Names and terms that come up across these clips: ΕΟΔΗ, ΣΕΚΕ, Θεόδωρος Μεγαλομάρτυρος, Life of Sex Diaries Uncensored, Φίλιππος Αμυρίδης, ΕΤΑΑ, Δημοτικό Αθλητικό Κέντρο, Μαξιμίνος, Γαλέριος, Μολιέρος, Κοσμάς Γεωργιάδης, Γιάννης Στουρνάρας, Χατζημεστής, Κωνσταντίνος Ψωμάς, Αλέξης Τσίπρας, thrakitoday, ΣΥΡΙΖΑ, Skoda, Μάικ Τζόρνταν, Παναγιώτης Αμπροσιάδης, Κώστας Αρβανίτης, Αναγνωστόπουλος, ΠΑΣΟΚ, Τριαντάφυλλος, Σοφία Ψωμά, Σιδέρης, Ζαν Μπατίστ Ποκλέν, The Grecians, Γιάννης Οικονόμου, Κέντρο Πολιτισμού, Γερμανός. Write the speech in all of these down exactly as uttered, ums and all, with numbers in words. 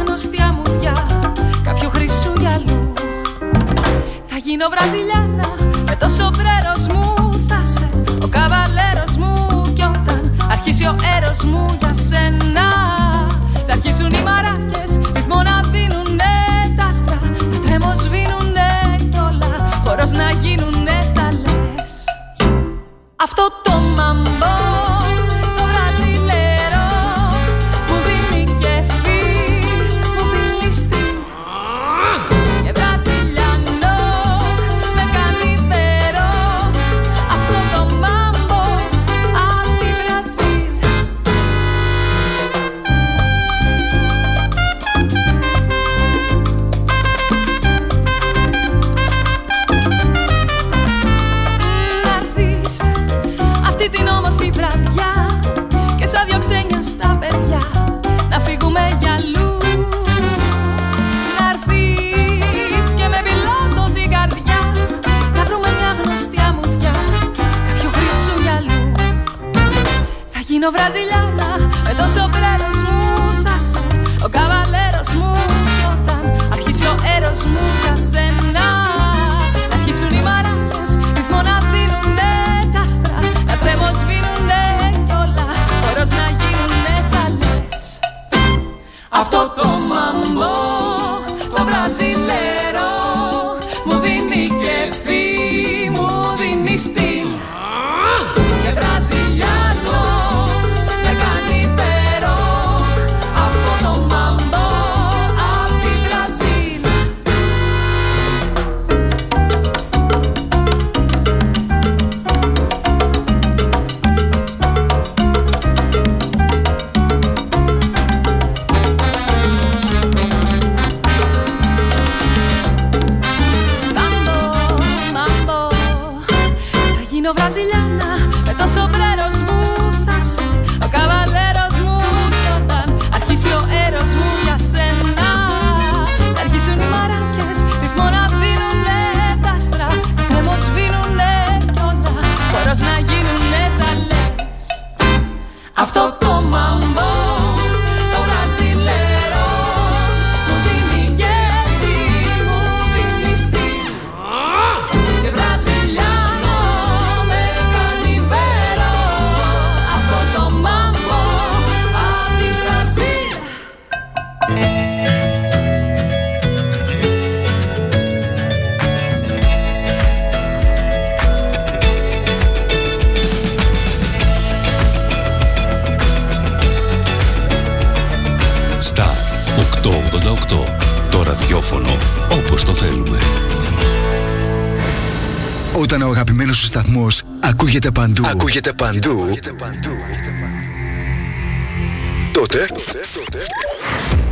άγνωστη αμμουδιά κάποιο χρυσού γυαλού. Θα γίνω Βραζιλιάνα με το σοβρέρος μου. Θα σε ο καβαλέρος μου. Κι όταν αρχίσει ο έρος μου για σένα, θα αρχίσουν οι μαράκες ρυθμό να δίνουνε. Τα άστρα θα τρεμοσβήνουνε κι όλα χωρός να γίνουνε. Θα λες αυτό το μαμπό Βραζιλιάνα, με το σοβρέρος μου θα σε ο καβαλέρος μου. Και όταν αρχίσει ο έρος μου για σένα, να αρχίσουν οι μαράκες ρυθμό να δίνουνε. Τα άστρα να τρεμοσβήνουνε κι όλα χωρός να γίνουνε. Θα λες αυτό το μαμπό το βραζιλέρο μου δίνει κεφί, μου δίνει στυλ. Και βραζιλιάνο Βραζιλιάνα, με το σοβρέρος μου θα σε ο καβαλέρος μου. Και όταν αρχίσει ο έρος μου για σένα, θα αρχίσουν οι μαράκες ρυθμό να δίνουνε. Τα άστρα τρεμοσβήνουνε κι όλα χωρός να γίνουνε. Θα λες αυτό το μαμπό το βραζιλέρο μου δίνει γέφυ, μου δίνει στυλ. Και βραζιλιά Το ραδιόφωνο όπως το θέλουμε. Όταν ο αγαπημένος σου σταθμός ακούγεται παντού, ακούγεται παντού, ακούγεται παντού. Τότε, τότε, τότε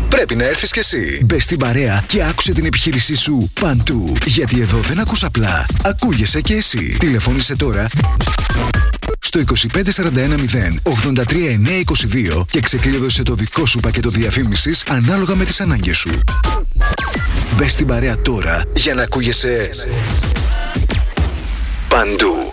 πρέπει να έρθεις κι εσύ. Μπες στην παρέα και άκουσε την επιχείρησή σου παντού. Γιατί εδώ δεν ακούς απλά, ακούγεσαι κι εσύ. Τηλεφώνησε τώρα στο είκοσι πέντε σαράντα ένα μηδέν ογδόντα τρία εννιακόσια είκοσι δύο και ξεκλείδωσε το δικό σου πακέτο διαφήμισης ανάλογα με τις ανάγκες σου. Μπες στην παρέα τώρα για να ακούγεσαι παντού.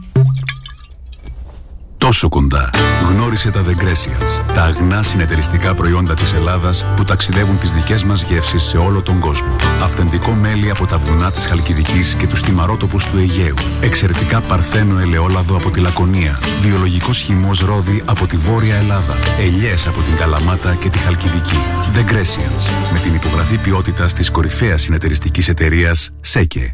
Τόσο κοντά. Γνώρισε τα The Grecians, τα αγνά συνεταιριστικά προϊόντα της Ελλάδας που ταξιδεύουν τις δικές μας γεύσεις σε όλο τον κόσμο. Αυθεντικό μέλι από τα βουνά της Χαλκιδικής και τους θυμαρότοπους του Αιγαίου. Εξαιρετικά παρθένο ελαιόλαδο από τη Λακωνία. Βιολογικός χυμός ρόδι από τη Βόρεια Ελλάδα. Ελιές από την Καλαμάτα και τη Χαλκιδική. The Grecians, με την υπογραφή ποιότητας της κορυφαίας συνεταιριστικής εταιρείας ΣΕΚΕ.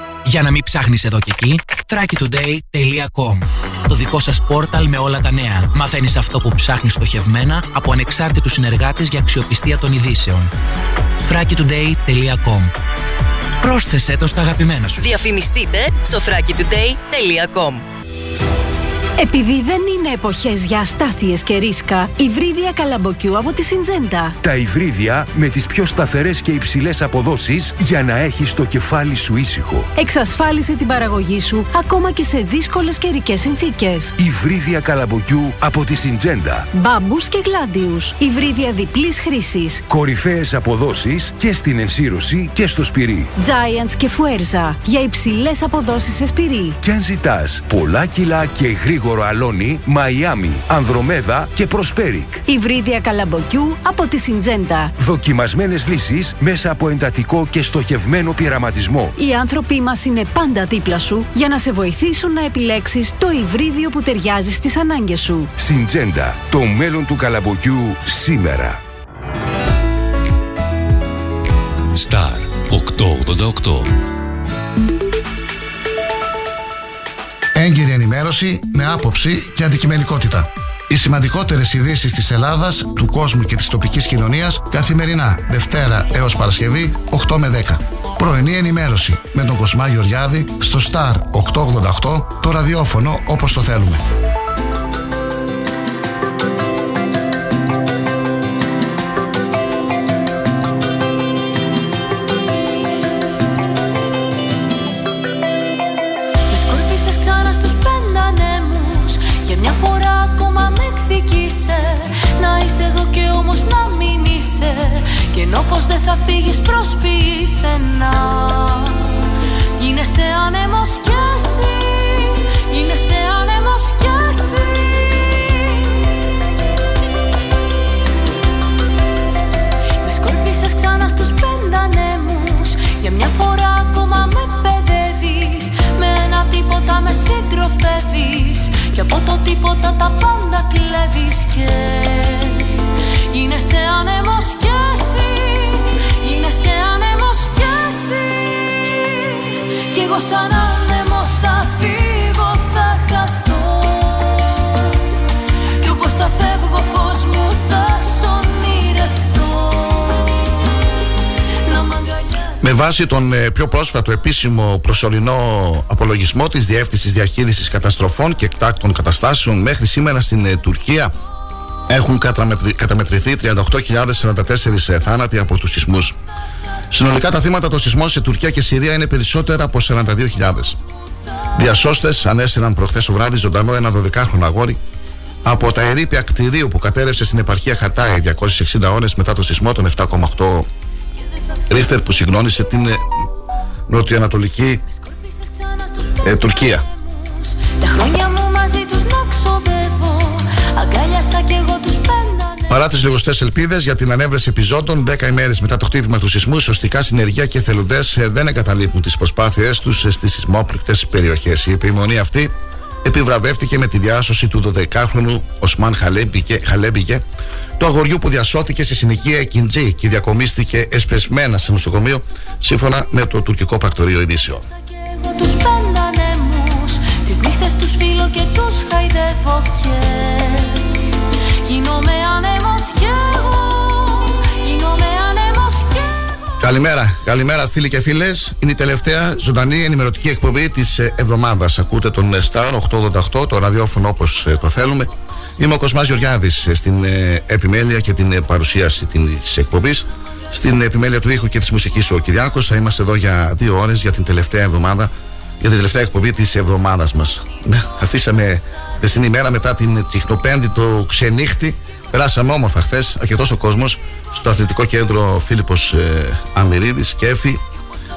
Για να μην ψάχνεις εδώ και εκεί, θράκιτουντέι τελεία κομ. Το δικό σας πόρταλ με όλα τα νέα. Μαθαίνεις αυτό που ψάχνεις στοχευμένα από ανεξάρτητους συνεργάτες για αξιοπιστία των ειδήσεων. θράκιτουντέι τελεία κομ. Πρόσθεσέ το στα αγαπημένα σου. Διαφημιστείτε στο θράκιτουντέι τελεία κομ. Επειδή δεν είναι εποχές για αστάθειες και ρίσκα, υβρίδια καλαμποκιού από τη Συντζέντα. Τα υβρίδια με τις πιο σταθερές και υψηλές αποδόσεις για να έχεις το κεφάλι σου ήσυχο. Εξασφάλισε την παραγωγή σου ακόμα και σε δύσκολες καιρικές συνθήκες. Υβρίδια καλαμποκιού από τη Συντζέντα. Μπάμπους και γλάντιους. Υβρίδια διπλής χρήσης. Κορυφαίες αποδόσεις και στην ενσύρωση και στο σπυρί. Giants και Fuerza για υψηλές αποδόσεις σε σπυρί. Και αν ζητάς πολλά κιλά και γρήγορα. Αλόνι, Μαϊάμι, Ανδρομέδα και Προσπέρικ. Υβρίδια καλαμποκιού από τη Συντζέντα. Δοκιμασμένες λύσεις μέσα από εντατικό και στοχευμένο πειραματισμό. Οι άνθρωποι μας είναι πάντα δίπλα σου για να σε βοηθήσουν να επιλέξεις το υβρίδιο που ταιριάζει στις ανάγκες σου. Συντζέντα. Το μέλλον του καλαμποκιού σήμερα. Star οκτακόσια ογδόντα οκτώ. Έγκυρη ενημέρωση με άποψη και αντικειμενικότητα. Οι σημαντικότερες ειδήσεις της Ελλάδας, του κόσμου και της τοπικής κοινωνίας καθημερινά, Δευτέρα έως Παρασκευή, οκτώ με δέκα. Πρωινή ενημέρωση με τον Κοσμά Γεωργιάδη στο Star οκτακόσια ογδόντα οκτώ, το ραδιόφωνο όπως το θέλουμε. Ενώ πως δεν θα φύγεις προσποιείσαι να γίνεσαι άνεμος κι εσύ, γίνεσαι άνεμος κι εσύ. Με σκόλπισες ξανά στους πέντε ανέμους, για μια φορά ακόμα με παιδεύεις. Με ένα τίποτα με συντροφεύεις κι από το τίποτα τα πάντα κλέβεις και γίνεσαι άνεμος κι εσύ, γίνεσαι άνεμος κι εσύ. Κι εγώ σαν άνεμος θα φύγω, θα χαθώ. Κι όπως θα φεύγω φως μου θα σ' ονειρευτώ. Να μ' αγκαλιάζει. Με βάση τον πιο πρόσφατο επίσημο προσωρινό απολογισμό της Διεύθυνσης Διαχείρισης Καταστροφών και Εκτάκτων Καταστάσεων, μέχρι σήμερα στην Τουρκία έχουν καταμετρηθεί τριάντα οκτώ χιλιάδες σαράντα τέσσερις θάνατοι από τους σεισμούς. Συνολικά τα θύματα των σεισμών σε Τουρκία και Συρία είναι περισσότερα από σαράντα δύο χιλιάδες. Διασώστες ανέσυραν προχθές το βράδυ ζωντανό ένα δωδεκάχρονο αγόρι από τα ερείπια κτηρίου που κατέρευσε στην επαρχία Χατάι διακόσιες εξήντα ώρες μετά το σεισμό των επτά κόμμα οκτώ Ρίχτερ που συγκλώνησε την ε, νοτιοανατολική ε, Τουρκία. Παρά τις λιγοστές ελπίδες για την ανέβρεση επιζώντων, δέκα ημέρες μετά το χτύπημα του σεισμού, σωστικά συνεργεία και εθελοντές δεν εγκαταλείπουν τις προσπάθειές τους στις σεισμόπληκτες περιοχές. Η επιμονή αυτή επιβραβεύτηκε με τη διάσωση του δωδεκάχρονου Οσμάν Χαλέμπιγε, του αγοριού που διασώθηκε σε συνοικία Κιντζή και διακομίστηκε εσπεσμένα σε νοσοκομείο, σύμφωνα με το τουρκικό πρακτορείο ειδήσεων. Τις νύχτες τους φίλω και τους χαϊδεύω και γίνομαι άνεμος κι εγώ, γίνομαι άνεμος κι εγώ. Καλημέρα, καλημέρα φίλοι και φίλες. Είναι η τελευταία ζωντανή ενημερωτική εκπομπή της εβδομάδας. Ακούτε τον Star οκτακόσια ογδόντα οκτώ, το ραδιόφωνο όπως το θέλουμε. Είμαι ο Κοσμάς Γεωργιάδης στην επιμέλεια και την παρουσίαση της εκπομπής. Στην επιμέλεια του ήχου και της μουσικής ο Κυριάκος. Θα είμαστε εδώ για δύο ώρες για την τελευταία εβδομάδα, για την τελευταία εκπομπή της εβδομάδας μας. Αφήσαμε την ημέρα μετά την Τσιχνοπέμπτη, το ξενύχτη. Περάσαμε όμορφα χθες, αρκετός ο κόσμος στο αθλητικό κέντρο Φίλιππος ε, Αμυρίδης, κέφι.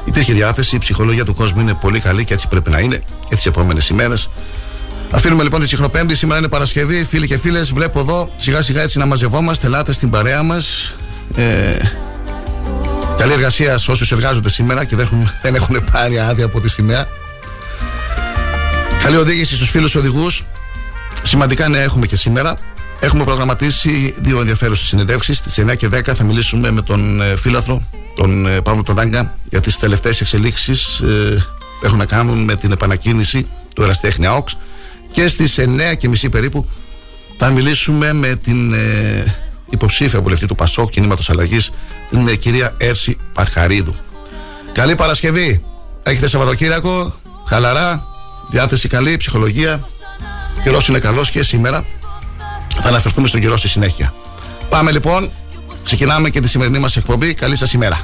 Υπήρχε διάθεση, η ψυχολογία του κόσμου είναι πολύ καλή και έτσι πρέπει να είναι και τις επόμενες ημέρες. Αφήνουμε λοιπόν τη Τσιχνοπέμπτη, σήμερα είναι Παρασκευή. Φίλοι και φίλες, βλέπω εδώ σιγά σιγά έτσι να μαζευόμαστε. Ελάτε στην παρέα μας. Ε, καλή εργασία σε όσους εργάζονται σήμερα και δεν έχουν, δεν έχουν πάρει άδεια από τη σημαία. Καλή οδήγηση στους φίλους οδηγούς. Σημαντικά νέα έχουμε και σήμερα. Έχουμε προγραμματίσει δύο ενδιαφέρουσες συνεντεύξεις. Στις εννιά και δέκα θα μιλήσουμε με τον φίλαθρο, τον Παύλο Τοντάγκα, για τις τελευταίες εξελίξεις ε, έχουν να κάνουν με την επανακίνηση του Εραστέχνη ΑΟΚΣ. Και στις εννιά και μισή περίπου θα μιλήσουμε με την ε, υποψήφια βουλευτή του ΠΑΣΟΚ, κινήματος αλλαγής, την ε, κυρία Έρση Παρχαρίδου. Καλή Παρασκευή. Έχετε Σαββατοκύριακο. Χαλαρά. Διάθεση καλή, ψυχολογία. καιρός είναι καλός και σήμερα θα αναφερθούμε στον καιρό στη συνέχεια. Πάμε λοιπόν, ξεκινάμε και τη σημερινή μας εκπομπή. Καλή σας ημέρα.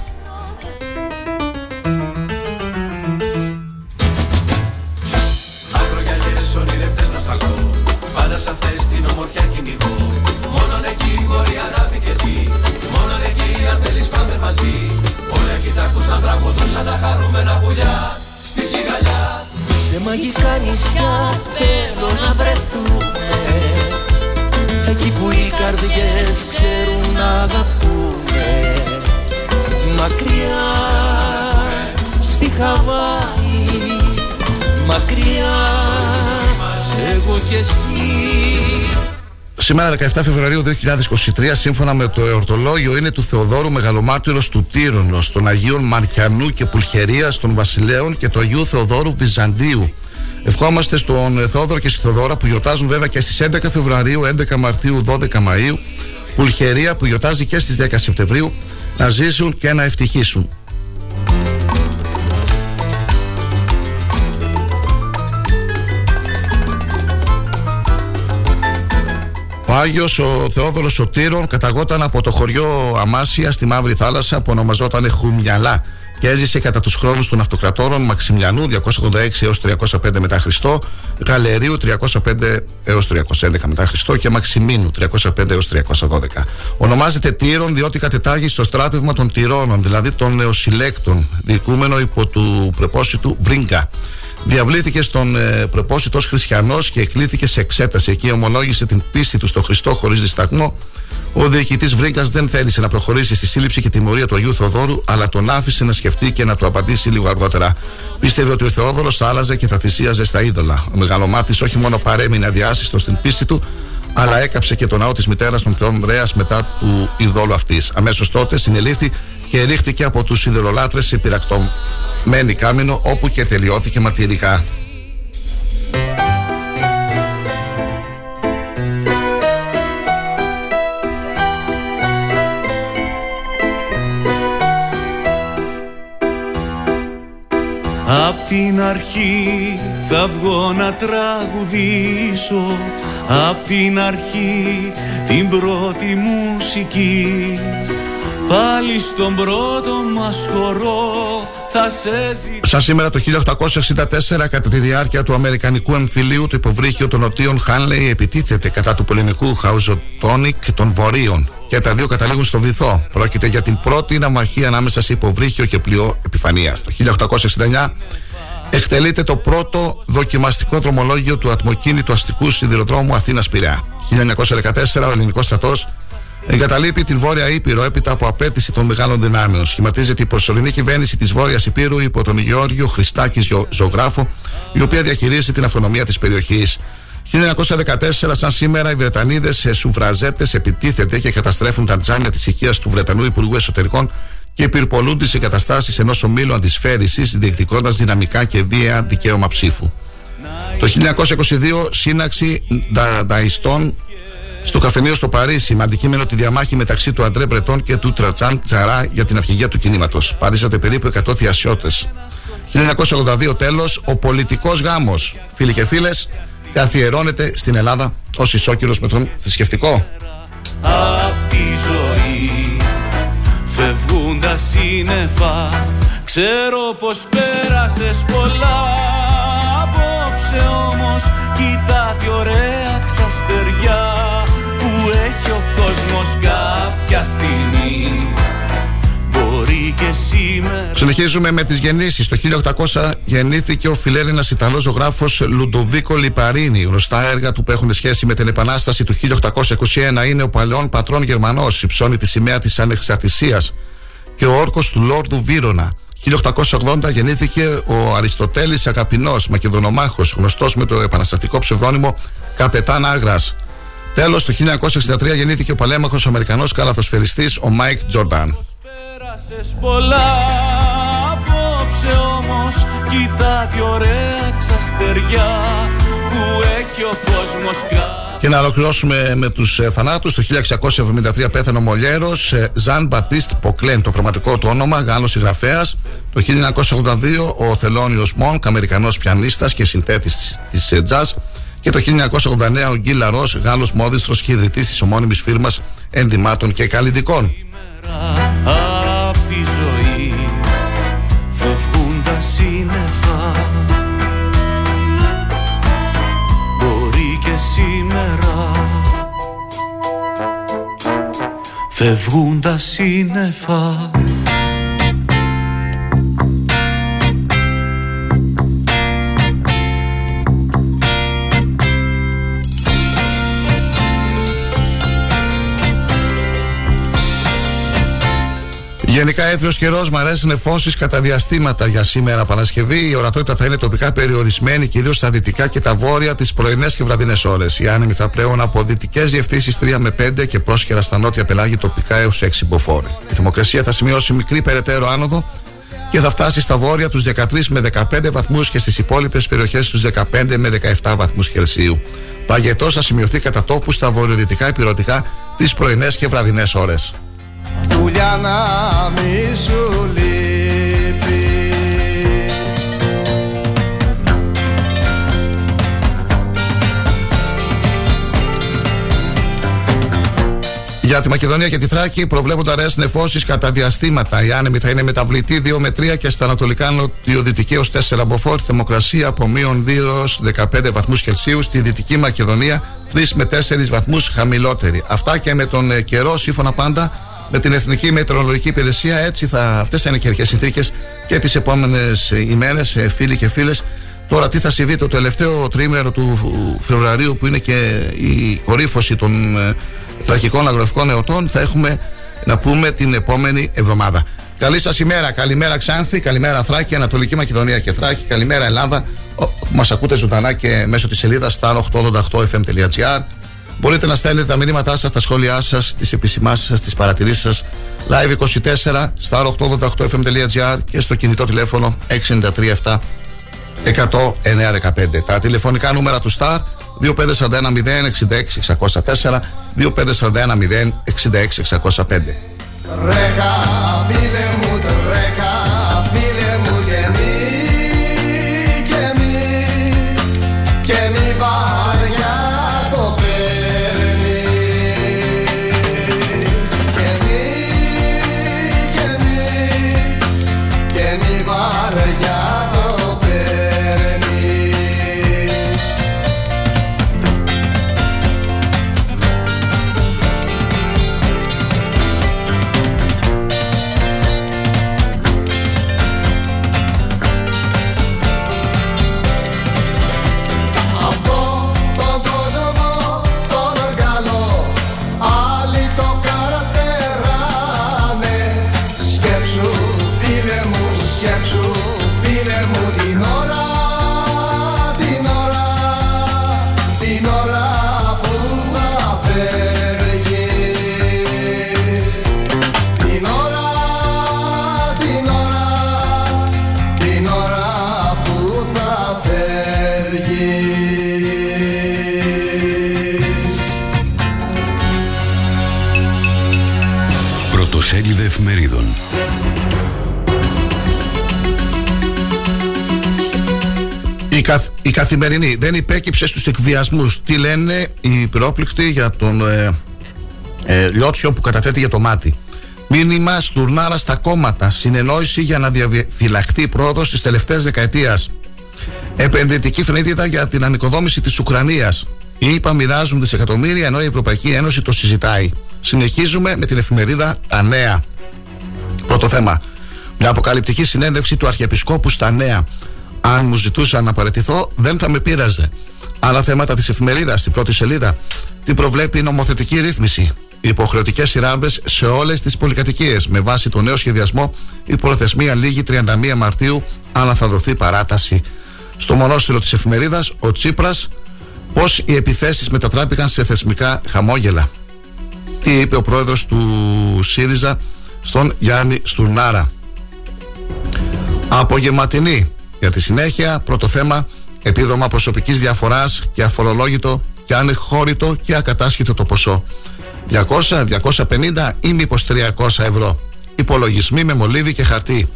Μαγικά νησιά θέλω να βρεθούμε, εκεί που οι καρδιές ξέρουν να αγαπούμε. Μακριά στη Χαβάη, μακριά εγώ και εσύ. Σήμερα δεκαεφτά Φεβρουαρίου δύο χιλιάδες είκοσι τρία, σύμφωνα με το εορτολόγιο, είναι του Θεοδόρου Μεγαλομάρτυρος του Τύρωνος, των Αγίων Μαρκιανού και Πουλχερίας, των Βασιλέων και του Αγίου Θεοδόρου Βυζαντίου. Ευχόμαστε στον Θεόδωρο και στη Θεοδόρα που γιορτάζουν βέβαια και στις έντεκα Φεβρουαρίου, έντεκα Μαρτίου, δώδεκα Μαΐου, Πουλχερία που γιορτάζει και στις δέκα Σεπτεμβρίου, να ζήσουν και να ευτυχήσουν. Ο Άγιος ο Θεόδωρος ο Τύρων καταγόταν από το χωριό Αμάσια στη Μαύρη Θάλασσα που ονομαζόταν Χουμιαλά και έζησε κατά τους χρόνους των αυτοκρατόρων Μαξιμιανού διακόσια ογδόντα έξι έως τριακόσια πέντε μετά Χριστό, Γαλερίου τριακόσια πέντε έως τριακόσια έντεκα μετά Χριστό και Μαξιμίνου τριακόσια πέντε έως τριακόσια δώδεκα. Ονομάζεται Τύρων διότι κατετάγει στο στράτευμα των Τυρώνων, δηλαδή των νεοσυλλέκτων, διοικούμενο υπό του πρεπόσιτου Βρίγκα. Διαβλήθηκε στον ε, προπόσιτο ως χριστιανός και εκλήθηκε σε εξέταση. Εκεί ομολόγησε την πίστη του στο Χριστό χωρίς δισταγμό. Ο διοικητής Βρύγκας δεν θέλησε να προχωρήσει στη σύλληψη και τιμωρία του Αγίου Θεοδόρου, αλλά τον άφησε να σκεφτεί και να του απαντήσει λίγο αργότερα. Πίστευε ότι ο Θεόδωρος θα άλλαζε και θα θυσίαζε στα είδωλα. Ο Μεγαλομάρτης όχι μόνο παρέμεινε αδιάσυστος στην πίστη του, αλλά έκαψε και τον ναό της μητέρας των Θεών Ρέας μετά του ειδόλου αυτής. Αμέσως τότε συνελήφθη και ρίχτηκε από τους ιδωλολάτρες σε πυρακτό μένει κάμινο, όπου και τελειώθηκε μαρτυρικά. Απ' την αρχή θα βγω να τραγουδήσω, απ' την αρχή την πρώτη μουσική, πάλι στον πρώτο μας χορό. Σαν σήμερα το χίλια οκτακόσια εξήντα τέσσερα, κατά τη διάρκεια του Αμερικανικού εμφυλίου, το υποβρύχιο των Νοτίων Χάνλεϊ επιτίθεται κατά του πολεμικού Χαουζοτόνικ των Βορείων και τα δύο καταλήγουν στο βυθό. Πρόκειται για την πρώτη ναυμαχία ανάμεσα σε υποβρύχιο και πλοίο επιφανείας. Το χίλια οκτακόσια εξήντα εννιά εκτελείται το πρώτο δοκιμαστικό δρομολόγιο του ατμοκίνητου αστικού σιδηροδρόμου Αθήνας-Πειραιά. χίλια εννιακόσια δεκατέσσερα ο ελληνικός στρατός εγκαταλείπει την Βόρεια Ήπειρο έπειτα από απέτηση των μεγάλων δυνάμεων. Σχηματίζεται η προσωρινή κυβέρνηση της Βόρειας Ήπειρου υπό τον Γεώργιο Χριστάκη ζωγράφο, η οποία διαχειρίζει την αυτονομία της περιοχής. χίλια εννιακόσια δεκατέσσερα, σαν σήμερα, οι Βρετανίδες σε σουφραζέτες επιτίθεται και καταστρέφουν τα τζάμια της οικίας του Βρετανού Υπουργού Εσωτερικών και πυρπολούν τις εγκαταστάσεις ενός ομίλου αντισφαίρησης, διεκδικώντας δυναμικά και βία δικαίωμα ψήφου. Το χίλια εννιακόσια είκοσι δύο, σύναξη Νταϊστών στο καφενείο στο Παρίσι, με αντικείμενο τη διαμάχη μεταξύ του Αντρέ Μπρετών και του Τρατσάν Τσαρά για την αρχηγία του κινήματος. Παρίσατε περίπου εκατό θυσιώτες. χίλια εννιακόσια ογδόντα δύο, τέλος, ο πολιτικός γάμος, φίλοι και φίλες, καθιερώνεται στην Ελλάδα ως ισόκυρος με τον θρησκευτικό. Απ' τη ζωή φεύγουν τα σύννεφα, ξέρω πως πέρασες πολλά, απόψε όμως κοίτα τη ωραία ξαστεριά που έχει ο κόσμος κάποια στιγμή. Συνεχίζουμε με τις γεννήσεις. Το χίλια οκτακόσια γεννήθηκε ο φιλέλληνας Ιταλός ζωγράφος Λουντοβίκο Λιπαρίνη. Γνωστά έργα του που έχουν σχέση με την επανάσταση του χίλια οκτακόσια είκοσι ένα είναι ο Παλαιόν Πατρών Γερμανός, υψώνει τη σημαία της Ανεξαρτησίας και ο όρκος του Λόρδου Βύρωνα. χίλια οκτακόσια ογδόντα γεννήθηκε ο Αριστοτέλης Αγαπινός, μακεδονομάχος, γνωστός με το επαναστατικό ψευδώνυμο Καπετάν Άγρας. Τέλος, το χίλια εννιακόσια εξήντα τρία γεννήθηκε ο παλέμαχος Αμερικανός καλαθοσφαιριστής ο Μάικ Τζόρνταν. Πέρασες πολλά, απόψε όμως κοίτα τη ωραία ξαστεριά που έχει ο κόσμος κα... Και να ολοκληρώσουμε με τους ε, θανάτους. Το χίλια εξακόσια εβδομήντα τρία πέθανε ο Μολιέρος ε, Ζαν Μπατίστ Ποκλέν, το πραγματικό του όνομα, Γάλλος συγγραφέας. Το χίλια εννιακόσια ογδόντα δύο ο Θελόνιος Μόνκ, Αμερικανός πιανίστας και συνθέτης της ε, jazz. και το χίλια εννιακόσια ογδόντα εννέα ο Γκί Λαρός, Γάλλος μόδιστρος και ιδρυτής της ομώνυμης φίρμας ενδυμάτων και καλλιτικών. Φεύγουν τα σύννεφα. Γενικά έθριος καιρός, μ' αρέσει νεφώσεις κατά διαστήματα για σήμερα Παρασκευή. Η ορατότητα θα είναι τοπικά περιορισμένη, κυρίως στα δυτικά και τα βόρεια, τις πρωινές και βραδινές ώρες. Οι άνεμοι θα πλέουν από δυτικές διευθύνσεις τρία με πέντε και πρόσκαιρα στα νότια πελάγη τοπικά έως έξι μποφόρ. Η θερμοκρασία θα σημειώσει μικρή περαιτέρω άνοδο και θα φτάσει στα βόρεια τους δεκατρείς με δεκαπέντε βαθμούς και στις υπόλοιπες περιοχές τους δεκαπέντε με δεκαεπτά βαθμούς Κελσίου. Παγετός θα σημειωθεί κατά τόπους στα βορειοδυτικά υπηρετικά τις πρωινές και βραδινές ώρες. Πουλιά να μη σου λείπει. Για τη Μακεδονία και τη Θράκη προβλέπονται αραιές νεφώσεις κατά διαστήματα. Η άνεμη θα είναι μεταβλητή δύο με τρία και στα ανατολικά νοτιοδυτική έως τέσσερα μποφόρ. Θερμοκρασία από μείον δύο έως δεκαπέντε βαθμούς Κελσίου. Στη Δυτική Μακεδονία τρεις με τέσσερα βαθμούς χαμηλότερη. Αυτά και με τον καιρό, σύμφωνα πάντα με την Εθνική Μετεωρολογική Υπηρεσία. Έτσι θα, αυτές θα είναι οι καιρικές συνθήκες και τις επόμενες ημέρες, φίλοι και φίλες. Τώρα τι θα συμβεί το τελευταίο τρίμηνο του Φεβρουαρίου, που είναι και η κορύφωση των ε, θρακικών αγροευχών εορτών, θα έχουμε να πούμε την επόμενη εβδομάδα. Καλή σας ημέρα, καλημέρα Ξάνθη, καλημέρα Θράκη, Ανατολική Μακεδονία και Θράκη, καλημέρα Ελλάδα, που μας ακούτε ζωντανά και μέσω της σελίδας σταρ οκτακόσια ογδόντα οκτώ εφ εμ τελεία τζι άρ. Μπορείτε να στέλνετε τα μηνύματά σας, τα σχόλιά σας, τις επισημάσεις σας, τις παρατηρήσεις σας live είκοσι τέσσερα στα σταρ οκτακόσια ογδόντα οκτώ εφ εμ τελεία τζι άρ και στο κινητό τηλέφωνο έξι εννιά τρία επτά ένα μηδέν εννιά ένα πέντε. Τα τηλεφωνικά νούμερα του Star δύο πέντε τέσσερα ένα μηδέν έξι έξι έξι μηδέν τέσσερα, δύο πέντε τέσσερα ένα μηδέν έξι έξι έξι μηδέν πέντε. Τρέχα φίλε μου, τρέχα φίλε μου και μη, και μη, και μη βαριά το παίρνεις, και μη, και μη, και μη βαριά το παίρνεις. Αυτό το κόσμο τον καλό, άλλοι το καρατεράνε. Σκέψου φίλε μου, σκέψου φίλε μου την ώρα, την ώρα, την ώρα που θα φεύγεις. Την ώρα, την ώρα, την ώρα που θα φεύγεις. Πρωτοσέλιδα εφημερίδων. Η, καθ, η καθημερινή δεν υπέκυψε στους εκβιασμούς. Τι λένε οι πυρόπληκτοι για τον ε, ε, Λιώτσιο που καταθέτει για το μάτι. Μήνυμα στουρνάρα στα κόμματα. Συνεννόηση για να διαφυλαχθεί η πρόοδος της τελευταίας δεκαετίας. Επενδυτική φρενίτιδα για την ανοικοδόμηση της Ουκρανίας. Οι ΗΠΑ μοιράζουν δισεκατομμύρια ενώ η Ευρωπαϊκή Ένωση το συζητάει. Συνεχίζουμε με την εφημερίδα Τα Νέα. Πρώτο θέμα. Μια αποκαλυπτική συνέντευξη του Αρχιεπισκόπου στα Νέα. Αν μου ζητούσαν να παραιτηθώ, δεν θα με πείραζε. Άλλα θέματα της εφημερίδας, στην πρώτη σελίδα. Τι προβλέπει η νομοθετική ρύθμιση. Υποχρεωτικές σειράμπες σε όλες τις πολυκατοικίες. Με βάση το νέο σχεδιασμό, η προθεσμία λήγει τριάντα μία Μαρτίου, αλλά θα δοθεί παράταση. Στο μονόστιλο της εφημερίδας, ο Τσίπρας, πώς οι επιθέσεις μετατράπηκαν σε θεσμικά χαμόγελα. Τι είπε ο πρόεδρος του ΣΥΡΙΖΑ στον Γιάννη Στουρνάρα. Απογευματινή. Για τη συνέχεια, πρώτο θέμα, επίδομα προσωπικής διαφοράς και αφορολόγητο και ανεχώρητο και ακατάσχητο το ποσό. διακόσια, διακόσια πενήντα ή μήπως τριακόσια ευρώ. Υπολογισμοί με μολύβι και χαρτί.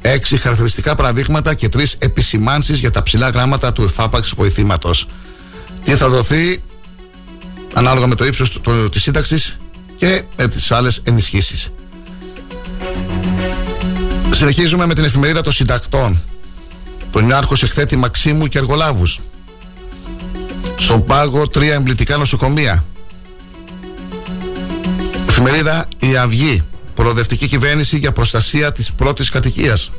Έξι χαρακτηριστικά παραδείγματα και τρεις επισημάνσεις για τα ψηλά γράμματα του εφάπαξ βοηθήματος. ή θα δοθεί ανάλογα με το ύψος της σύνταξης και με τις άλλες ενισχύσεις. Συνεχίζουμε με την εφημερίδα των συντακτών. Τον Ιάρχος εκθέτει Μαξίμου και εργολάβους. Στον Πάγο τρία εμπλητικά νοσοκομεία. Εφημερίδα Η Αυγή. Προοδευτική κυβέρνηση για προστασία της πρώτης κατοικίας.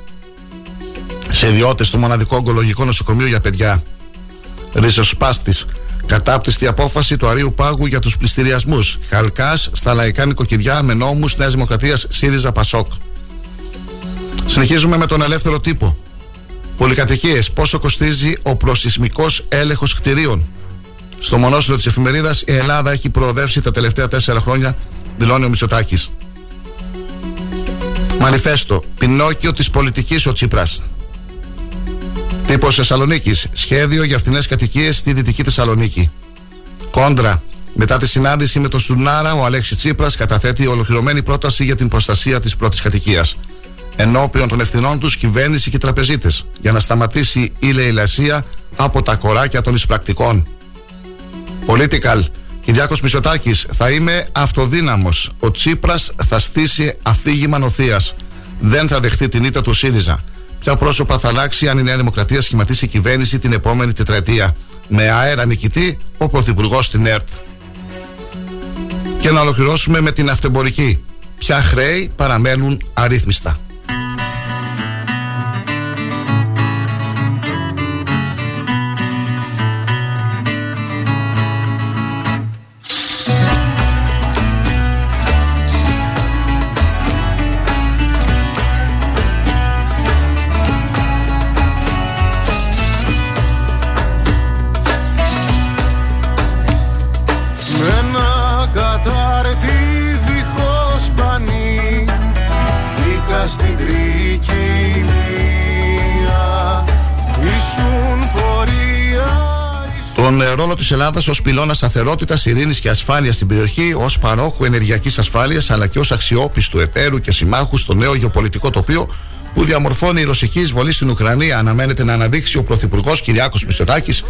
Σε ιδιώτες του μοναδικό ογκολογικό νοσοκομείο για παιδιά. Ριζοσπάστης. Κατάπτυστη απόφαση του Αρείου Πάγου για τους πληστηριασμούς. Χαλκάς στα λαϊκά νοικοκυριά με νόμους Νέας Δημοκρατίας ΣΥΡΙΖΑ ΠΑΣΟΚ. Συνεχίζουμε με τον Ελεύθερο Τύπο. Πολυκατοικίες. Πόσο κοστίζει ο προσυσμικός έλεγχος κτηρίων. Στο μονόσυλλο της εφημερίδας, η Ελλάδα έχει προοδεύσει τα τελευταία τέσσερα χρόνια, δηλώνει ο Μητσοτάκης. Μανιφέστο. Πινόκιο της πολιτικής ο Τσίπρας. Τύπος Θεσσαλονίκης. Σχέδιο για φθηνές κατοικίες στη Δυτική Θεσσαλονίκη. Κόντρα. Μετά τη συνάντηση με τον Στουρνάρα, ο Αλέξης Τσίπρας καταθέτει ολοκληρωμένη πρόταση για την προστασία της πρώτης κατοικίας. Ενώπιον των ευθυνών τους κυβέρνηση και τραπεζίτες, για να σταματήσει η λαιλασία από τα κοράκια των εισπρακτικών. Political. Κυριάκος Μητσοτάκης. Θα είμαι αυτοδύναμος. Ο Τσίπρας θα στήσει αφήγημα νοθείας. Δεν θα δεχθεί την ήττα του ΣΥΡΙΖΑ. Ποια πρόσωπα θα αλλάξει αν η Νέα Δημοκρατία σχηματίσει κυβέρνηση την επόμενη τετραετία. Με αέρα νικητή ο Πρωθυπουργός στην ΕΡΤ. Και να ολοκληρώσουμε με την αυτεμπορική. Ποια χρέη παραμένουν αρρύθμιστα. Ρόλο της Ελλάδας ως πυλώνα σταθερότητας, ειρήνης και ασφάλειας στην περιοχή, ως παρόχου ενεργειακής ασφάλειας αλλά και ως αξιόπιστου εταίρου και συμμάχου στο νέο γεωπολιτικό τοπίο που διαμορφώνει η ρωσική εισβολή στην Ουκρανία, αναμένεται να αναδείξει ο Πρωθυπουργός Κυριάκος Μητσοτάκης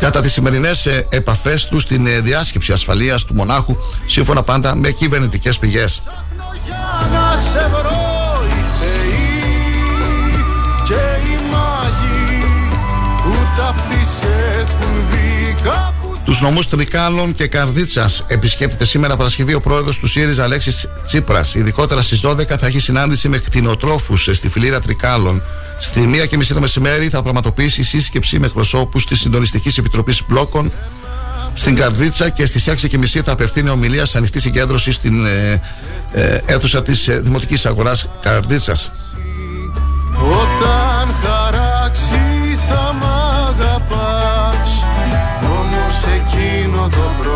κατά τις σημερινές επαφές του στην διάσκεψη ασφαλείας του Μονάχου, σύμφωνα πάντα με κυβερνητικές πηγές. Τους νομούς Τρικάλων και Καρδίτσας επισκέπτεται σήμερα Παρασκευή ο πρόεδρος του ΣΥΡΙΖΑ Αλέξης Τσίπρας. Ειδικότερα στις δώδεκα θα έχει συνάντηση με κτηνοτρόφους στη Φιλήρα Τρικάλων. Στη μία και μισή το μεσημέρι θα πραγματοποιήσει σύσκεψη με εκπροσώπους της Συντονιστικής Επιτροπής Μπλόκων στην Καρδίτσα και στις έξι και μισή θα απευθύνει ομιλία σε ανοιχτή συγκέντρωση στην ε, ε, αίθουσα της ε, Δημοτικής Αγοράς Καρδίτσας. Όταν χαράξει θα μ' αγαπάς, όμως εκείνο το πρωί.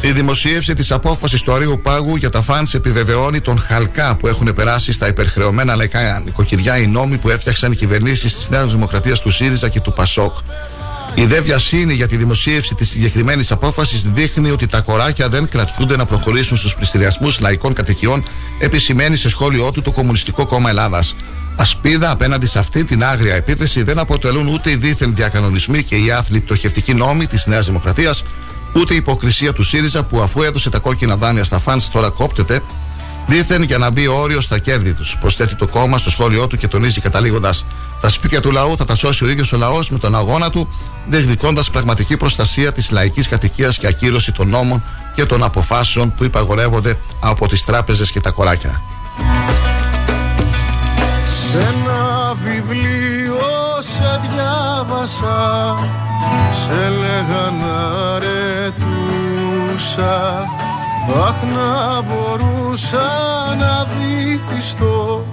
Η δημοσίευση της απόφασης του Αρείου Πάγου για τα φαντς επιβεβαιώνει τον χαλκά που έχουν περάσει στα υπερχρεωμένα λαϊκά νοικοκυριά οι νόμοι που έφτιαξαν οι κυβερνήσεις της Νέας Δημοκρατίας, του ΣΥΡΙΖΑ και του ΠΑΣΟΚ. Η δε βιασύνη για τη δημοσίευση της συγκεκριμένης απόφασης δείχνει ότι τα κοράκια δεν κρατιούνται να προχωρήσουν στους πληστηριασμούς λαϊκών κατοικιών, επισημαίνει σε σχόλιο του το Κομμουνιστικό Κόμμα Ελλάδας. Ασπίδα απέναντι σε αυτή την άγρια επίθεση δεν αποτελούν ούτε οι δίθεν διακανονισμοί και οι άθλοι πτωχευτικοί νόμοι της Νέας Δημοκρατίας, ούτε η υποκρισία του ΣΥΡΙΖΑ που αφού έδωσε τα κόκκινα δάνεια στα φαντς τώρα κόπτεται, δήθεν για να μπει όριο στα κέρδη τους. Προσθέτει το κόμμα στο σχόλιο του και τονίζει καταλήγοντας: τα σπίτια του λαού θα τα σώσει ο ίδιος ο λαός με τον αγώνα του, διεκδικώντας πραγματική προστασία της λαϊκής κατοικίας και ακύρωση των νόμων και των αποφάσεων που υπαγορεύονται από τις τράπεζες και τα κοράκια. Σε ένα βιβλίο σε διάβασα, σε λέγανα ρετούσα, αχ να μπορούσα να βυθιστώ,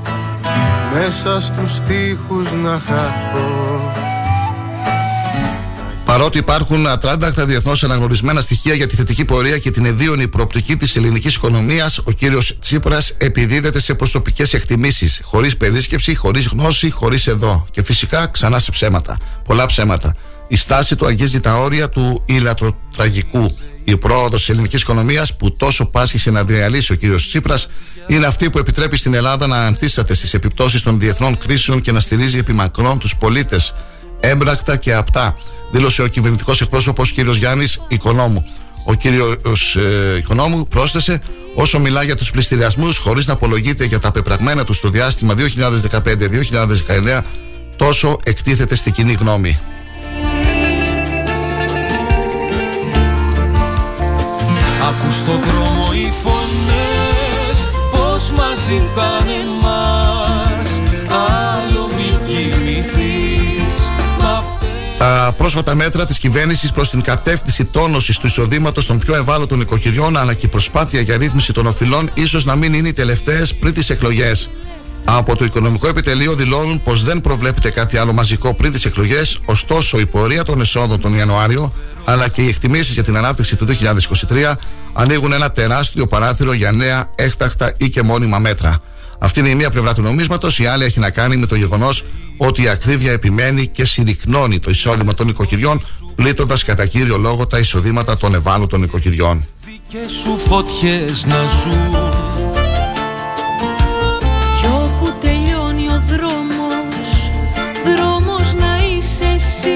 μέσα στους στίχους να χαθώ. Παρότι υπάρχουν ατράνταχτα διεθνώς αναγνωρισμένα στοιχεία για τη θετική πορεία και την ευίωνη προοπτική της ελληνικής οικονομίας, ο κύριος Τσίπρας επιδίδεται σε προσωπικές εκτιμήσεις, χωρίς περίσκεψη, χωρίς γνώση, χωρίς εδώ. Και φυσικά ξανά σε ψέματα. Πολλά ψέματα. Η στάση του αγγίζει τα όρια του ηλατροτραγικού. Η πρόοδος της ελληνικής οικονομίας που τόσο πάσχησε να διαλύσει ο κύριος Τσίπρας είναι αυτή που επιτρέπει στην Ελλάδα να ανθίσταται στις επιπτώσεις των διεθνών κρίσεων και να στηρίζει επιμακρών τους πολίτες. έμπρακτα και απτά, δήλωσε ο κυβερνητικός εκπρόσωπος κ. Γιάννης Οικονόμου. Ο κ. Ε, Οικονόμου πρόσθεσε: όσο μιλά για τους πληστηριασμούς, χωρίς να απολογείται για τα πεπραγμένα του στο διάστημα δύο χιλιάδες δεκαπέντε με δύο χιλιάδες δεκαεννέα, τόσο εκτίθεται στην κοινή γνώμη. Ακούς στον δρόμο οι φωνές, πώς μας ζητάνε εμάς, άλλο μη κοιμηθείς. Τα πρόσφατα μέτρα της κυβέρνησης προς την κατεύθυνση τόνωσης του εισοδήματος των πιο ευάλωτων οικογενειών, αλλά και η προσπάθεια για ρύθμιση των οφειλών, ίσως να μην είναι οι τελευταίες πριν τις εκλογές. Από το Οικονομικό Επιτελείο δηλώνουν πως δεν προβλέπεται κάτι άλλο μαζικό πριν τις εκλογές, ωστόσο η πορεία των εσόδων τον Ιανουάριο, αλλά και οι εκτιμήσεις για την ανάπτυξη του δύο χιλιάδες είκοσι τρία ανοίγουν ένα τεράστιο παράθυρο για νέα, έκτακτα ή και μόνιμα μέτρα. Αυτή είναι η μία πλευρά του νομίσματος, η άλλη έχει να κάνει με το γεγονός ότι η ακρίβεια επιμένει και συρρυκνώνει το εισόδημα των οικοκυριών, πλήττοντας κατά κύριο λόγο τα εισοδήματα των ευάλωτων οικοκυριών. Δικές σου φωτιές να ζουν. Κι όπου τελειώνει ο δρόμος, δρόμος να είσαι εσύ.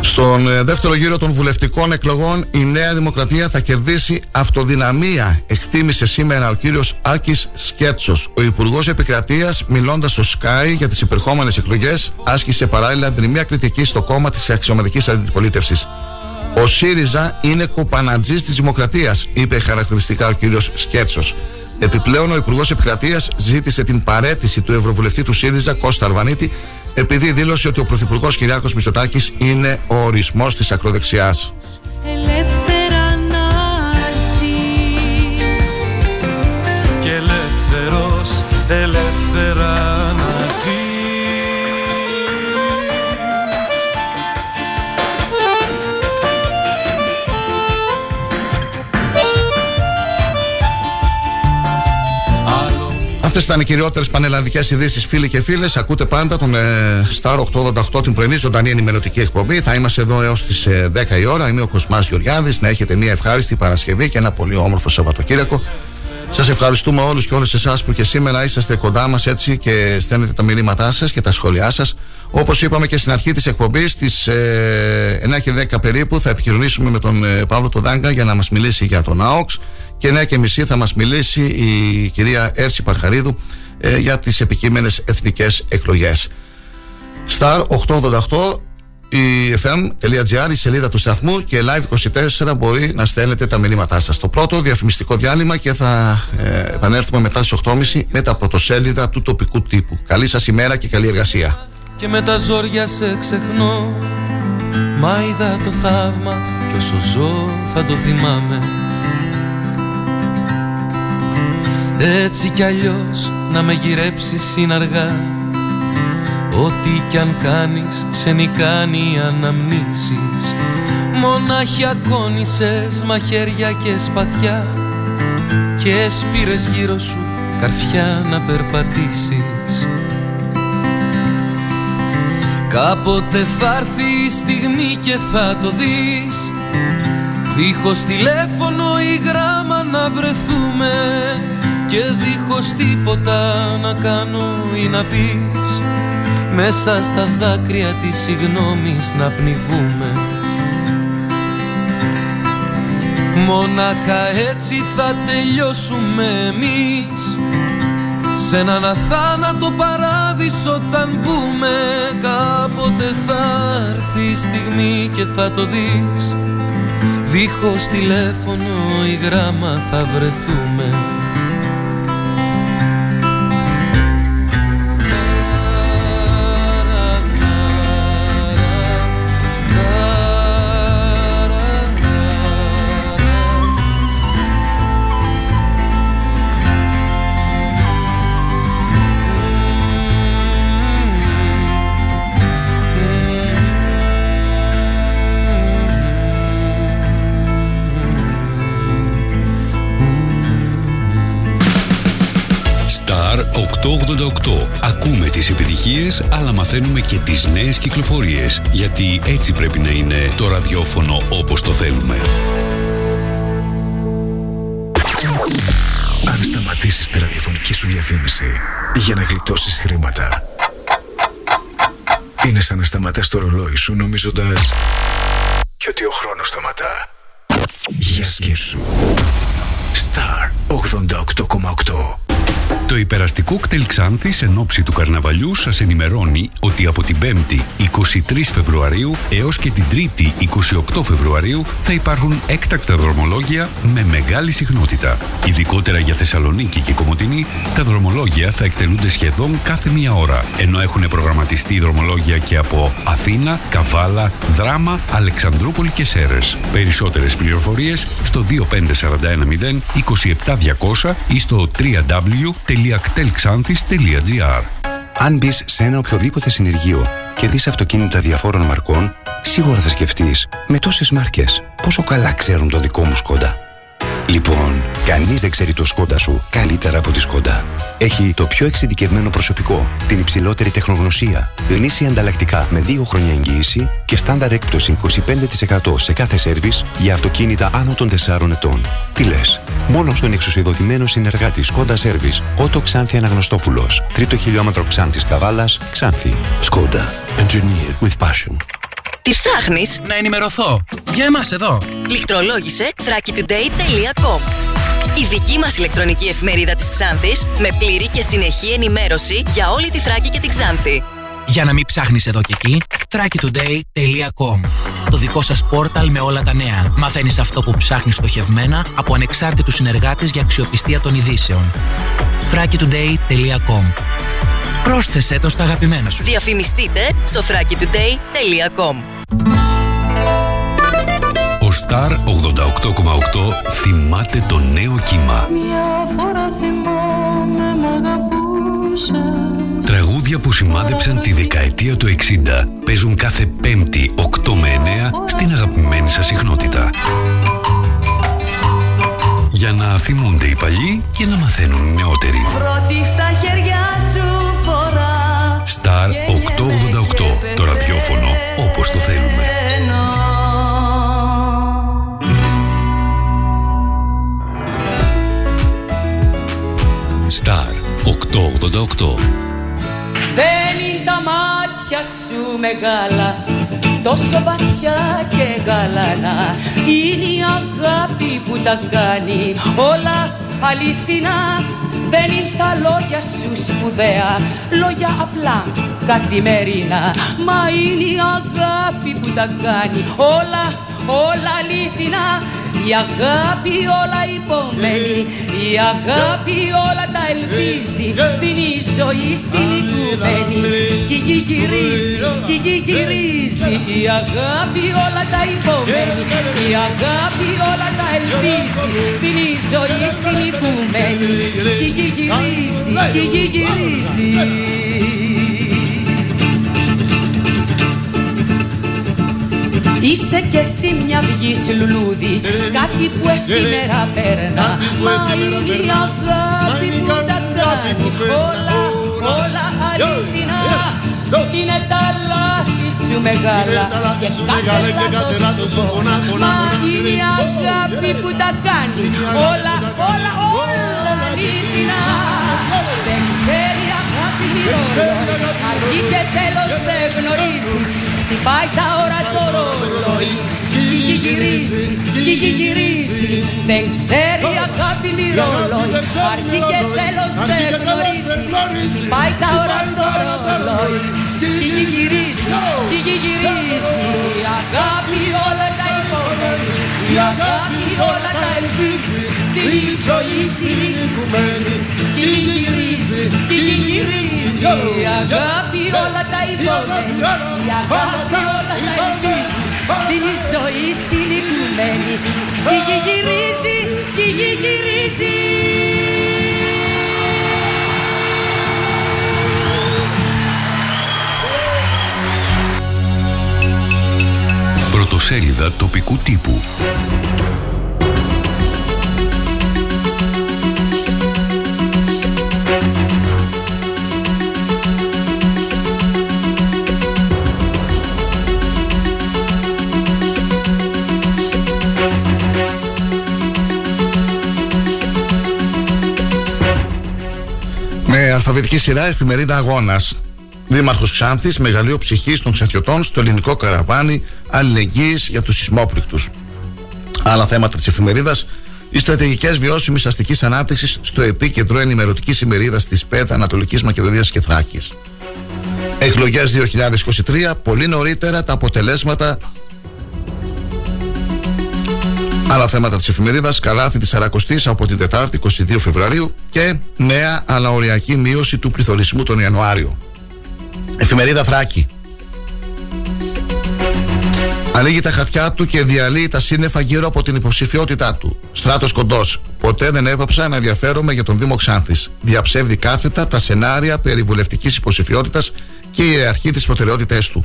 Στον δεύτερο γύρο των βουλευτικών εκλογών, η Νέα Δημοκρατία θα κερδίσει αυτοδυναμία, εκτίμησε σήμερα ο κύριος Άκης Σκέτσος. Ο Υπουργός Επικρατείας, μιλώντας στο Sky για τις υπερχόμενες εκλογές, άσκησε παράλληλα δρυμία κριτική στο κόμμα της αξιωματικής αντιπολίτευσης. Ο ΣΥΡΙΖΑ είναι κοπανατζής της Δημοκρατίας, είπε χαρακτηριστικά ο κύριος Σκέτσος. Επιπλέον, ο Υπουργός Επικρατείας ζήτησε την παραίτηση του Ευρωβουλευτή του ΣΥΡΙΖΑ Κώστα Αρβανίτη, επειδή δήλωσε ότι ο Πρωθυπουργός Κυριάκος Μητσοτάκης είναι ο ορισμός της ακροδεξιάς. Ελεύθερα να ζεις και ελεύθερος, ελεύθερα να ζεις. Αυτές ήταν οι κυριότερες πανελλαδικές ειδήσεις, φίλοι και φίλες. Ακούτε πάντα τον ε, Star οκτακόσια ογδόντα οκτώ, την πρωινή ζωντανή ενημερωτική εκπομπή. Θα είμαστε εδώ έως τις ε, δέκα η ώρα. Είμαι ο Κοσμάς Γεωργιάδης. Να έχετε μια ευχάριστη Παρασκευή και ένα πολύ όμορφο Σαββατοκύριακο. Σας ευχαριστούμε όλους και όλες εσάς που και σήμερα είσαστε κοντά μας έτσι και στέλνετε τα μηνύματά σας και τα σχόλιά σας. Όπως είπαμε και στην αρχή της εκπομπής, στις ε, εννιά και δέκα περίπου θα επικοινωνήσουμε με τον ε, Παύλο Τοντάγκα για να μας μιλήσει για τον ΑΟΚΣ, και εννιά και μισή θα μας μιλήσει η κυρία Έρση Παρχαρίδου ε, για τις επικείμενες εθνικές εκλογές. Star οκτακόσια ογδόντα οκτώ η εφ εμ τελεία τζι άρ, η σελίδα του σταθμού, και live είκοσι τέσσερα μπορεί να στέλνετε τα μηνύματά σας. Το πρώτο διαφημιστικό διάλειμμα και θα ε, επανέλθουμε μετά τις οκτώ και μισή με τα πρωτοσέλιδα του τοπικού τύπου. Καλή σας ημέρα και καλή εργασία. Και με τα ζόρια σε ξεχνώ, μα είδα το θαύμα κι όσο ζω θα το θυμάμαι. Έτσι κι αλλιώς να με γυρέψεις συναργά, ό,τι κι αν κάνεις σε νικάνει αναμνήσεις. Μονάχια κόνησες μαχαίρια και σπαθιά και σπήρες γύρω σου καρφιά να περπατήσεις. Κάποτε θα έρθει η στιγμή και θα το δεις, δίχως τηλέφωνο ή γράμμα να βρεθούμε και δίχως τίποτα να κάνω ή να πεις, μέσα στα δάκρυα της συγνώμης να πνιγούμε. Μόναχα έτσι θα τελειώσουμε εμείς, σ' έναν αθάνατο παράδεισο όταν μπούμε. Κάποτε θα έρθει η στιγμή και θα το δεις, δίχως τηλέφωνο ή γράμμα θα βρεθούμε. οκτακόσια ογδόντα οκτώ. Ακούμε τις επιτυχίες, αλλά μαθαίνουμε και τις νέες κυκλοφορίες. Γιατί έτσι πρέπει να είναι το ραδιόφωνο όπως το θέλουμε. Αν σταματήσεις τη ραδιοφωνική σου διαφήμιση για να γλιτώσεις χρήματα, Είναι σαν να σταματάς το ρολόι σου νομίζοντας και ότι ο χρόνος σταματά. Για σκέψου. Star ογδόντα οκτώ κόμμα οκτώ. Το υπεραστικό κτέλ Ξάνθης εν όψη του καρναβαλιού σας ενημερώνει ότι από την πέμπτη εικοστή τρίτη Φεβρουαρίου έως και την τρίτη εικοστή όγδοη Φεβρουαρίου θα υπάρχουν έκτακτα δρομολόγια με μεγάλη συχνότητα. Ειδικότερα για Θεσσαλονίκη και Κομοτηνή, τα δρομολόγια θα εκτελούνται σχεδόν κάθε μία ώρα, ενώ έχουν προγραμματιστεί δρομολόγια και από Αθήνα, Καβάλα, Δράμα, Αλεξανδρούπολη και Σέρρες. Περισσότερες πληροφορίες στο δύο πέντε τέσσερα ένα μηδέν είκοσι επτά διακόσια ή στο double-u double-u double-u τελεία κτέλ ξάνθης τελεία τζι άρ. Αν μπεις σε ένα οποιοδήποτε συνεργείο και δεις αυτοκίνητα διαφόρων μαρκών, σίγουρα θα σκεφτείς, με τόσες μάρκες, πόσο καλά ξέρουν το δικό μου Skoda. Λοιπόν, κανείς δεν ξέρει το Skoda σου καλύτερα από τη Skoda. Έχει το πιο εξειδικευμένο προσωπικό, την υψηλότερη τεχνογνωσία, γνήσια ανταλλακτικά με δύο χρόνια εγγύηση και στάνταρ έκπτωση είκοσι πέντε τοις εκατό σε κάθε σέρβις για αυτοκίνητα άνω των τεσσάρων ετών. Τι λες, μόνο στον εξουσιοδοτημένο συνεργάτη Skoda Service, Ότο Ξάνθη Αναγνωστόπουλος, τρίτο χιλιόμετρο Ξάνθης Καβάλας, Ξάνθη. Skoda. Engineered with passion. Τι ψάχνεις? Να ενημερωθώ. Για εμάς εδώ. Λιχτρολόγησε θράκιτουντέι τελεία κομ. Η δική μας ηλεκτρονική εφημερίδα της Ξάνθης με πλήρη και συνεχή ενημέρωση για όλη τη Θράκη και την Ξάνθη. Για να μην ψάχνεις εδώ και εκεί, thrakitoday τελεία com. Το δικό σας πόρταλ με όλα τα νέα. Μαθαίνεις αυτό που ψάχνεις στοχευμένα από ανεξάρτητους συνεργάτες για αξιοπιστία των ειδήσεων. thrakitoday τελεία com. Πρόσθεσέ το στα αγαπημένα σου. Διαφημιστείτε στο thrakitoday τελεία com. Ο Star ογδόντα οκτώ κόμμα οκτώ θυμάται το νέο κύμα. Μια φορά θυμάμαι μ' αγαπούσα. Τραγούδια που σημάδεψαν τη δεκαετία του εξήντα παίζουν κάθε Πέμπτη οκτώ με εννέα στην αγαπημένη σας συχνότητα. Για να θυμούνται οι παλιοί και να μαθαίνουν οι νεότεροι. Πρώτη στα χέρια σου Star οκτακόσια ογδόντα οκτώ, το ραδιόφωνο όπως το θέλουμε. Star οκτακόσια ογδόντα οκτώ. Δεν είναι τα μάτια σου μεγάλα, τόσο βαθιά και γαλανά. Είναι η αγάπη που τα κάνει όλα αληθινά. Δεν είναι τα λόγια σου σπουδαία, λόγια απλά καθημερινά. Μα είναι η αγάπη που τα κάνει όλα, όλα αληθινά. Η αγάπη όλα υπομένει, η αγάπη όλα τα ελπίζει. Δίνει η ζωή στην οικουμένη κι γη γυρίζει, κι γη γυρίζει. Η αγάπη όλα τα υπομένει, η αγάπη όλα τα ελπίζει. Δίνει η ζωή στην οικουμένη κι γη γυρίζει, κι γη γυρίζει. Είσαι κι εσύ μια βγής λουλούδι, κάτι που εφήμερα περνά. Μα είναι η αγάπη που τα κάνει όλα, όλα αληθινά. Είναι τα λάθη σου μεγάλα και κάθε λάθος σου πονά. Μα είναι η αγάπη που τα κάνει όλα, όλα, όλα αληθινά. Δεν ξέρει αγάπη μη ρόλο, αρχή και τέλος δεν γνωρίζει. Πάει τα ώρα το ρολόι κι γυρίζει, κι γυρίζει. Δεν ξέρει αγάπη μη ρολόι, αρχή και τέλος δεν γνωρίζει. Πάει τα ώρα το ρολόι κι γυρίζει, κι γυρίζει. Η αγάπη όλα τα υποδέχει, η αγάπη όλα τα ελπίζει. Την ζωή στην οικουμένη κι γυρίζει, κι γυρίζει. Η αγάπη όλα τα υποδέχει, η αγάπη όλα τα ελπίζει. Την ζωή στην οικουμένη κι γυρίζει, κι γυρίζει. Πρωτοσέλιδα τοπικού τύπου. Με αλφαβητική σειρά εφημερίδα Αγώνας. Δήμαρχος Ξάνθης, μεγαλείο ψυχής των Ξαντιωτών στο ελληνικό καραβάνι αλληλεγγύης για τους σεισμόπληκτους. Άλλα θέματα της εφημερίδας. Οι στρατηγικές βιώσιμης αστικής ανάπτυξης στο επίκεντρο ενημερωτικής ημερίδας της ΠΕΤ Ανατολικής Μακεδονίας και Θράκης. Εκλογές δύο χιλιάδες είκοσι τρία, πολύ νωρίτερα τα αποτελέσματα. Άλλα θέματα της εφημερίδας, καλάθι της Σαρακοστής από την Τετάρτη εικοστή δεύτερη Φεβρουαρίου και νέα αναοριακή μείωση του πληθωρισμού τον Ιανουάριο. Εφημερίδα Θράκη. Ανοίγει τα χαρτιά του και διαλύει τα σύννεφα γύρω από την υποψηφιότητά του. Στράτος Κοντός. Ποτέ δεν έπαψα να ενδιαφέρομαι για τον Δήμο Ξάνθης. Διαψεύδει κάθετα τα σενάρια περί βουλευτικής υποψηφιότητας και η ιεραρχή της προτεραιότητές του.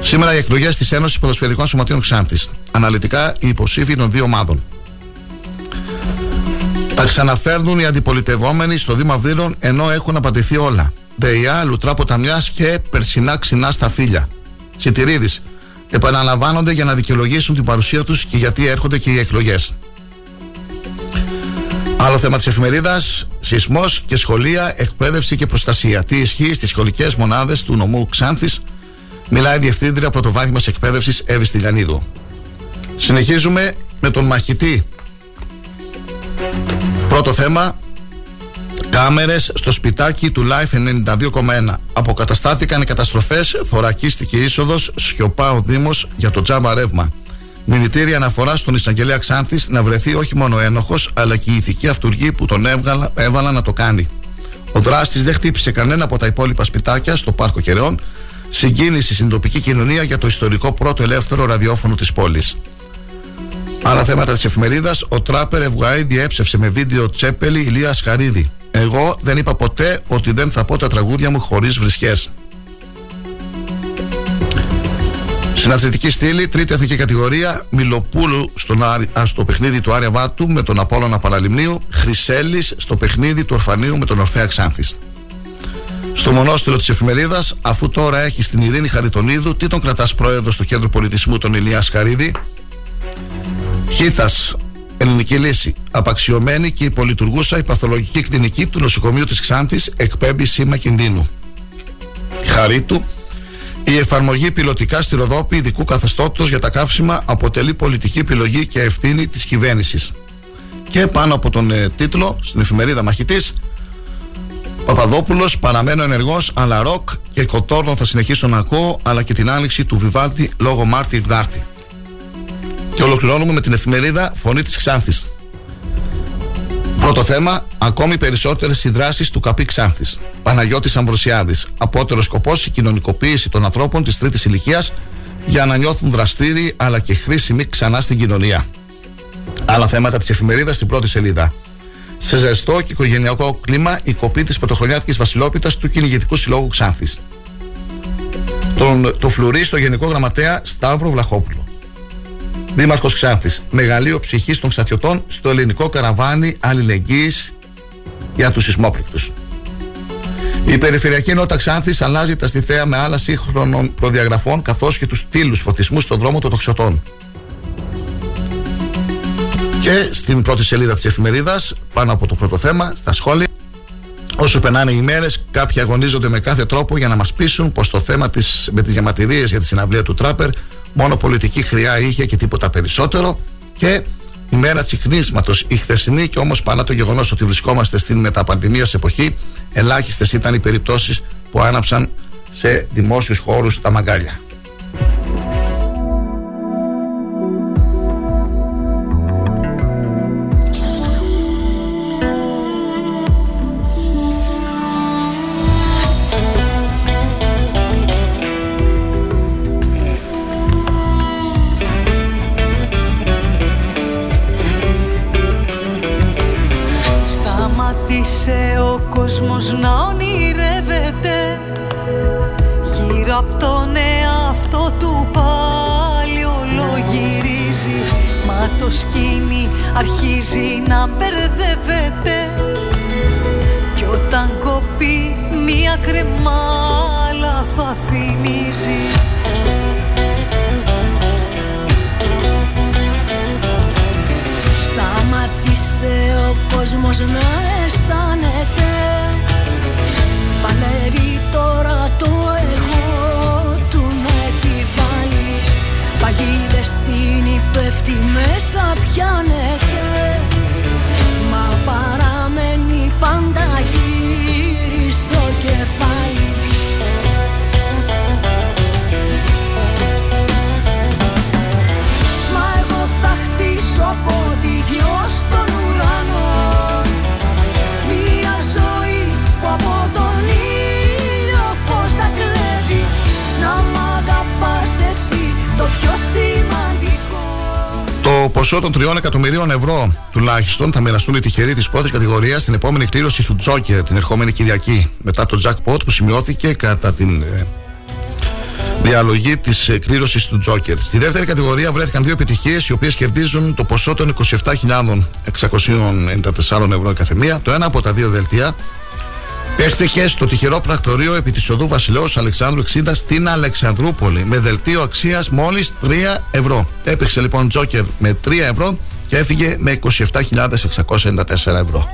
Σήμερα οι εκλογές της Ένωσης Ποδοσφαιρικών Σωματείων Ξάνθης. Αναλυτικά οι υποψήφοι των δύο ομάδων. Τα ξαναφέρνουν οι αντιπολιτευόμενοι στο Δήμα Βδήλων ενώ έχουν απαντηθεί όλα. Δεϊά, λουτρά ποταμιά και περσινά ξινά στα φύλλα. Τσιτηρίδης. Επαναλαμβάνονται για να δικαιολογήσουν την παρουσία τους και γιατί έρχονται και οι εκλογές. Άλλο θέμα της εφημερίδας, σεισμός και σχολεία, εκπαίδευση και προστασία. Τι ισχύει στις σχολικές μονάδες του νομού Ξάνθης, μιλάει η Διευθύντρια Πρωτοβάθμιας Εκπαίδευσης Εύη Στυλιανίδου. Συνεχίζουμε με τον μαχητή. Πρώτο θέμα, κάμερες στο σπιτάκι του Live ενενήντα δύο κόμμα ένα. Αποκαταστάθηκαν οι καταστροφές, θωρακίστηκε η είσοδος, σιωπά ο Δήμος για το τζάμπα ρεύμα. Μηνυτήρια αναφορά στον εισαγγελέα Ξάνθης να βρεθεί όχι μόνο ένοχος, αλλά και η ηθική αυτουργή που τον έβγαλα, έβαλα να το κάνει. Ο δράστης δεν χτύπησε κανένα από τα υπόλοιπα σπιτάκια στο Πάρκο Κεραιών. Συγκίνηση στην τοπική κοινωνία για το ιστορικό πρώτο ελεύθερο ραδιόφωνο της πόλης. Άλλα θέματα της εφημερίδας, ο τράπερ Ευγαή διέψευσε με βίντεο Τσέπελη Ηλία Σχαρίδη. Εγώ δεν είπα ποτέ ότι δεν θα πω τα τραγούδια μου χωρίς βρισχές. Συναθλητική στήλη, τρίτη εθνική κατηγορία, Μιλοπούλου στον Άρη, α, στο παιχνίδι του Άρια Βάτου με τον Απόλλωνα Παραλιμνίου, Χρυσέλης στο παιχνίδι του Ορφανίου με τον Ορφέα Ξάνθης. Στο μονόστιλο της εφημερίδας, αφού τώρα έχει την Ειρήνη Χαριτονίδου, τι τον κρατάς πρόεδρο στο Κέντρο Πολιτισμού τον Ηλία Σχαρίδη. Χίτας. Ελληνική λύση. Απαξιωμένη και υπολειτουργούσα η παθολογική κλινική του νοσοκομείου της Ξάνθης εκπέμπει σήμα κινδύνου. Χαρίτου. Η εφαρμογή πιλωτικά στη Ροδόπη ειδικού καθεστώτος για τα καύσιμα αποτελεί πολιτική επιλογή και ευθύνη της κυβέρνησης. Και πάνω από τον ε, τίτλο, στην εφημερίδα Μαχητής, Παπαδόπουλος, παραμένω ενεργός, αλλά ροκ και κοτόρνο θα συνεχίσω να ακούω, αλλά και την άνοιξη του Βιβάλτη λόγω Μάρτη Ιβδάρτη. Και ολοκληρώνουμε με την εφημερίδα Φωνή της Ξάνθης. Πρώτο θέμα, ακόμη περισσότερες οι δράσεις του ΚΑΠΗ Ξάνθης. Παναγιώτης Αμβροσιάδης. Απότερο σκοπός η κοινωνικοποίηση των ανθρώπων της τρίτης ηλικίας για να νιώθουν δραστήριοι αλλά και χρήσιμοι ξανά στην κοινωνία. Άλλα θέματα της εφημερίδας στην πρώτη σελίδα. Σε ζεστό και οικογενειακό κλίμα, η κοπή της Πρωτοχρονιάτικης Βασιλόπιτας του Κυνηγητικού Συλλόγου Ξάνθης. Τον, το φλουρί στο Γενικό Γραμματέα Σταύρο Βλαχόπουλο. Δήμαρχος Ξάνθης, μεγαλείο ψυχής των Ξαντιωτών στο ελληνικό καραβάνι αλληλεγγύης για τους σεισμόπληκτους. Η περιφερειακή νότα Ξάνθης αλλάζει τα στιθέα με άλλα σύγχρονων προδιαγραφών καθώς και τους τύλους φωτισμού στον δρόμο των τοξωτών. Και στην πρώτη σελίδα της εφημερίδας, πάνω από το πρώτο θέμα, στα σχόλια, όσο περνάνε οι μέρες, κάποιοι αγωνίζονται με κάθε τρόπο για να μας πείσουν πως το θέμα της, με τις διαμαρτυρίες για τη συναυλία του Τράπερ μόνο πολιτική χρειά είχε και τίποτα περισσότερο. Και η μέρα τσιχνίσματος, η χθεσινή, και όμως παρά το γεγονός ότι βρισκόμαστε στην μεταπανδημίας εποχή, ελάχιστες ήταν οι περιπτώσεις που άναψαν σε δημόσιους χώρους τα μαγκάλια. Ο κόσμος να ονειρεύεται γύρω από τον εαυτό του, πάλι ολογυρίζει. Μα το σκήνι αρχίζει να μπερδεύεται κι όταν κοπεί μία κρεμάλα θα θυμίζει. Σταμάτησε ο κόσμος να αισθάνεται, παλεύει τώρα πέφτει μέσα, πιάνεται, μα παραμένει πάντα γύρι στο κεφάλι. Μα εγώ θα χτίσω από τη γιο στον ουρανό μια ζωή που από τον ήλιο φως θα κλέβει. Να μ' αγαπάς εσύ, το πιο σημαντικό. Το ποσό των τριών εκατομμυρίων ευρώ τουλάχιστον θα μοιραστούν οι τυχεροί της πρώτης κατηγορίας στην επόμενη κλήρωση του Τζόκερ την ερχόμενη Κυριακή, μετά το jackpot που σημειώθηκε κατά την ε, διαλογή της ε, κλήρωσης του Τζόκερ. Στη δεύτερη κατηγορία βρέθηκαν δύο επιτυχίες, οι οποίες κερδίζουν το ποσό των είκοσι επτά χιλιάδες εξακόσια ενενήντα τέσσερα ευρώ καθεμία. Το ένα από τα δύο δελτία παίχθηκε στο τυχερό πρακτορείο επί της οδού Βασιλέως Αλεξάνδρου εξήντα στην Αλεξανδρούπολη με δελτίο αξίας μόλις τρία ευρώ. Έπαιξε λοιπόν τζόκερ με τρία ευρώ και έφυγε με είκοσι επτά χιλιάδες εξακόσια ενενήντα τέσσερα ευρώ.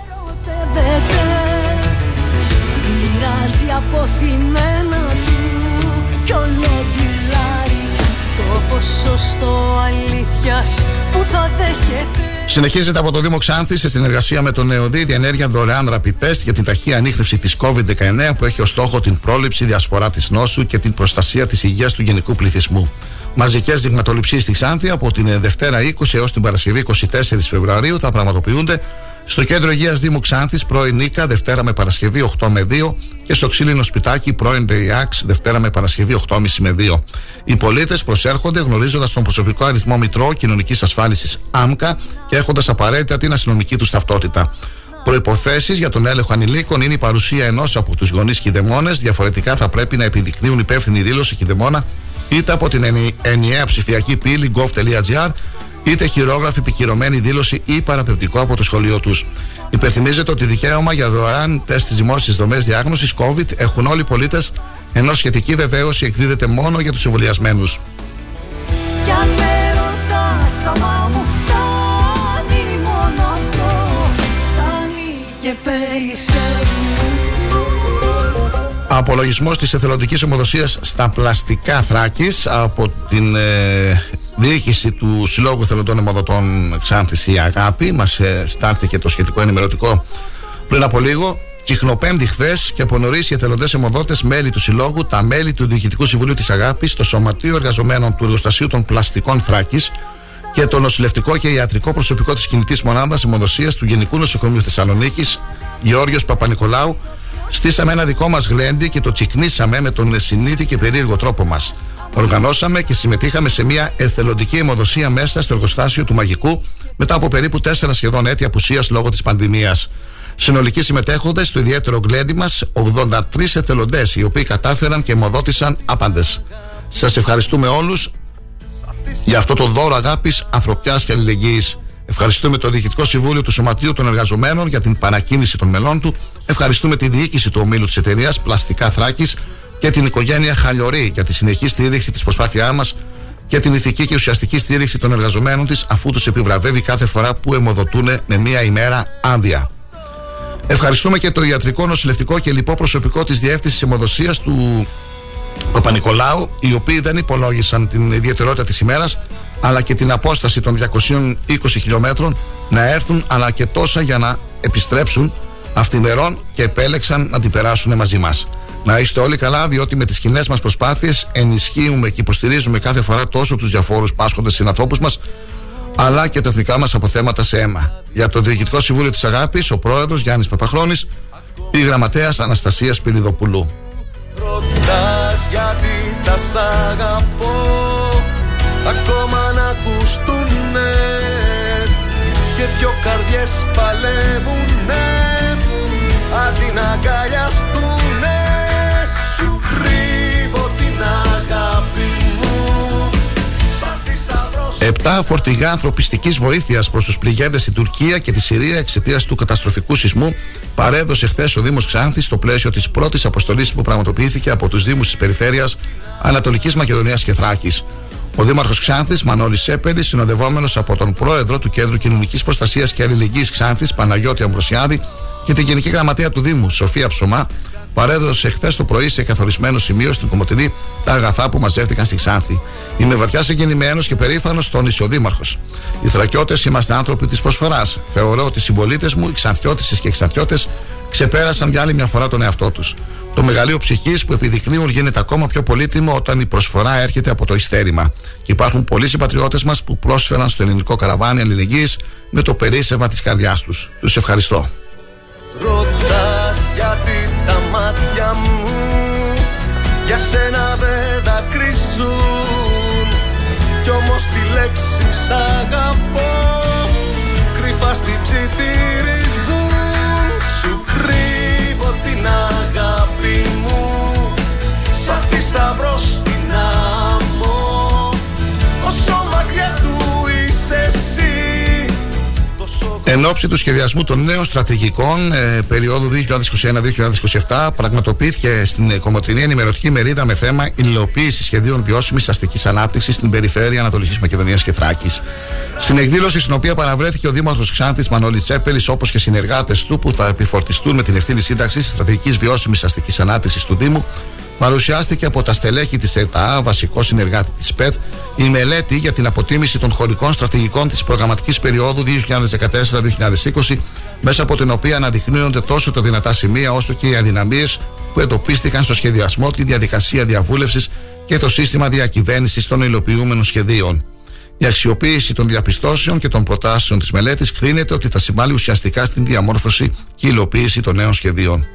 Συνεχίζεται από το Δήμο Ξάνθης σε συνεργασία με τον ΕΟΔΗ η διενέργεια δωρεάν rapid test για την ταχύη ανίχνευση της κόβιντ δεκαεννέα που έχει ως στόχο την πρόληψη, διασπορά της νόσου και την προστασία της υγείας του γενικού πληθυσμού. Μαζικές δειγματοληψίες στη Ξάνθη από την Δευτέρα είκοσι έως την Παρασκευή είκοσι τέσσερις Φεβρουαρίου θα πραγματοποιούνται στο Κέντρο Υγείας Δήμου Ξάνθης πρώην Νίκα, Δευτέρα με Παρασκευή οκτώ με δύο, και στο Ξύλινο Σπιτάκι πρώην ΔΕΙΑΞ, Δευτέρα με Παρασκευή οκτώ και μισή με δύο. Οι πολίτες προσέρχονται γνωρίζοντας τον προσωπικό αριθμό Μητρώου Κοινωνικής Ασφάλισης ΑΜΚΑ και έχοντας απαραίτητα την αστυνομική τους ταυτότητα. Προϋποθέσεις για τον έλεγχο ανηλίκων είναι η παρουσία ενός από τους γονείς κηδεμόνες, διαφορετικά θα πρέπει να επιδεικνύουν υπεύθυνη δήλωση κηδεμόνα είτε από την ενιαία ψηφιακή πύλη gov.gr είτε χειρόγραφη επικυρωμένη δήλωση ή παραπεπτικό από το σχολείο τους. Υπενθυμίζεται ότι δικαίωμα για δωρεάν τεστ στις δημόσιες δομές διάγνωσης COVID έχουν όλοι οι πολίτες, ενώ σχετική βεβαίωση εκδίδεται μόνο για τους εμβολιασμένους. Απολογισμός της εθελοντικής αιμοδοσίας στα πλαστικά Θράκης από την ε, διοίκηση του Συλλόγου Εθελοντών Αιμοδοτών Ξάνθης η Αγάπη. Μας ε, στάλθηκε το σχετικό ενημερωτικό πριν από λίγο. Κυχνοπέμπτη χθες και από νωρίς οι εθελοντές αιμοδότες, μέλη του Συλλόγου, τα μέλη του Διοικητικού Συμβουλίου της Αγάπης, το Σωματείο Εργαζομένων του Εργοστασίου των Πλαστικών Θράκης και το νοσηλευτικό και ιατρικό προσωπικό της κινητής μονάδας αιμοδοσίας του Γενικού Νοσοκομείου Θεσσαλονίκης Γεώργιος Παπα-Νικολάου, στήσαμε ένα δικό μας γλέντι και το τσικνίσαμε με τον συνήθη και περίεργο τρόπο μας. Οργανώσαμε και συμμετείχαμε σε μια εθελοντική αιμοδοσία μέσα στο εργοστάσιο του Μαγικού μετά από περίπου τέσσερα σχεδόν έτη απουσίας λόγω της πανδημίας. Συνολικοί συμμετέχοντες στο ιδιαίτερο γλέντι μας ογδόντα τρεις εθελοντές, οι οποίοι κατάφεραν και αιμοδότησαν άπαντες. Σας ευχαριστούμε όλους για αυτό το δώρο αγάπης, ανθρωπιάς και αλληλεγγύης. Ευχαριστούμε το Διοικητικό Συμβούλιο του Σωματείου των Εργαζομένων για την παρακίνηση των μελών του. Ευχαριστούμε τη διοίκηση του ομίλου της εταιρείας Πλαστικά Θράκης και την οικογένεια Χαλιορή για τη συνεχή στήριξη της προσπάθειάς μας και την ηθική και ουσιαστική στήριξη των εργαζομένων της, αφού τους επιβραβεύει κάθε φορά που αιμοδοτούν με μία ημέρα άδεια. Ευχαριστούμε και το ιατρικό, νοσηλευτικό και λοιπό προσωπικό της Διεύθυνσης Αιμοδοσίας του Παπα-Νικολάου, οι οποίοι δεν υπολόγισαν την ιδιαιτερότητα της ημέρας αλλά και την απόσταση των διακόσια είκοσι χιλιόμετρων να έρθουν, αλλά και τόσα για να επιστρέψουν αυτημερών, και επέλεξαν να την περάσουν μαζί μας. Να είστε όλοι καλά, διότι με τις κοινές μας προσπάθειες ενισχύουμε και υποστηρίζουμε κάθε φορά τόσο τους διαφόρους πάσχοντες συνανθρώπους μας, αλλά και τα εθνικά μας αποθέματα σε αίμα. Για το Διοικητικό Συμβούλιο της Αγάπης, ο πρόεδρος Γιάννης Παπαχρόνης, η γραμματέας Αναστασίας Πυριδοπουλού. Ρωτάς γιατί τα σ' αγαπώ, ακόμα να ακουστούνε και δυο καρδιές παλεύουνε αντί να αγκαλιαστούνε. Σου κρύβω την αγάπη μου σαν θησαυρός. Επτά φορτηγά ανθρωπιστικής βοήθειας προς τους πληγέντες στην Τουρκία και τη Συρία εξαιτίας του καταστροφικού σεισμού παρέδωσε χθες ο Δήμος Ξάνθης στο πλαίσιο της πρώτης αποστολής που πραγματοποιήθηκε από τους Δήμους της Περιφέρειας Ανατολικής Μακεδονίας και Θράκης. Ο Δήμαρχος Ξάνθης Μανώλης Σέπελης, συνοδευόμενος από τον πρόεδρο του Κέντρου Κοινωνικής Προστασίας και Αλληλεγγύης Ξάνθης Παναγιώτη Αμπροσιάδη και την Γενική Γραμματέα του Δήμου Σοφία Ψωμά, παρέδωσε χθες το πρωί σε καθορισμένο σημείο στην Κομοτηνή τα αγαθά που μαζεύτηκαν στη Ξάνθη. Είμαι βαθιά συγκινημένος και περήφανος στον Ισοδήμαρχος. Οι Θρακιώτες είμαστε άνθρωποι της προσφοράς. Θεωρώ ότι οι συμπολίτες μου, οι Ξανθιώτες και οι Ξανθιώτες, ξεπέρασαν για άλλη μια φορά τον εαυτό τους. Το μεγαλείο ψυχής που επιδεικνύουν γίνεται ακόμα πιο πολύτιμο όταν η προσφορά έρχεται από το ειστέρημα. Και υπάρχουν πολλοί συμπατριώτες μας που πρόσφεραν στο ελληνικό καραβάνι αλληλεγγύης με το περίσσευμα της καρδιάς τους. Τους ευχαριστώ. Ρωτάς γιατί τα μάτια μου για σένα δεν δακρύζουν, κι όμως τη λέξη σ' αγαπώ κρυφά στην ψήτη ρίζουν. Σου κρύβω την αγάπη μου σαν θησαυρό στην άμμο, όσο μακριά του είσαι εσύ. Εν ώψη του σχεδιασμού των νέων στρατηγικών ε, περίοδου είκοσι είκοσι ένα είκοσι είκοσι επτά, πραγματοποιήθηκε στην Κομοτηνή ενημερωτική μερίδα με θέμα υλοποίηση σχεδίων βιώσιμης αστικής ανάπτυξης στην περιφέρεια Ανατολικής Μακεδονίας και Θράκης. Στην εκδήλωση, στην οποία παραβρέθηκε ο Δήμαρχος Ξάνθης Μανώλης Τσέπελης, όπως και συνεργάτες του που θα επιφορτιστούν με την ευθύνη σύνταξης της στρατηγικής βιώσιμης αστικής ανάπτυξης του Δήμου, παρουσιάστηκε από τα στελέχη της ΕΤΑΑ, βασικό συνεργάτη της ΠΕΤ, η μελέτη για την αποτίμηση των χωρικών στρατηγικών της προγραμματικής περίοδου δύο χιλιάδες δεκατέσσερα δύο χιλιάδες είκοσι, μέσα από την οποία αναδεικνύονται τόσο τα δυνατά σημεία όσο και οι αδυναμίες που εντοπίστηκαν στο σχεδιασμό, τη διαδικασία διαβούλευσης και το σύστημα διακυβέρνησης των υλοποιούμενων σχεδίων. Η αξιοποίηση των διαπιστώσεων και των προτάσεων της μελέτης κρίνεται ότι θα συμβάλλει ουσιαστικά στην διαμόρφωση και υλοποίηση των νέων σχεδίων.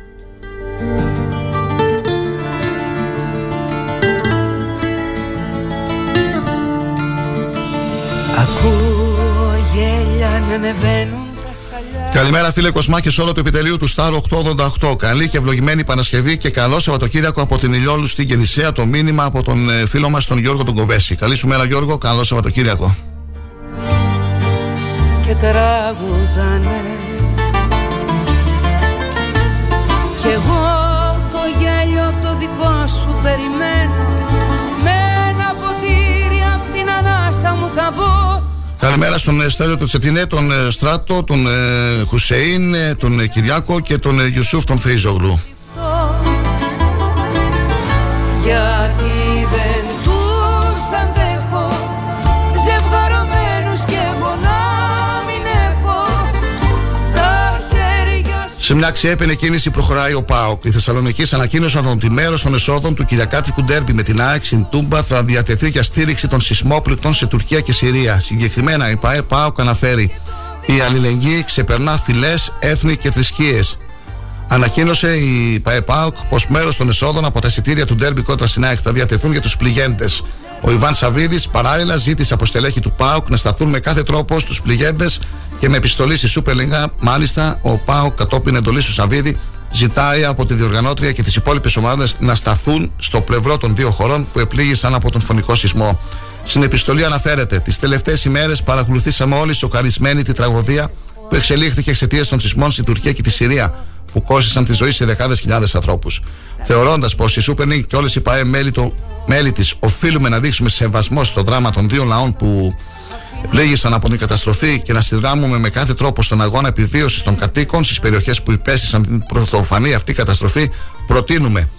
Καλημέρα φίλε Κοσμά και σε όλο το επιτελείο του Star οκτακόσια ογδόντα οκτώ. Καλή και ευλογημένη Παρασκευή και καλό Σαββατοκύριακο από την ηλιόλουστη Γεννησέα. Το μήνυμα από τον φίλο μας τον Γιώργο τον Κοβέση. Καλή σου μέρα Γιώργο, καλό Σαββατοκύριακο. Και τραγουδάνε κι εγώ το γέλιο το δικό σου περιμένω, με ένα ποτήρι απ' την ανάσα μου θα μπω. Καλημέρα στον Στέλιο του Τσετινέ, τον Στράτο, τον ε, Χουσέιν, τον ε, Κυριάκο και τον ε, Ιουσούφ τον Φεϊζόγλου. Γιατί δεν τους αντέχω, ζευγαρωμένους και εγώ να μην έχω τα χέρια σου. Σε μια ξέπαινε κίνηση προχωράει ο ΠΑΟΚ. Οι Θεσσαλονικείς ανακοίνωσαν ότι μέρος των εσόδων του κυριακάτικου ντέρμπι με την ΑΕΚ στην Τούμπα θα διατεθεί για στήριξη των σεισμόπληκτων σε Τουρκία και Συρία. Συγκεκριμένα, η ΠΑΟΚ αναφέρει: η αλληλεγγύη ξεπερνά φυλές, έθνη και θρησκείες. Ανακοίνωσε η ΠΑΕΠΑΟΚ πως μέρος των εσόδων από τα εισιτήρια του ντέρμπι κόντρα στην ΑΕΚ θα διατεθούν για τους πληγέντες. Ο Ιβάν Σαββίδης παράλληλα ζήτησε από στελέχη του ΠΑΟΚ να σταθούν με κάθε τρόπο στους πληγέντες και με επιστολή στη Super League. Μάλιστα, ο ΠΑΟΚ κατόπιν εντολής του Σαββίδη ζητάει από τη διοργανώτρια και τις υπόλοιπες ομάδες να σταθούν στο πλευρό των δύο χωρών που επλήγησαν από τον φωνικό σεισμό. Στην επιστολή αναφέρεται: τις τελευταίες ημέρες παρακολουθήσαμε όλοι σοκαρισμένη τη τραγωδία που εξελίχθηκε εξαιτίας των σεισμών στην Τουρκία και τη Συρία, που κόστησαν τη ζωή σε δεκάδες χιλιάδες ανθρώπους. Θεωρώντας πως η Super League και όλες οι ΠΑΕ μέλη, μέλη της οφείλουμε να δείξουμε σεβασμό στο δράμα των δύο λαών που πλήγησαν από την καταστροφή και να συνδράμουμε με κάθε τρόπο στον αγώνα επιβίωσης των κατοίκων στις περιοχές που υπέστησαν την πρωτοφανή αυτή καταστροφή, προτείνουμε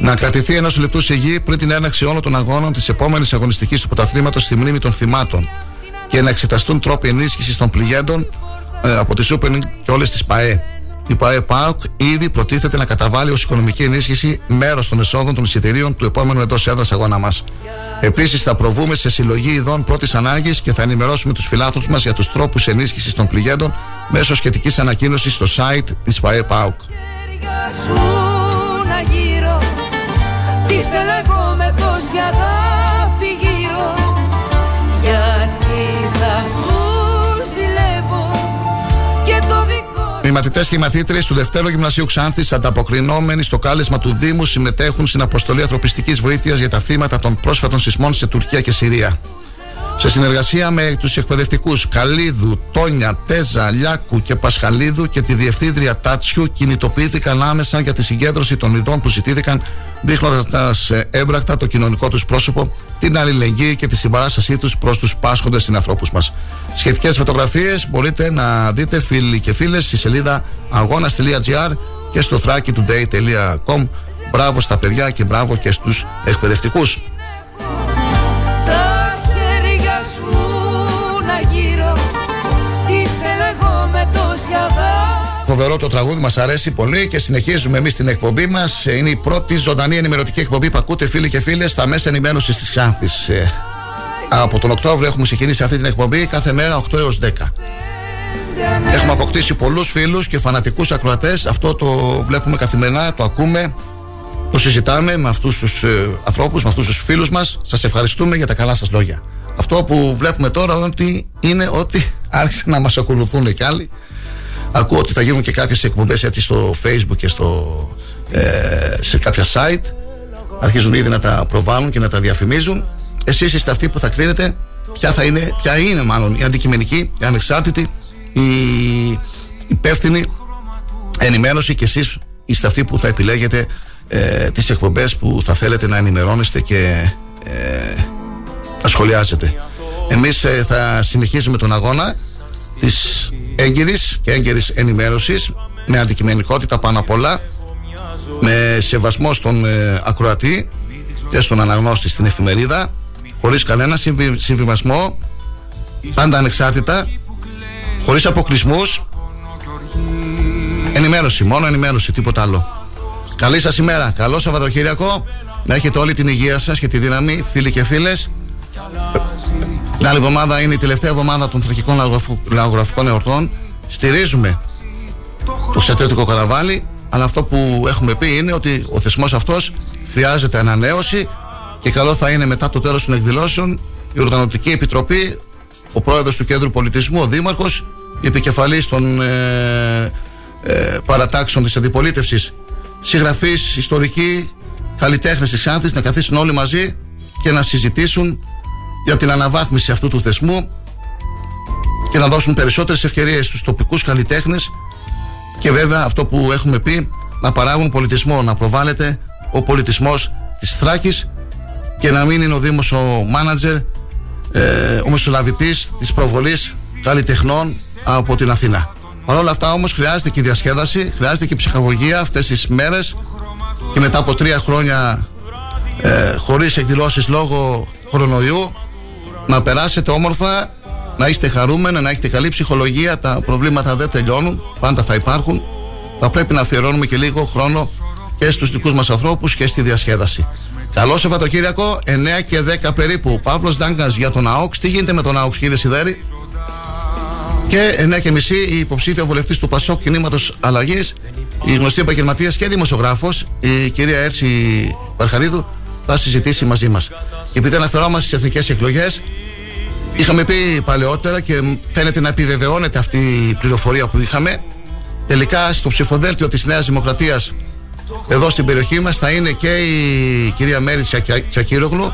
να κρατηθεί ενός λεπτού σιγή πριν την έναρξη όλων των αγώνων της επόμενης αγωνιστικής του πρωταθλήματος στη μνήμη των θυμάτων και να εξεταστούν τρόποι ενίσχυσης των πληγέντων ε, από τη Super League και όλες τις ΠΑΕ. Η ΠΑΕΠΑΟΚ ήδη προτίθεται να καταβάλει ως οικονομική ενίσχυση μέρος των εσόδων των εισιτηρίων του επόμενου εντός έδρας αγώνα μας. Επίσης, θα προβούμε σε συλλογή ειδών πρώτης ανάγκης και θα ενημερώσουμε τους φιλάθλους μας για τους τρόπους ενίσχυσης των πληγέντων μέσω σχετικής ανακοίνωσης στο site της ΠΑΕΠΑΟΚ. Οι μαθητές και οι μαθήτριες του Δευτέρου Γυμνασίου Ξάνθης, ανταποκρινόμενοι στο κάλεσμα του Δήμου, συμμετέχουν στην αποστολή ανθρωπιστικής βοήθειας για τα θύματα των πρόσφατων σεισμών σε Τουρκία και Συρία. Σε συνεργασία με τους εκπαιδευτικούς Καλίδου, Τόνια, Τέζα, Λιάκου και Πασχαλίδου και τη Διευθύντρια Τάτσιου, κινητοποιήθηκαν άμεσα για τη συγκέντρωση των ειδών που ζητήθηκαν, δείχνοντας έμπρακτα το κοινωνικό τους πρόσωπο, την αλληλεγγύη και τη συμπαράστασή τους προς τους πάσχοντες συνανθρώπους μας. Σχετικές φωτογραφίες μπορείτε να δείτε φίλοι και φίλες στη σελίδα αγώνας τελεία τζι άρ και στο θράκιτουντέι τελεία κομ. Μπράβο στα παιδιά και μπράβο και στους εκπαιδευτικούς. Φοβερό το τραγούδι, μας αρέσει πολύ και συνεχίζουμε εμείς την εκπομπή μας. Είναι η πρώτη ζωντανή ενημερωτική εκπομπή που ακούτε, φίλοι και φίλες, στα μέσα ενημέρωσης της Ξάνθης. Από τον Οκτώβριο έχουμε ξεκινήσει αυτή την εκπομπή κάθε μέρα οκτώ έως δέκα. Έχουμε αποκτήσει πολλούς φίλους και φανατικούς ακροατές. Αυτό το βλέπουμε καθημερινά, το ακούμε, το συζητάμε με αυτούς τους ε, ανθρώπους, με αυτούς τους φίλους μας. Σας ευχαριστούμε για τα καλά σας λόγια. Αυτό που βλέπουμε τώρα ότι είναι ότι άρχισαν να μας ακολουθούν κι άλλοι. Ακούω ότι θα γίνουν και κάποιες εκπομπές έτσι στο Facebook και στο, ε, σε κάποια site. Αρχίζουν ήδη να τα προβάλλουν και να τα διαφημίζουν. Εσείς είστε αυτοί που θα κρίνετε ποια, θα είναι, ποια είναι μάλλον η αντικειμενική, η ανεξάρτητη, η υπεύθυνη ενημέρωση, και εσείς είστε αυτοί που θα επιλέγετε ε, τις εκπομπές που θα θέλετε να ενημερώνεστε και ε, να σχολιάζετε. Εμείς ε, θα συνεχίζουμε τον αγώνα της έγκυρης και έγκαιρης ενημέρωσης με αντικειμενικότητα πάνω απ' όλα, με σεβασμό στον ε, ακροατή και στον αναγνώστη στην εφημερίδα, χωρίς κανένα συμβι... συμβιβασμό, πάντα ανεξάρτητα, χωρίς αποκλεισμούς. Ενημέρωση, μόνο ενημέρωση, τίποτα άλλο. Καλή σας ημέρα, καλό Σαββατοκύριακο. Να έχετε όλη την υγεία σας και τη δύναμη, φίλοι και φίλες. Την άλλη εβδομάδα είναι η τελευταία εβδομάδα των θρακικών λαογραφικών εορτών. Στηρίζουμε το ξατρίτικο καραβάλι, αλλά αυτό που έχουμε πει είναι ότι ο θεσμός αυτός χρειάζεται ανανέωση και καλό θα είναι μετά το τέλος των εκδηλώσεων η Οργανωτική Επιτροπή, ο πρόεδρος του Κέντρου Πολιτισμού, ο δήμαρχος, η επικεφαλής των ε, ε, παρατάξεων της αντιπολίτευσης, συγγραφείς, ιστορικοί, καλλιτέχνες της Ξάνθης, να καθίσουν όλοι μαζί και να συζητήσουν για την αναβάθμιση αυτού του θεσμού και να δώσουν περισσότερες ευκαιρίες στους τοπικούς καλλιτέχνες και βέβαια αυτό που έχουμε πει, να παράγουν πολιτισμό, να προβάλλεται ο πολιτισμός της Θράκης και να μην είναι ο Δήμος ο μάνατζερ, ε, ο μεσολαβητής της προβολής καλλιτεχνών από την Αθήνα. Παρ' όλα αυτά όμως χρειάζεται και η διασκέδαση, χρειάζεται και η ψυχαγωγία αυτές τις μέρες και μετά από τρία χρόνια ε, χωρίς εκδηλώσεις λόγω χρονοϊού, να περάσετε όμορφα, να είστε χαρούμενα, να έχετε καλή ψυχολογία. Τα προβλήματα δεν τελειώνουν, πάντα θα υπάρχουν. Θα πρέπει να αφιερώνουμε και λίγο χρόνο και στους δικούς μας ανθρώπους και στη διασκέδαση. Καλό Σαββατοκύριακο, εννιά και δέκα περίπου. Παύλος Τοντάγκας για τον ΑΟΚΣ. Τι γίνεται με τον ΑΟΚΣ, κύριε Σιδέρη? Και εννιά και τριάντα η υποψήφια βουλευτής του ΠΑΣΟΚ Κινήματος Αλλαγής, η γνωστή επαγγελματίας και δημοσιογράφος, η κυρία Έρση Παρχαρίδου, θα συζητήσει μαζί μας. Και επειδή αναφερόμαστε στις εθνικές εκλογές, είχαμε πει παλαιότερα και φαίνεται να επιβεβαιώνεται αυτή η πληροφορία που είχαμε. Τελικά στο ψηφοδέλτιο της Νέας Δημοκρατίας εδώ στην περιοχή μας θα είναι και η κυρία Μέρη Τσακύρογλου,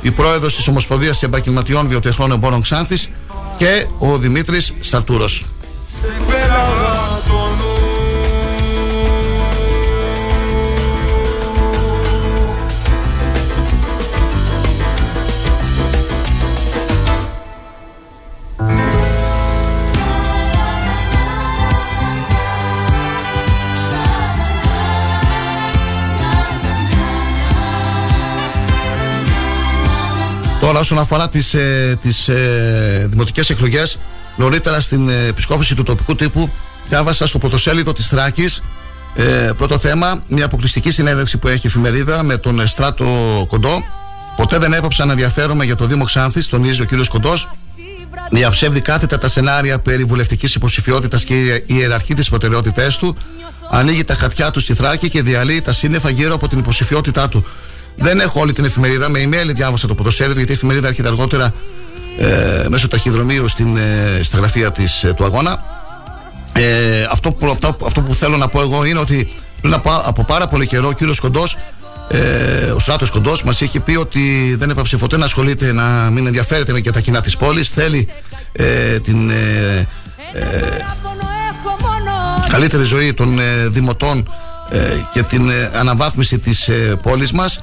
η πρόεδρος της Ομοσπονδίας Επαγγελματιών Βιοτεχνών Εμπόρων Ξάνθης, και ο Δημήτρης Σαρτούρος. Τώρα όσον αφορά τις, ε, τις ε, δημοτικές εκλογές, νωρίτερα στην ε, επισκόπηση του τοπικού τύπου διάβασα στο πρωτοσέλιδο της Θράκης, ε, πρώτο θέμα, μια αποκλειστική συνέντευξη που έχει η εφημερίδα με τον Στράτο Κοντό. Ποτέ δεν έπαψα να ενδιαφέρομαι για το Δήμο Ξάνθης, τονίζει ο κύριος Κοντός. Διαψεύδει κάθετα τα σενάρια περί βουλευτικής υποψηφιότητας και ιεραρχεί τις προτεραιότητές του. Ανοίγει τα χαρτιά του στη Θράκη και διαλύει τα σύννεφα γύρω από την υποψηφιότητά του. Δεν έχω όλη την εφημερίδα, με email διάβασα το πρωτοσέλιδο, γιατί η εφημερίδα έρχεται αργότερα ε, μέσω ταχυδρομείου στην, ε, στα γραφεία της, ε, του αγώνα. Ε, αυτό, που, αυτό, αυτό που θέλω να πω εγώ είναι ότι πριν από, από πάρα πολύ καιρό ο κύριος Κοντός, ε, ο Στράτος Κοντός, μας είχε πει ότι δεν έπαψε ποτέ να ασχολείται, να μην ενδιαφέρεται για τα κοινά της πόλης. Θέλει ε, την ε, ε, καλύτερη ζωή των ε, δημοτών και την αναβάθμιση της πόλης μας.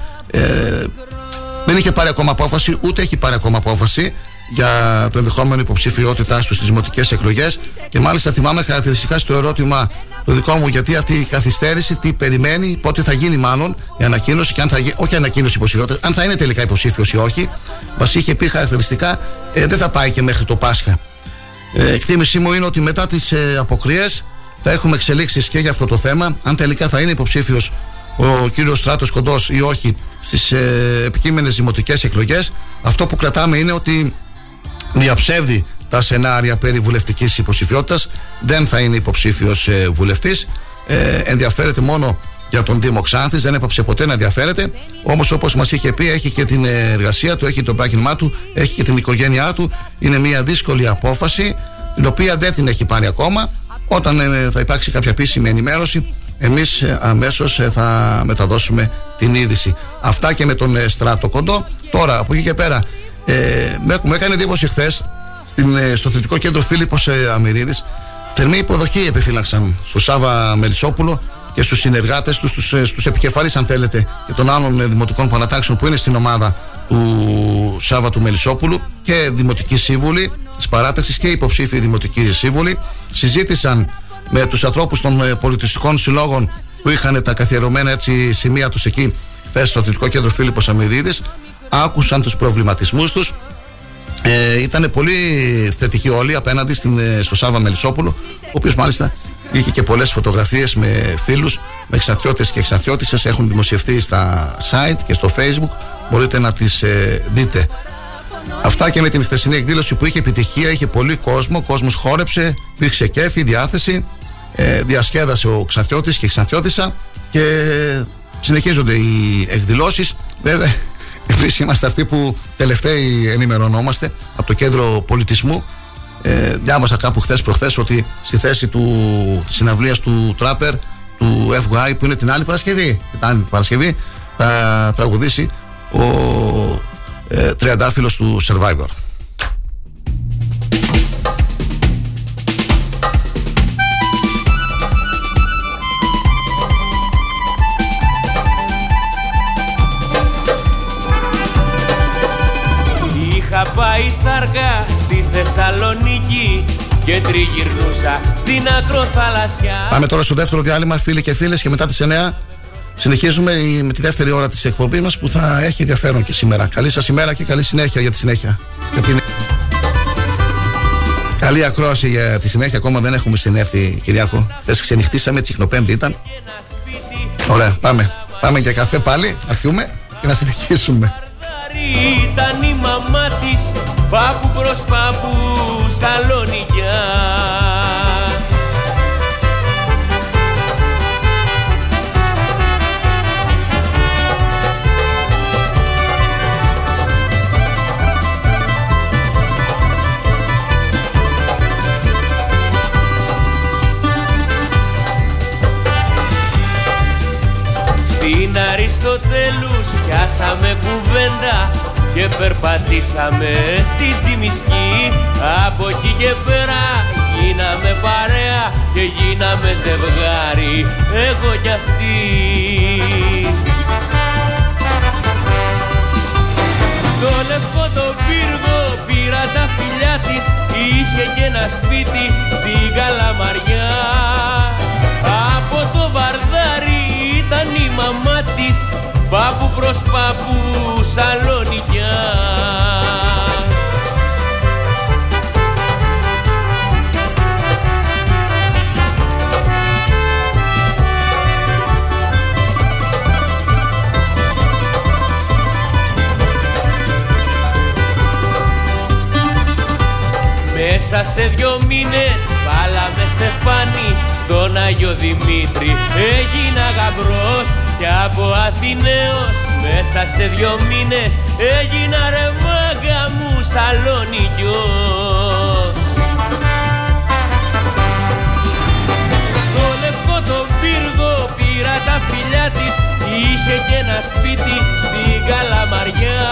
Δεν είχε πάρει ακόμα απόφαση, ούτε έχει πάρει ακόμα απόφαση για το ενδεχόμενο υποψηφιότητά του στις δημοτικές εκλογές. Και μάλιστα θυμάμαι χαρακτηριστικά στο ερώτημα το δικό μου, γιατί αυτή η καθυστέρηση, τι περιμένει, πότε θα γίνει μάλλον η ανακοίνωση και αν θα γίνει, όχι ανακοίνωση υποψηφιότητας, αν θα είναι τελικά υποψήφιος ή όχι. Μας είχε πει χαρακτηριστικά, ε, δεν θα πάει και μέχρι το Πάσχα. Ε, εκτίμησή μου είναι ότι μετά τις ε, αποκριές θα έχουμε εξελίξεις και για αυτό το θέμα. Αν τελικά θα είναι υποψήφιος ο κύριος Στράτος Κοντός ή όχι στις ε, επικείμενες δημοτικές εκλογές, αυτό που κρατάμε είναι ότι διαψεύδει τα σενάρια περί βουλευτικής υποψηφιότητας. Δεν θα είναι υποψήφιος ε, βουλευτής. Ε, ενδιαφέρεται μόνο για τον Δήμο Ξάνθης, δεν έπαψε ποτέ να ενδιαφέρεται. Όμως, όπως μας είχε πει, έχει και την εργασία του, έχει το πάγιμά του, έχει και την οικογένειά του. Είναι μια δύσκολη απόφαση, την οποία δεν την έχει πάρει ακόμα. Όταν ε, θα υπάρξει κάποια επίσημη ενημέρωση, εμείς ε, αμέσως ε, θα μεταδώσουμε την είδηση. Αυτά και με τον ε, Στράτο Κοντό. Τώρα, από εκεί και πέρα, ε, με, με έκανε εντύπωση χθες στην, ε, στο αθλητικό κέντρο Φίλιππος ε, Αμυρίδης. Θερμή υποδοχή επιφύλαξαν στο Σάβα Μελισσόπουλο και στους συνεργάτες τους, στους, στους επικεφαλείς, αν θέλετε, και των άλλων δημοτικών παρατάξεων που είναι στην ομάδα του Σάβα του Μελισσόπουλου, και δημοτικοί σύμβουλοι της παράταξης και υποψήφοι δημοτικοί σύμβουλοι. Συζήτησαν με τους ανθρώπους των πολιτιστικών συλλόγων που είχαν τα καθιερωμένα έτσι σημεία τους εκεί χθες στο αθλητικό κέντρο Φίλιππος Αμυρίδης. Άκουσαν τους προβληματισμούς τους. Ε, ήταν πολύ θετικοί όλοι απέναντι στην, στο Σάβα Μελισσόπουλο, ο οποίος μάλιστα είχε και πολλές φωτογραφίες με φίλους, με εξαρτιώτες και εξαρτιώτισσες. Έχουν δημοσιευτεί στα site και στο Facebook, μπορείτε να τις ε, δείτε. Αυτά και με την χθεσινή εκδήλωση που είχε επιτυχία, είχε πολύ κόσμο, ο κόσμος χόρεψε, υπήρξε κέφι, διάθεση, ε, διασκέδασε ο Ξανθιώτης και η Ξανθιώτισσα και συνεχίζονται οι εκδηλώσεις. Βέβαια, εμείς είμαστε αυτοί που τελευταίοι ενημερωνόμαστε από το Κέντρο Πολιτισμού. Ε, διάβασα κάπου χθες προχθές ότι στη θέση του, της συναυλίας του Τράπερ του Φ Γ Ι, που είναι την άλλη Παρασκευή, την άλλη Παρασκευή θα τραγουδήσει ο ε, τριαντάφυλλος του Survivor. Είχα πάει τσαρκά στη Θεσσαλονίκη και τριγυρνούσα στην ακροθαλασσιά. Πάμε τώρα στο δεύτερο διάλειμμα, φίλοι και φίλες, και μετά τις εννιά συνεχίζουμε με τη δεύτερη ώρα της εκπομπής μας που θα έχει ενδιαφέρον και σήμερα. Καλή σας ημέρα και καλή συνέχεια για τη συνέχεια. Για την... Καλή ακρόαση για τη συνέχεια. Ακόμα δεν έχουμε συνέρθει, Κυριάκο. Θες ξενυχτήσαμε, τσιχνοπέμπτη ήταν. Ωραία, πάμε. Πάμε για καφέ πάλι, να πιούμε και να συνεχίσουμε. Ήταν η μαμά της, πάπου προς πάπου σαλονικιά. Στην Αριστοτέλους πιάσαμε κουβέντα και περπατήσαμε στη Τζιμισκή. Από εκεί και πέρα γίναμε παρέα και γίναμε ζευγάρι, εγώ κι αυτή. Στον Λευκό τον πύργο πήρα τα φιλιά της, είχε και ένα σπίτι στην Καλαμαριά. Από το Βαρδάρι ήταν η μαμά της, πάπου προς πάπου σαλονικιά. Μέσα σε δυο μήνες βάλαμε στεφάνι, στον Άγιο Δημήτρη έγινα γαμπρός και από Αθηναίος μέσα σε δυο μήνες έγινα ρε μάγκα μου σαλονικιός. Στο Λευκό τον πύργο πήρα τα φιλιά της, είχε και ένα σπίτι στην Καλαμαριά.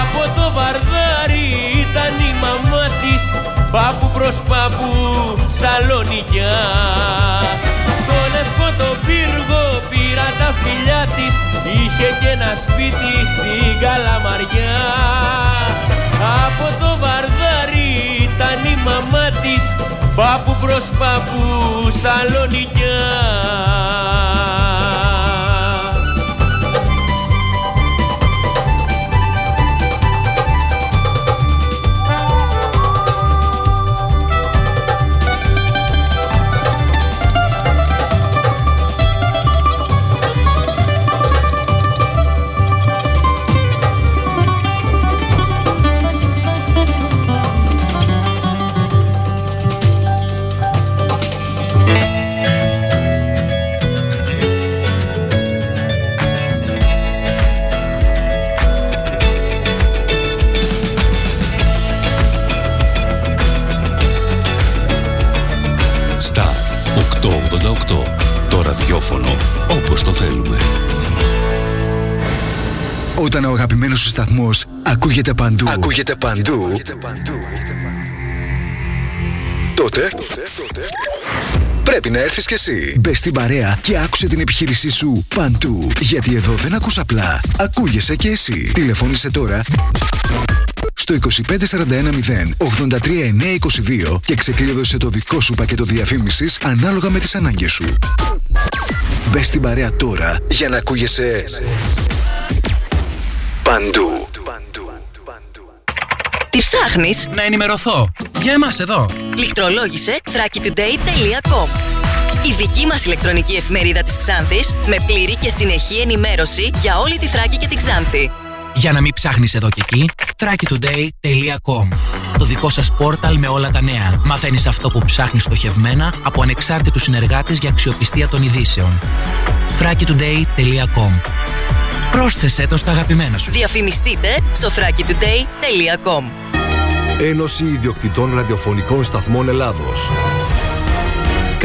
Από το Βαρδάρι ήταν η μαμά της, πάπου προς πάπου σαλονικιά. Στο Λευκό το πύργο πήρα τα φιλιά της, είχε και ένα σπίτι στην Καλαμαριά. Από το Βαρδάρι ήταν η μαμά της, πάπου προς παππού Σαλονικιά. Το ραδιόφωνο όπως το θέλουμε. Όταν ο αγαπημένος σου σταθμός ακούγεται παντού, ακούγεται παντού, ακούγεται παντού. Τότε, τότε, τότε πρέπει να έρθεις κι εσύ. Μπες στην παρέα και άκουσε την επιχείρησή σου παντού. Γιατί εδώ δεν ακούς απλά, ακούγεσαι κι εσύ. Τηλεφώνησε τώρα στο είκοσι πέντε σαράντα ένα μηδέν ογδόντα τρία εννιακόσια είκοσι δύο και ξεκλείδωσε το δικό σου πακέτο διαφήμισης ανάλογα με τις ανάγκες σου. Μπες στην παρέα τώρα για να ακούγεσαι παντού. Τι ψάχνεις? Να ενημερωθώ για εμάς εδώ. Λιχτρολόγησε θρακιτουντέι τελεία κομ. Η δική μας ηλεκτρονική εφημερίδα της Ξάνθης με πλήρη και συνεχή ενημέρωση για όλη τη Θράκη και την Ξάνθη. Για να μην ψάχνεις εδώ και εκεί, θρακιτουντέι τελεία κομ. Το δικό σας πόρταλ με όλα τα νέα. Μαθαίνεις αυτό που ψάχνεις στοχευμένα από ανεξάρτητους συνεργάτες για αξιοπιστία των ειδήσεων. θρακιτουντέι τελεία κομ. Πρόσθεσέ το στα αγαπημένα σου. Διαφημιστείτε στο θρακιτουντέι τελεία κομ. Ένωση Ιδιοκτητών Ραδιοφωνικών Σταθμών Ελλάδος.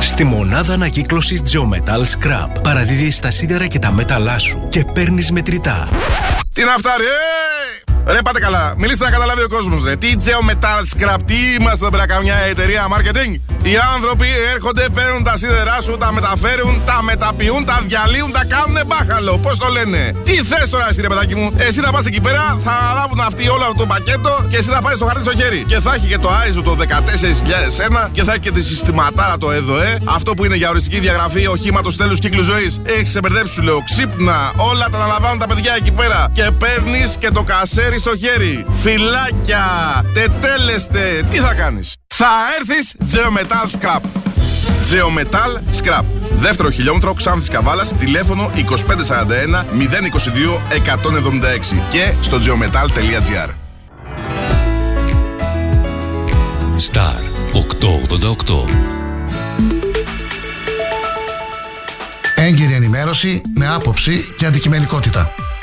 Στη μονάδα ανακύκλωσης Geometall Scrap παραδίδεις τα σίδερα και τα μέταλά σου και παίρνεις μετρητά. Τι να φτάρει, ε! Ρε πάτε καλά, μιλήστε να καταλάβει ο κόσμος, ρε. Τι Geometall Scrap, τι είμαστε πέρα, καμιά εταιρεία marketing? Οι άνθρωποι έρχονται, παίρνουν τα σίδερά σου, τα μεταφέρουν, τα μεταποιούν, τα διαλύουν, τα κάνουνε μπάχαλο. Πώς το λένε? Τι θες τώρα, εσύ, ρε παιδάκι μου? Εσύ θα πας εκεί πέρα, θα αναλάβουν αυτοί όλο αυτό το πακέτο και εσύ θα πάρεις το χαρτί στο χέρι. Και θα έχει και το άι ες ο το δεκατέσσερα χιλιάδες ένα και θα έχει και τη συστηματάρα το ΕΔΟΕ, αυτό που είναι για οριστική διαγραφή οχήματος τέλους κύκλου ζωής. Έχεις ξεμπερδέψει, σου λέω, ξύπνα. Όλα τα αναλαμβάνουν τα παιδιά εκεί πέρα. Και παίρνεις και το κασέρι στο χέρι. Φυλάκια, τετέλεστε. Τι θα κάνεις? Θα έρθεις Geometall Scrap. Geometall Scrap. Δεύτερο χιλιόμετρο Ξάνθης Καβάλας, τηλέφωνο είκοσι πέντε σαράντα ένα μηδέν είκοσι δύο εκατόν εβδομήντα έξι και στο geometall τελεία gr. Star οκτακόσια ογδόντα οκτώ. Έγκυρη ενημέρωση με άποψη και αντικειμενικότητα.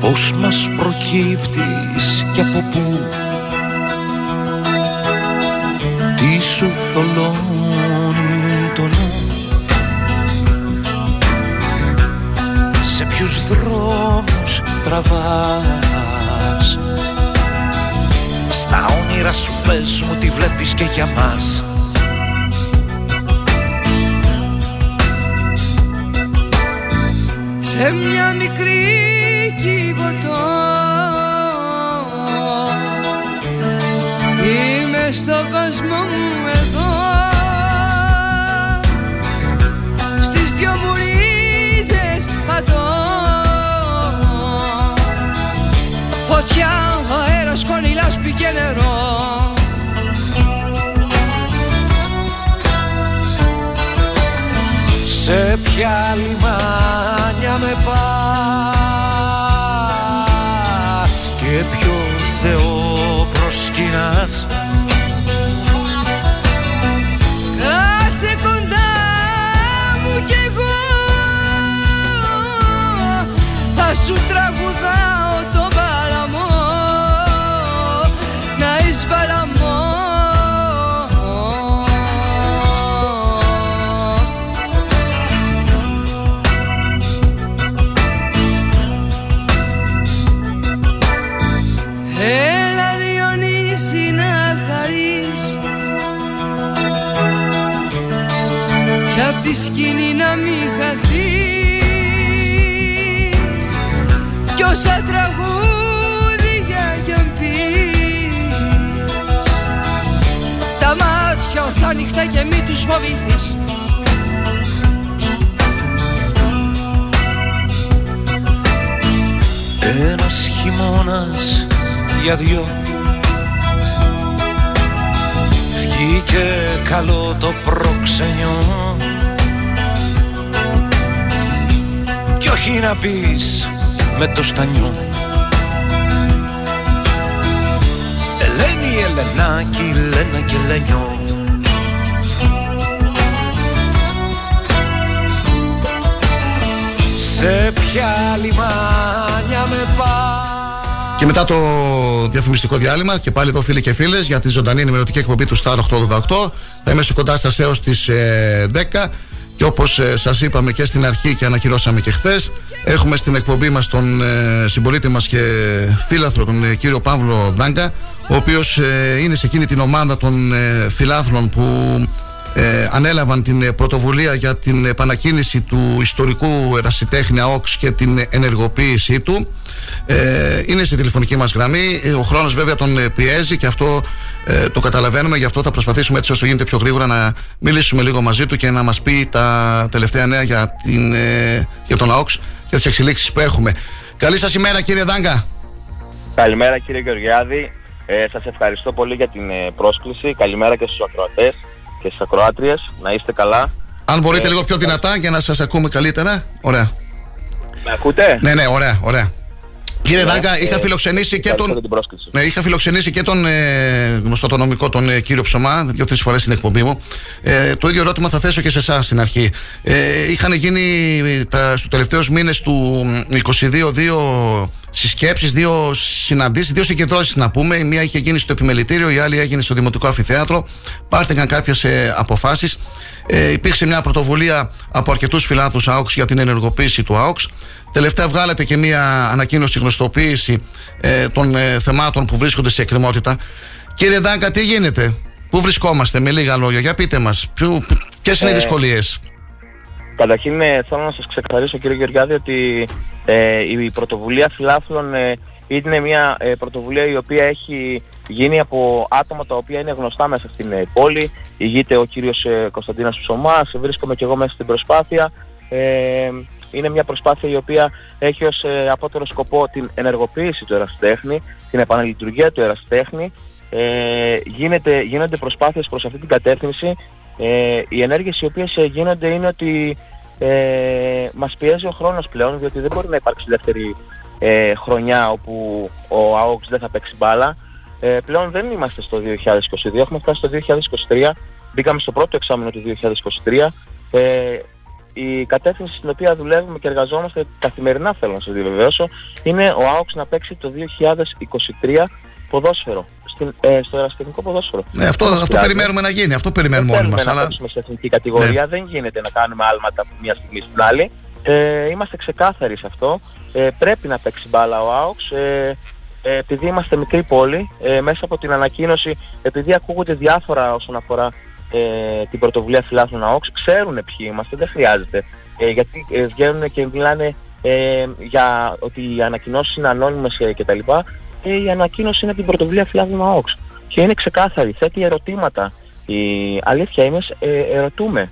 Πώς μας προκύπτεις και από πού, τι σου θολώνει το νου, σε ποιους δρόμους τραβάς, στα όνειρα σου πες μου τι βλέπεις και για μας. Σε μια μικρή κυβωτό είμαι στο κόσμο μου εδώ, στις δυο μου ρίζες πατώ φωτιά, αέρας, κονιλάς, πι και νερό. ποια λιμάνια με πας και ποιο Θεό προσκυνάς. Κάτσε κοντά μου κι εγώ θα σου τραγουδάω το παλαμό. Να είσαι παλαμό. Τη σκηνή να μην χαθείς κι όσα τραγούδια κι αν πεις, τα μάτια θα ανοιχτά και μη τους φοβηθείς. Ένας χειμώνας για δυο βγήκε καλό το προξενιό. Κι όχι να πεις με το στανιό. Ελένη, Ελενάκη, Λένα και Ελένιο. Σε ποια λιμάνια με πά. Και μετά το διαφημιστικό διάλειμμα, και πάλι εδώ φίλοι και φίλες, για τη ζωντανή ενημερωτική εκπομπή του Star οκτακόσια ογδόντα οκτώ. Θα είμαστε κοντά σας έως τις ε, δέκα. Και όπως ε, σας είπαμε και στην αρχή και ανακοινώσαμε και χθες, έχουμε στην εκπομπή μας τον ε, συμπολίτη μας και φίλαθρο, τον ε, κύριο Παύλο Τοντάγκα, ο οποίος ε, είναι σε εκείνη την ομάδα των ε, φιλάθλων που ε, ανέλαβαν την ε, πρωτοβουλία για την επανακίνηση του ιστορικού ερασιτέχνη ΑΟΚΣ και την ενεργοποίησή του. Ε, είναι στη τηλεφωνική μας γραμμή. Ο χρόνος βέβαια τον ε, πιέζει και αυτό Ε, το καταλαβαίνουμε, γι' αυτό θα προσπαθήσουμε έτσι όσο γίνεται πιο γρήγορα να μιλήσουμε λίγο μαζί του και να μας πει τα τελευταία νέα για, την, ε, για τον ΑΟΚΣ και τις εξελίξεις που έχουμε. Καλή σας ημέρα κύριε Τοντάγκα. Καλημέρα κύριε Γεωργιάδη, ε, σας ευχαριστώ πολύ για την ε, πρόσκληση. Καλημέρα και στους ακροατές και στις ακροάτριες, να είστε καλά. Αν μπορείτε ε, λίγο πιο δυνατά για να σας ακούμε καλύτερα. Ωραία. Με ακούτε? Ναι, ναι, ωραία, ωραία. Κύριε Τοντάγκα, είχα φιλοξενήσει και τον, ναι, είχα φιλοξενήσει και τον ε, γνωστοτονομικό, τον ε, κύριο Ψωμά, δύο-τρεις φορές στην εκπομπή μου. Ε, το ίδιο ερώτημα θα θέσω και σε εσάς στην αρχή. Ε, είχαν γίνει τα, στους τελευταίους μήνες του είκοσι δύο δύο συσκέψεις, δύο συναντήσεις, δύο συγκεντρώσεις να πούμε. Η μία είχε γίνει στο Επιμελητήριο, η άλλη έγινε στο Δημοτικό Αμφιθέατρο. Πάρθηκαν κάποιες ε, αποφάσεις. Ε, υπήρξε μια πρωτοβουλία από αρκετούς φιλάθλους ΑΟΚΣ για την ενεργοποίηση του ΑΟΚΣ. Τελευταία βγάλατε και μια ανακοίνωση, γνωστοποίηση ε, των ε, θεμάτων που βρίσκονται σε εκκρεμότητα. Κύριε Τοντάγκα, τι γίνεται, πού βρισκόμαστε με λίγα λόγια, για πείτε μας, ποιες είναι οι δυσκολίες? Καταρχήν ε, θέλω να σας ξεκαθαρίσω κύριε Γεωργιάδη ότι ε, η πρωτοβουλία φιλάθλων ε, είναι μια ε, πρωτοβουλία η οποία έχει γίνει από άτομα τα οποία είναι γνωστά μέσα στην ε, πόλη. Ηγείται ο κύριος ε, Κωνσταντίνος Ψωμάς, βρίσκομαι και εγώ μέσα στην προσπάθεια. Ε, Είναι μια προσπάθεια η οποία έχει ως ε, απότερο σκοπό την ενεργοποίηση του ερασιτέχνη, την επαναλειτουργία του ερασιτέχνη. Ε, γίνεται, γίνονται προσπάθειες προς αυτή την κατεύθυνση. Ε, οι ενέργειες οι οποίες γίνονται είναι ότι ε, μας πιέζει ο χρόνος πλέον, διότι δεν μπορεί να υπάρξει δεύτερη ε, χρονιά όπου ο ΑΟΚΣ δεν θα παίξει μπάλα. Ε, πλέον δεν είμαστε στο δύο χιλιάδες είκοσι δύο, έχουμε φτάσει στο δύο χιλιάδες είκοσι τρία, μπήκαμε στο πρώτο εξάμηνο του δύο χιλιάδες είκοσι τρία. Ε, Η κατεύθυνση στην οποία δουλεύουμε και εργαζόμαστε καθημερινά, θέλω να σας διαβεβαιώσω, είναι ο ΑΟΚΣ να παίξει το δύο χιλιάδες είκοσι τρία ποδόσφαιρο, στην, ε, στο ερασιτεχνικό ποδόσφαιρο. Ναι, αυτό, αυτό περιμένουμε να γίνει, αυτό περιμένουμε όλοι μας. Δεν θέλουμε να παίξουμε σε εθνική κατηγορία, ναι. Δεν γίνεται να κάνουμε άλματα από μια στιγμή στην άλλη. Ε, είμαστε ξεκάθαροι σε αυτό. Ε, πρέπει να παίξει μπάλα ο ΑΟΚΣ. Ε, επειδή είμαστε μικρή πόλη, ε, μέσα από την ανακοίνωση, επειδή ακούγονται διάφορα όσον αφορά Ε, την πρωτοβουλία φιλάθλων ΑΟΚΣ, ξέρουν ποιοι είμαστε, δεν χρειάζεται ε, γιατί ε, βγαίνουν και μιλάνε ε, για ότι οι ανακοινώσεις είναι ανώνυμες ε, κτλ. Ε, η ανακοίνωση είναι από την πρωτοβουλία φιλάθλων ΑΟΚΣ και είναι ξεκάθαρη, θέτει ερωτήματα. Η αλήθεια είναι, ε, ερωτούμε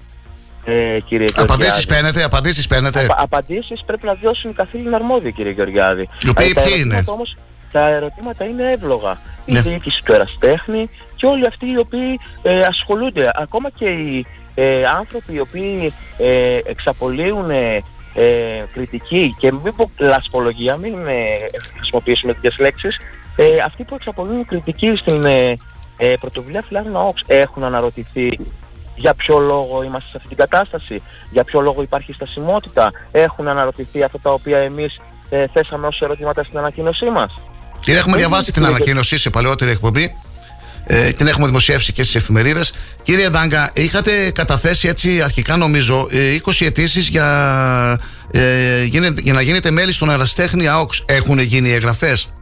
ε, κύριε απαντήσεις Γεωργιάδη. Απαντήσεις παίρνετε. Α, απαντήσεις πρέπει να δώσουν οι καθήλυνα αρμόδιοι κύριε Γεωργιάδη. Λουπή, τα, είναι. Όμως, τα ερωτήματα είναι εύλογα. Η ναι. διοίκηση του ερασιτέχνη και όλοι αυτοί οι οποίοι ε, ασχολούνται, ακόμα και οι ε, άνθρωποι οι οποίοι ε, εξαπολύουν ε, κριτική και μην πω λασπολογία, μην ε, χρησιμοποιήσουμε τέτοιες λέξεις, ε, αυτοί που εξαπολύουν κριτική στην ε, ε, πρωτοβουλία φιλάρων ΑΟΚΣ έχουν αναρωτηθεί για ποιο λόγο είμαστε σε αυτή την κατάσταση, για ποιο λόγο υπάρχει στασιμότητα, έχουν αναρωτηθεί αυτά τα οποία εμείς ε, θέσαμε ως ερωτήματα στην ανακοίνωσή μας. Την έχουμε Έχει διαβάσει την ανακοίνωσή σε παλαιότερη εκπομπή, ε, την έχουμε δημοσιεύσει και στις εφημερίδες. Κύριε Τοντάγκα, είχατε καταθέσει έτσι αρχικά νομίζω είκοσι αιτήσεις για, ε, για να γίνετε μέλη στον Εραστέχνη ΑΟΚΣ. Έχουν γίνει εγγραφές?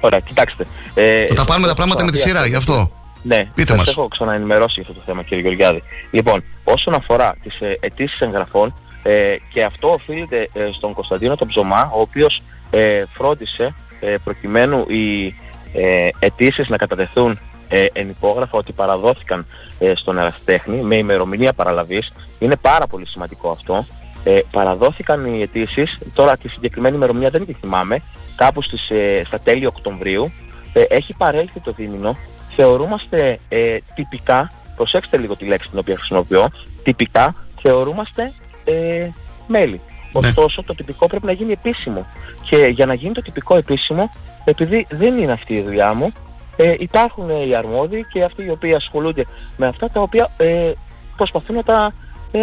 Ωραία, κοιτάξτε. Ε, θα τα πάρουμε τα πράγματα με τη σειρά, γι' αυτό. Ναι, σας έχω ξαναενημερώσει για αυτό το θέμα, κύριε Γεωργιάδη. Λοιπόν, όσον αφορά τις αιτήσεις εγγραφών, ε, και αυτό οφείλεται ε, στον Κωνσταντίνο τον Ψωμά, ο οποίος ε, φρόντισε ε, προκειμένου οι ε, αιτήσεις να κατατεθούν ε, εν υπόγραφα ότι παραδόθηκαν ε, στον Εραστέχνη με ημερομηνία παραλαβής. Είναι πάρα πολύ σημαντικό αυτό. Ε, παραδόθηκαν οι αιτήσεις, τώρα τη συγκεκριμένη ημερομηνία δεν τη θυμάμαι, κάπου στις, ε, στα τέλη Οκτωβρίου. Ε, έχει παρέλθει το δίμηνο. Θεωρούμαστε ε, τυπικά, προσέξτε λίγο τη λέξη την οποία χρησιμοποιώ, τυπικά θεωρούμαστε ε, μέλη. Ναι. Ωστόσο το τυπικό πρέπει να γίνει επίσημο. Και για να γίνει το τυπικό επίσημο, επειδή δεν είναι αυτή η δουλειά μου, ε, υπάρχουν ε, οι αρμόδιοι και αυτοί οι οποίοι ασχολούνται με αυτά τα οποία ε, προσπαθούν να τα ε,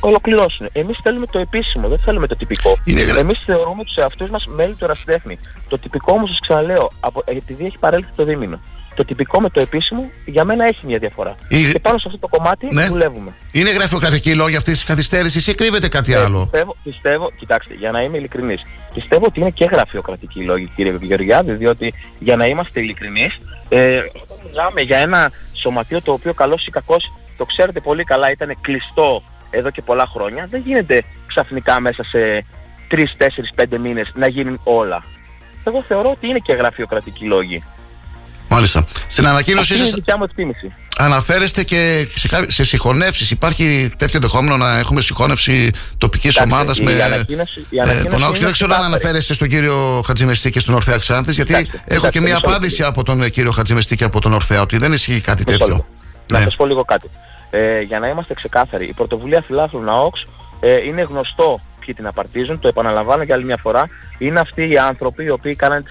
ολοκληρώσουν. Εμείς θέλουμε το επίσημο, δεν θέλουμε το τυπικό. Είναι... Εμείς θεωρούμε τους εαυτούς μας μέλη του Ερασιτέχνη. Το τυπικό όμως σας ξαναλέω, από, επειδή έχει παρέλθει το δίμηνο. Το τυπικό με το επίσημο για μένα έχει μια διαφορά. Η... Και πάνω σε αυτό το κομμάτι ναι. δουλεύουμε. Είναι γραφειοκρατική λόγια αυτή τη καθυστέρηση ή κρύβεται κάτι ε, άλλο? Πιστεύω, πιστεύω, κοιτάξτε, για να είμαι ειλικρινής, πιστεύω ότι είναι και γραφειοκρατική λόγια, κύριε Γεωργιάδη, διότι για να είμαστε ειλικρινείς, ε, όταν μιλάμε για ένα σωματείο το οποίο καλώς ή κακώς το ξέρετε πολύ καλά, ήταν κλειστό εδώ και πολλά χρόνια, δεν γίνεται ξαφνικά μέσα σε τρεις, τέσσερις, πέντε μήνες να γίνουν όλα. Εγώ θεωρώ ότι είναι και γραφειοκρατική λόγοι. Μάλιστα. Στην ανακοίνωσή σας αναφέρεστε και σε συγχωνεύσεις. Υπάρχει τέτοιο ενδεχόμενο να έχουμε συγχώνευση τοπικής ομάδας με τον ΑΟΚΣ? Δεν ξέρω αν αναφέρεστε στον κύριο Χατζημεστή και στον Ορφέα Ξάνθης, γιατί κοιτάξτε, έχω κοιτάξτε, και μία απάντηση από τον κύριο Χατζημεστή και από τον Ορφέα ότι δεν ισχύει κάτι τέτοιο. Ναι. Να σας πω λίγο κάτι. Ε, για να είμαστε ξεκάθαροι, η πρωτοβουλία φιλάθλων ΑΟΚΣ ε, είναι γνωστό ποιοι την απαρτίζουν. Το επαναλαμβάνω για άλλη μια φορά. Είναι αυτοί οι άνθρωποι οι οποίοι κάνανε την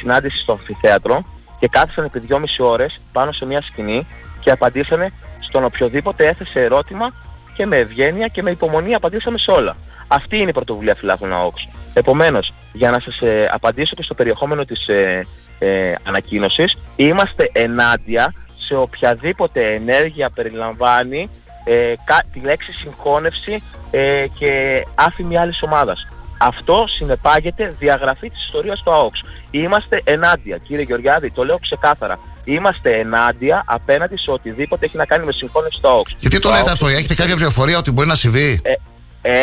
συνάντηση στο αμφιθέατρο και κάθισαν επί δυόμιση ώρες πάνω σε μια σκηνή και απαντήσανε στον οποιοδήποτε έθεσε ερώτημα και με ευγένεια και με υπομονή απαντήσαμε σε όλα. Αυτή είναι η πρωτοβουλία φιλάθλων ΑΟΚΣ. Επομένως, για να σας ε, απαντήσω και στο περιεχόμενο της ε, ε, ανακοίνωσης, είμαστε ενάντια σε οποιαδήποτε ενέργεια περιλαμβάνει ε, κα, τη λέξη συγχώνευση ε, και άφημη άλλης ομάδας. Αυτό συνεπάγεται διαγραφή της ιστορίας του ΑΟΚΣ. Είμαστε ενάντια, κύριε Γεωργιάδη, το λέω ξεκάθαρα. Είμαστε ενάντια απέναντι σε οτιδήποτε έχει να κάνει με συγχώνευση του ΑΟΚΣ. Γιατί το λέτε αυτό, έχετε κάποια πληροφορία ότι μπορεί να συμβεί? Ε,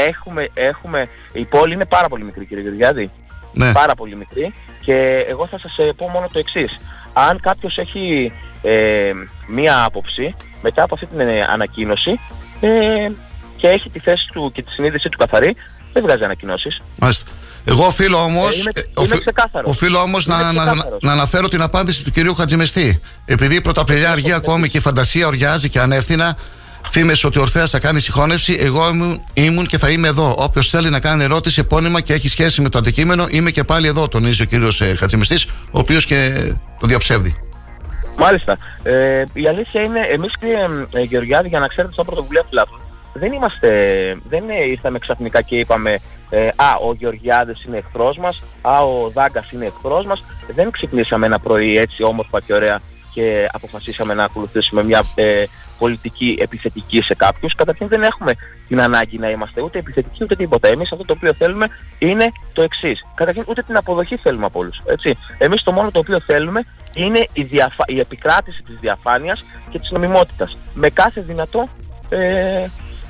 έχουμε, έχουμε. Η πόλη είναι πάρα πολύ μικρή, κύριε Γεωργιάδη. Ναι. Πάρα πολύ μικρή. Και εγώ θα σας πω μόνο το εξής. Αν κάποιος έχει ε, μία άποψη μετά από αυτή την ανακοίνωση ε, και έχει τη θέση του και τη συνείδησή του καθαρή, δεν βγάζει ανακοινώσεις. Μάλιστα. Εγώ οφείλω όμως, ε, είμαι, ε, οφείλω, είμαι οφείλω όμως είμαι να, να, να αναφέρω την απάντηση του κυρίου Χατζημεστή. Επειδή η πρωταπριλιά αργεί ακόμη και η φαντασία οριάζει και ανεύθυνα, φήμες ότι ο Ορφέας θα κάνει συγχώνευση, εγώ ήμουν, ήμουν και θα είμαι εδώ. Όποιος θέλει να κάνει ερώτηση επώνυμα και έχει σχέση με το αντικείμενο, είμαι και πάλι εδώ, τονίζει ο κύριος ε, Χατζημεστής, ο οποίος και το διαψεύδει. Μάλιστα. Ε, η αλήθεια είναι, εμείς κύριε ε, Γεωργιάδη, για να ξέρετε, σαν πρωτοβουλία φιλάθλων, δεν είμαστε, δεν ήρθαμε ξαφνικά και είπαμε ε, «Α, ο Γεωργιάδης είναι εχθρός μας», «Α, ο Δάγκας είναι εχθρός μας». Δεν ξυπνήσαμε ένα πρωί έτσι όμορφα και ωραία και αποφασίσαμε να ακολουθήσουμε μια ε, πολιτική επιθετική σε κάποιους. Καταρχήν δεν έχουμε την ανάγκη να είμαστε ούτε επιθετικοί ούτε τίποτα. Εμείς αυτό το οποίο θέλουμε είναι το εξής. Καταρχήν ούτε την αποδοχή θέλουμε από όλους. Έτσι. Εμείς το μόνο το οποίο θέλουμε είναι η, διαφα... η επικράτηση της διαφάνειας και της νομιμότητας. Με κάθε δυνατό ε...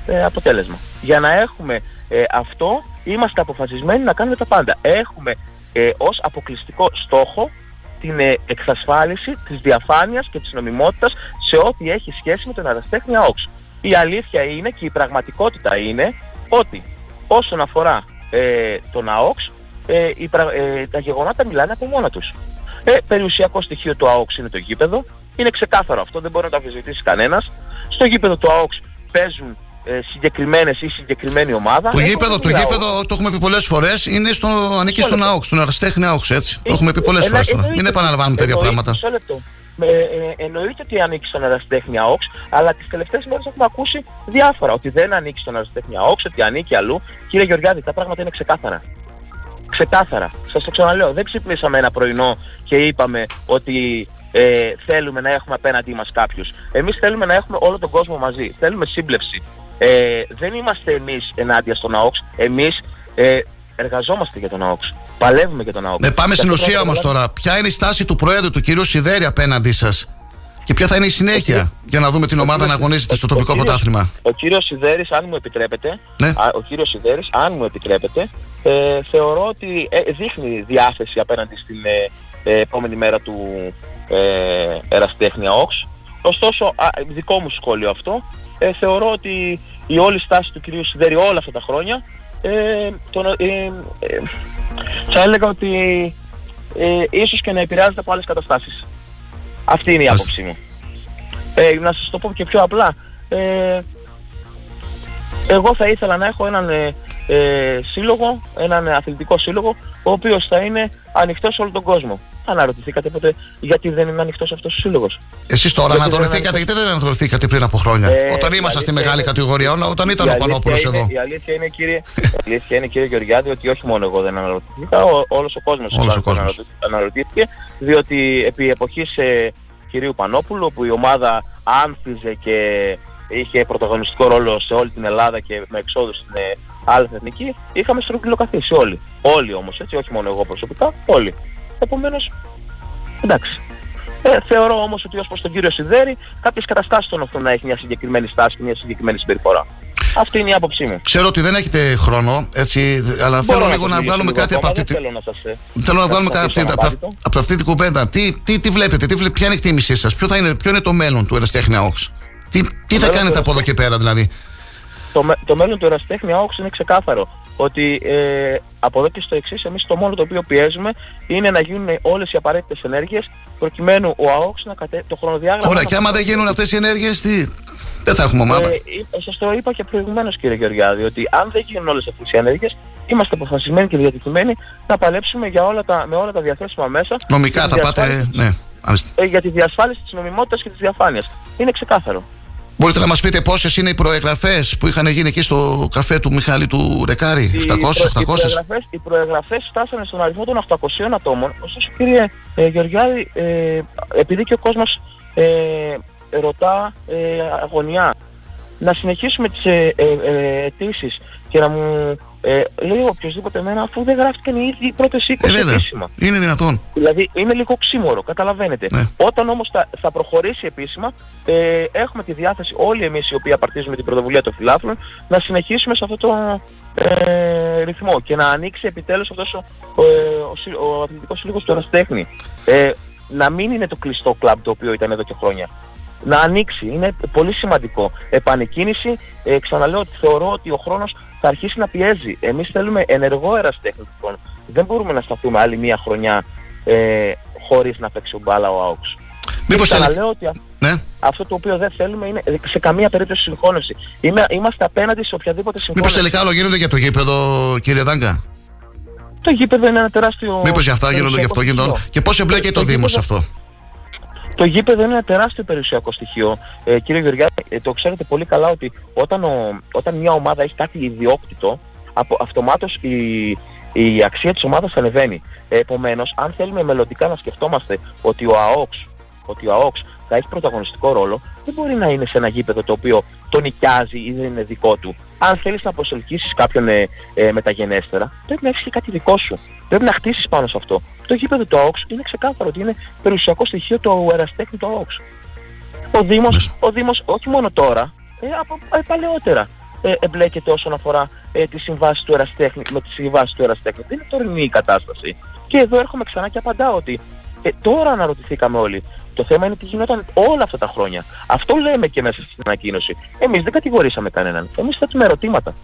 Ε, αποτέλεσμα. Για να έχουμε ε, αυτό, είμαστε αποφασισμένοι να κάνουμε τα πάντα. Έχουμε ε, ως αποκλειστικό στόχο την ε, εξασφάλιση της διαφάνειας και της νομιμότητας σε ό,τι έχει σχέση με τον Εραστέχνη ΑΟΚΣ. Η αλήθεια είναι και η πραγματικότητα είναι ότι όσον αφορά ε, τον ΑΟΚΣ, ε, η, ε, τα γεγονότα μιλάνε από μόνα τους. Ε, περιουσιακό στοιχείο του ΑΟΚΣ είναι το γήπεδο, Είναι ξεκάθαρο αυτό, δεν μπορεί να το αμφισβητήσει κανένας. Στο γήπεδο του ΑΟΚΣ παίζουν ε, συγκεκριμένες ή συγκεκριμένη ομάδα. Το γήπεδο, το, γήπεδο το έχουμε πει πολλές φορές, είναι στο, ανήκει στον ΑΟΚΣ, στον Εραστέχνη Άρη, έτσι. Το έχουμε πει πολλές φορές. Μην επαναλαμβάνουμε τέτοια πράγματα. Ε, ε, εννοείται ότι ανήκει στον Εραστέχνη ΑΟΚΣ, αλλά τις τελευταίες μέρες έχουμε ακούσει διάφορα. Ότι δεν ανήκει στον Εραστέχνη ΑΟΚΣ, ότι ανήκει αλλού. Κύριε Γεωργιάδη, τα πράγματα είναι ξεκάθαρα. Ξεκάθαρα. Σας το ξαναλέω. Δεν ξυπνήσαμε ένα πρωινό και είπαμε ότι ε, θέλουμε να έχουμε απέναντί μας κάποιους. Εμείς θέλουμε να έχουμε όλο τον κόσμο μαζί. Θέλουμε σύμπλευση. Ε, δεν είμαστε εμείς ενάντια στον ΑΟΚΣ. Εμείς ε, εργαζόμαστε για τον ΑΟΚΣ. Παλεύουμε για τον ΑΟΚΣ. Ναι, πάμε και στην ουσία όμως τώρα. Ποια είναι η στάση του Προέδρου, του κυρίου Σιδέρη, απέναντί σας και ποια θα είναι η συνέχεια ο για να δούμε την ομάδα ο να αγωνίζεται ο στο ο τοπικό κύριος, πρωτάθλημα. Ο κύριος Σιδέρης, αν μου επιτρέπετε, ναι. α, ο κύριος Σιδέρης, αν μου επιτρέπετε, ε, θεωρώ ότι ε, δείχνει διάθεση απέναντι στην ε, ε, επόμενη μέρα του ε, Εραστέχνη ΑΟΚΣ. Ωστόσο, α, δικό μου σχόλιο αυτό, ε, θεωρώ ότι η όλη στάση του κυρίου Σιδέρη όλα αυτά τα χρόνια Ε, τον, ε, ε, θα έλεγα ότι ε, ίσως και να επηρεάζεται από άλλες καταστάσεις. Αυτή είναι η άποψή μου. ε, Να σας το πω και πιο απλά, ε, εγώ θα ήθελα να έχω έναν ε, σύλλογο, έναν αθλητικό σύλλογο, ο οποίος θα είναι ανοιχτός σε όλο τον κόσμο. Αναρωτηθήκατε ποτέ γιατί δεν είναι ανοιχτός αυτός ο σύλλογος? Εσείς τώρα γιατί αναρωτηθήκατε, γιατί δεν αναρωτηθήκατε πριν από χρόνια, ε, όταν ήμασταν στη μεγάλη είναι... κατηγορία, όταν ήταν η ο Πανόπουλος είναι, εδώ. Η αλήθεια είναι, κύριε, η αλήθεια είναι, κύριε Γεωργιάδη, ότι όχι μόνο εγώ δεν αναρωτηθήκα, ο, όλος ο κόσμος, όλος ο κόσμος. αναρωτήθηκε, διότι επί εποχής ε, κυρίου Πανόπουλου, που η ομάδα άνθιζε και είχε πρωταγωνιστικό ρόλο σε όλη την Ελλάδα και με εξόδους στην ε, άλλη εθνική, είχαμε στρογγυλοκαθίσει όλοι. Όλοι όμως, έτσι, όχι μόνο εγώ προσωπικά, όλοι. Επομένως, εντάξει. Ε, θεωρώ όμως ότι ως προς τον κύριο Σιδέρη κάποιες καταστάσεις τον αυτό να έχει μια συγκεκριμένη στάση και μια συγκεκριμένη συμπεριφορά. Αυτή είναι η άποψή μου. Ξέρω ότι δεν έχετε χρόνο, έτσι, αλλά μπορώ θέλω λίγο να, να βγάλουμε λίγο κάτι ακόμα, από αυτή την. Θέλω να, σας... θέλω να βγάλουμε κάτι από αυτή την κουβέντα. Τι, τι, τι βλέπετε, τι βλέπετε, ποια είναι η εκτίμησή σας, ποιο, θα είναι, ποιο είναι το μέλλον του Εραστέχνη ΑΟΚΣ, τι, τι θα κάνετε από εδώ και πέρα δηλαδή? Το, με, το μέλλον του Εραστέχνη ΑΟΚΣ είναι ξεκάθαρο. Ότι ε, από εδώ και στο εξής, εμείς το μόνο το οποίο πιέζουμε είναι να γίνουν όλες οι απαραίτητες ενέργειες προκειμένου ο ΑΟΚΣ να κατέ... το χρονοδιάγραμμα... Ωραία, και άμα δεν γίνουν αυτές οι ενέργειες, τι... δεν θα έχουμε ομάδα. Ε, σας το είπα και προηγουμένως, κύριε Γεωργιάδη, ότι αν δεν γίνουν όλες αυτές οι ενέργειες, είμαστε αποφασισμένοι και διατεθειμένοι να παλέψουμε για όλα τα, με όλα τα διαθέσιμα μέσα... Νομικά θα πάτε... Ναι, ε, για τη διασφάλιση της νομιμότητας και της διαφάνειας. Είναι ξεκάθαρο. Μπορείτε να μας πείτε πόσες είναι οι προεγγραφές που είχαν γίνει εκεί στο καφέ του Μιχάλη του Ρεκάρη, επτακόσιες, οκτακόσιες? Οι προεγγραφές φτάσανε στον αριθμό των οκτακοσίων ατόμων. Ωστόσο, κύριε ε, Γεωργιάδη, ε, επειδή και ο κόσμος ε, ρωτά ε, αγωνιά, να συνεχίσουμε τις ε, ε, ε, αιτήσεις και να μου ε, λέει οποιοςδήποτε εμένα, αφού δεν γράφτηκαν οι ίδιοι οι πρώτες είκοσι ε, επίσημα. Είναι δυνατόν? Δηλαδή είναι λίγο ξύμορο, καταλαβαίνετε. Ναι. Όταν όμως θα, θα προχωρήσει επίσημα, ε, έχουμε τη διάθεση όλοι εμείς οι οποίοι απαρτίζουμε την πρωτοβουλία των φιλάθλων να συνεχίσουμε σε αυτό το ε, ρυθμό και να ανοίξει επιτέλους αυτός ο, ο, ο, ο αθλητικός σύλλογος του Εραστέχνη. Ε, να μην είναι το κλειστό κλαμπ το οποίο ήταν εδώ και χρόνια. Να ανοίξει, είναι πολύ σημαντικό. Επανεκκίνηση, ε, ξαναλέω ότι θεωρώ ότι ο χρόνος θα αρχίσει να πιέζει. Εμείς θέλουμε ενεργό Εραστέχνη. Δεν μπορούμε να σταθούμε άλλη μία χρονιά ε, χωρίς να παίξει μπάλα ο ΑΟΚΣ. Μήπως ξαναλέω ότι α... ναι. αυτό το οποίο δεν θέλουμε είναι σε καμία περίπτωση συγχώνευση. Είμαι, είμαστε απέναντι σε οποιαδήποτε συγχώνευση. Μήπως τελικά άλλο γίνονται για το γήπεδο, κύριε Τάγκα? Το γήπεδο είναι ένα τεράστιο... Μήπως για αυτά γίνονται, για αυτό γίνονται. Και πώς εμπλέκεται το, το Δήμος γήπεδο... αυτό? Το γήπεδο είναι ένα τεράστιο περιουσιακό στοιχείο. Ε, κύριε Γεωργιάδη, ε, το ξέρετε πολύ καλά ότι όταν, ο, όταν μια ομάδα έχει κάτι ιδιόκτητο, απο, αυτομάτως η, η αξία της ομάδας ανεβαίνει. Ε, επομένως, αν θέλουμε μελλοντικά να σκεφτόμαστε ότι ο ΑΟΚΣ, ότι ο ΑΟΚΣ θα έχει πρωταγωνιστικό ρόλο, δεν μπορεί να είναι σε ένα γήπεδο το οποίο τον νοικιάζει ή δεν είναι δικό του. Αν θέλεις να προσελκύσεις κάποιον ε, ε, μεταγενέστερα, πρέπει να έχεις και κάτι δικό σου. Πρέπει να χτίσεις πάνω σε αυτό. Το γήπεδο του ΑΟΚΣ είναι ξεκάθαρο ότι είναι περιουσιακό στοιχείο του Εραστέχνη του ΑΟΚΣ. Ο Δήμος, ο Δήμος όχι μόνο τώρα, ε, από ε, παλαιότερα ε, εμπλέκεται όσον αφορά ε, τις συμβάσεις του Εραστέχνη, με τις συμβάσεις του Εραστέχνη. Δεν είναι τωρινή η κατάσταση. Και εδώ έρχομαι ξανά και απαντάω ότι ε, τώρα αναρωτηθήκαμε όλοι. Το θέμα είναι τι γινόταν όλα αυτά τα χρόνια. Αυτό λέμε και μέσα στην ανακοίνωση. Εμείς δεν κατηγορήσαμε κανέναν. Εμείς θέτουμε ερωτήματα.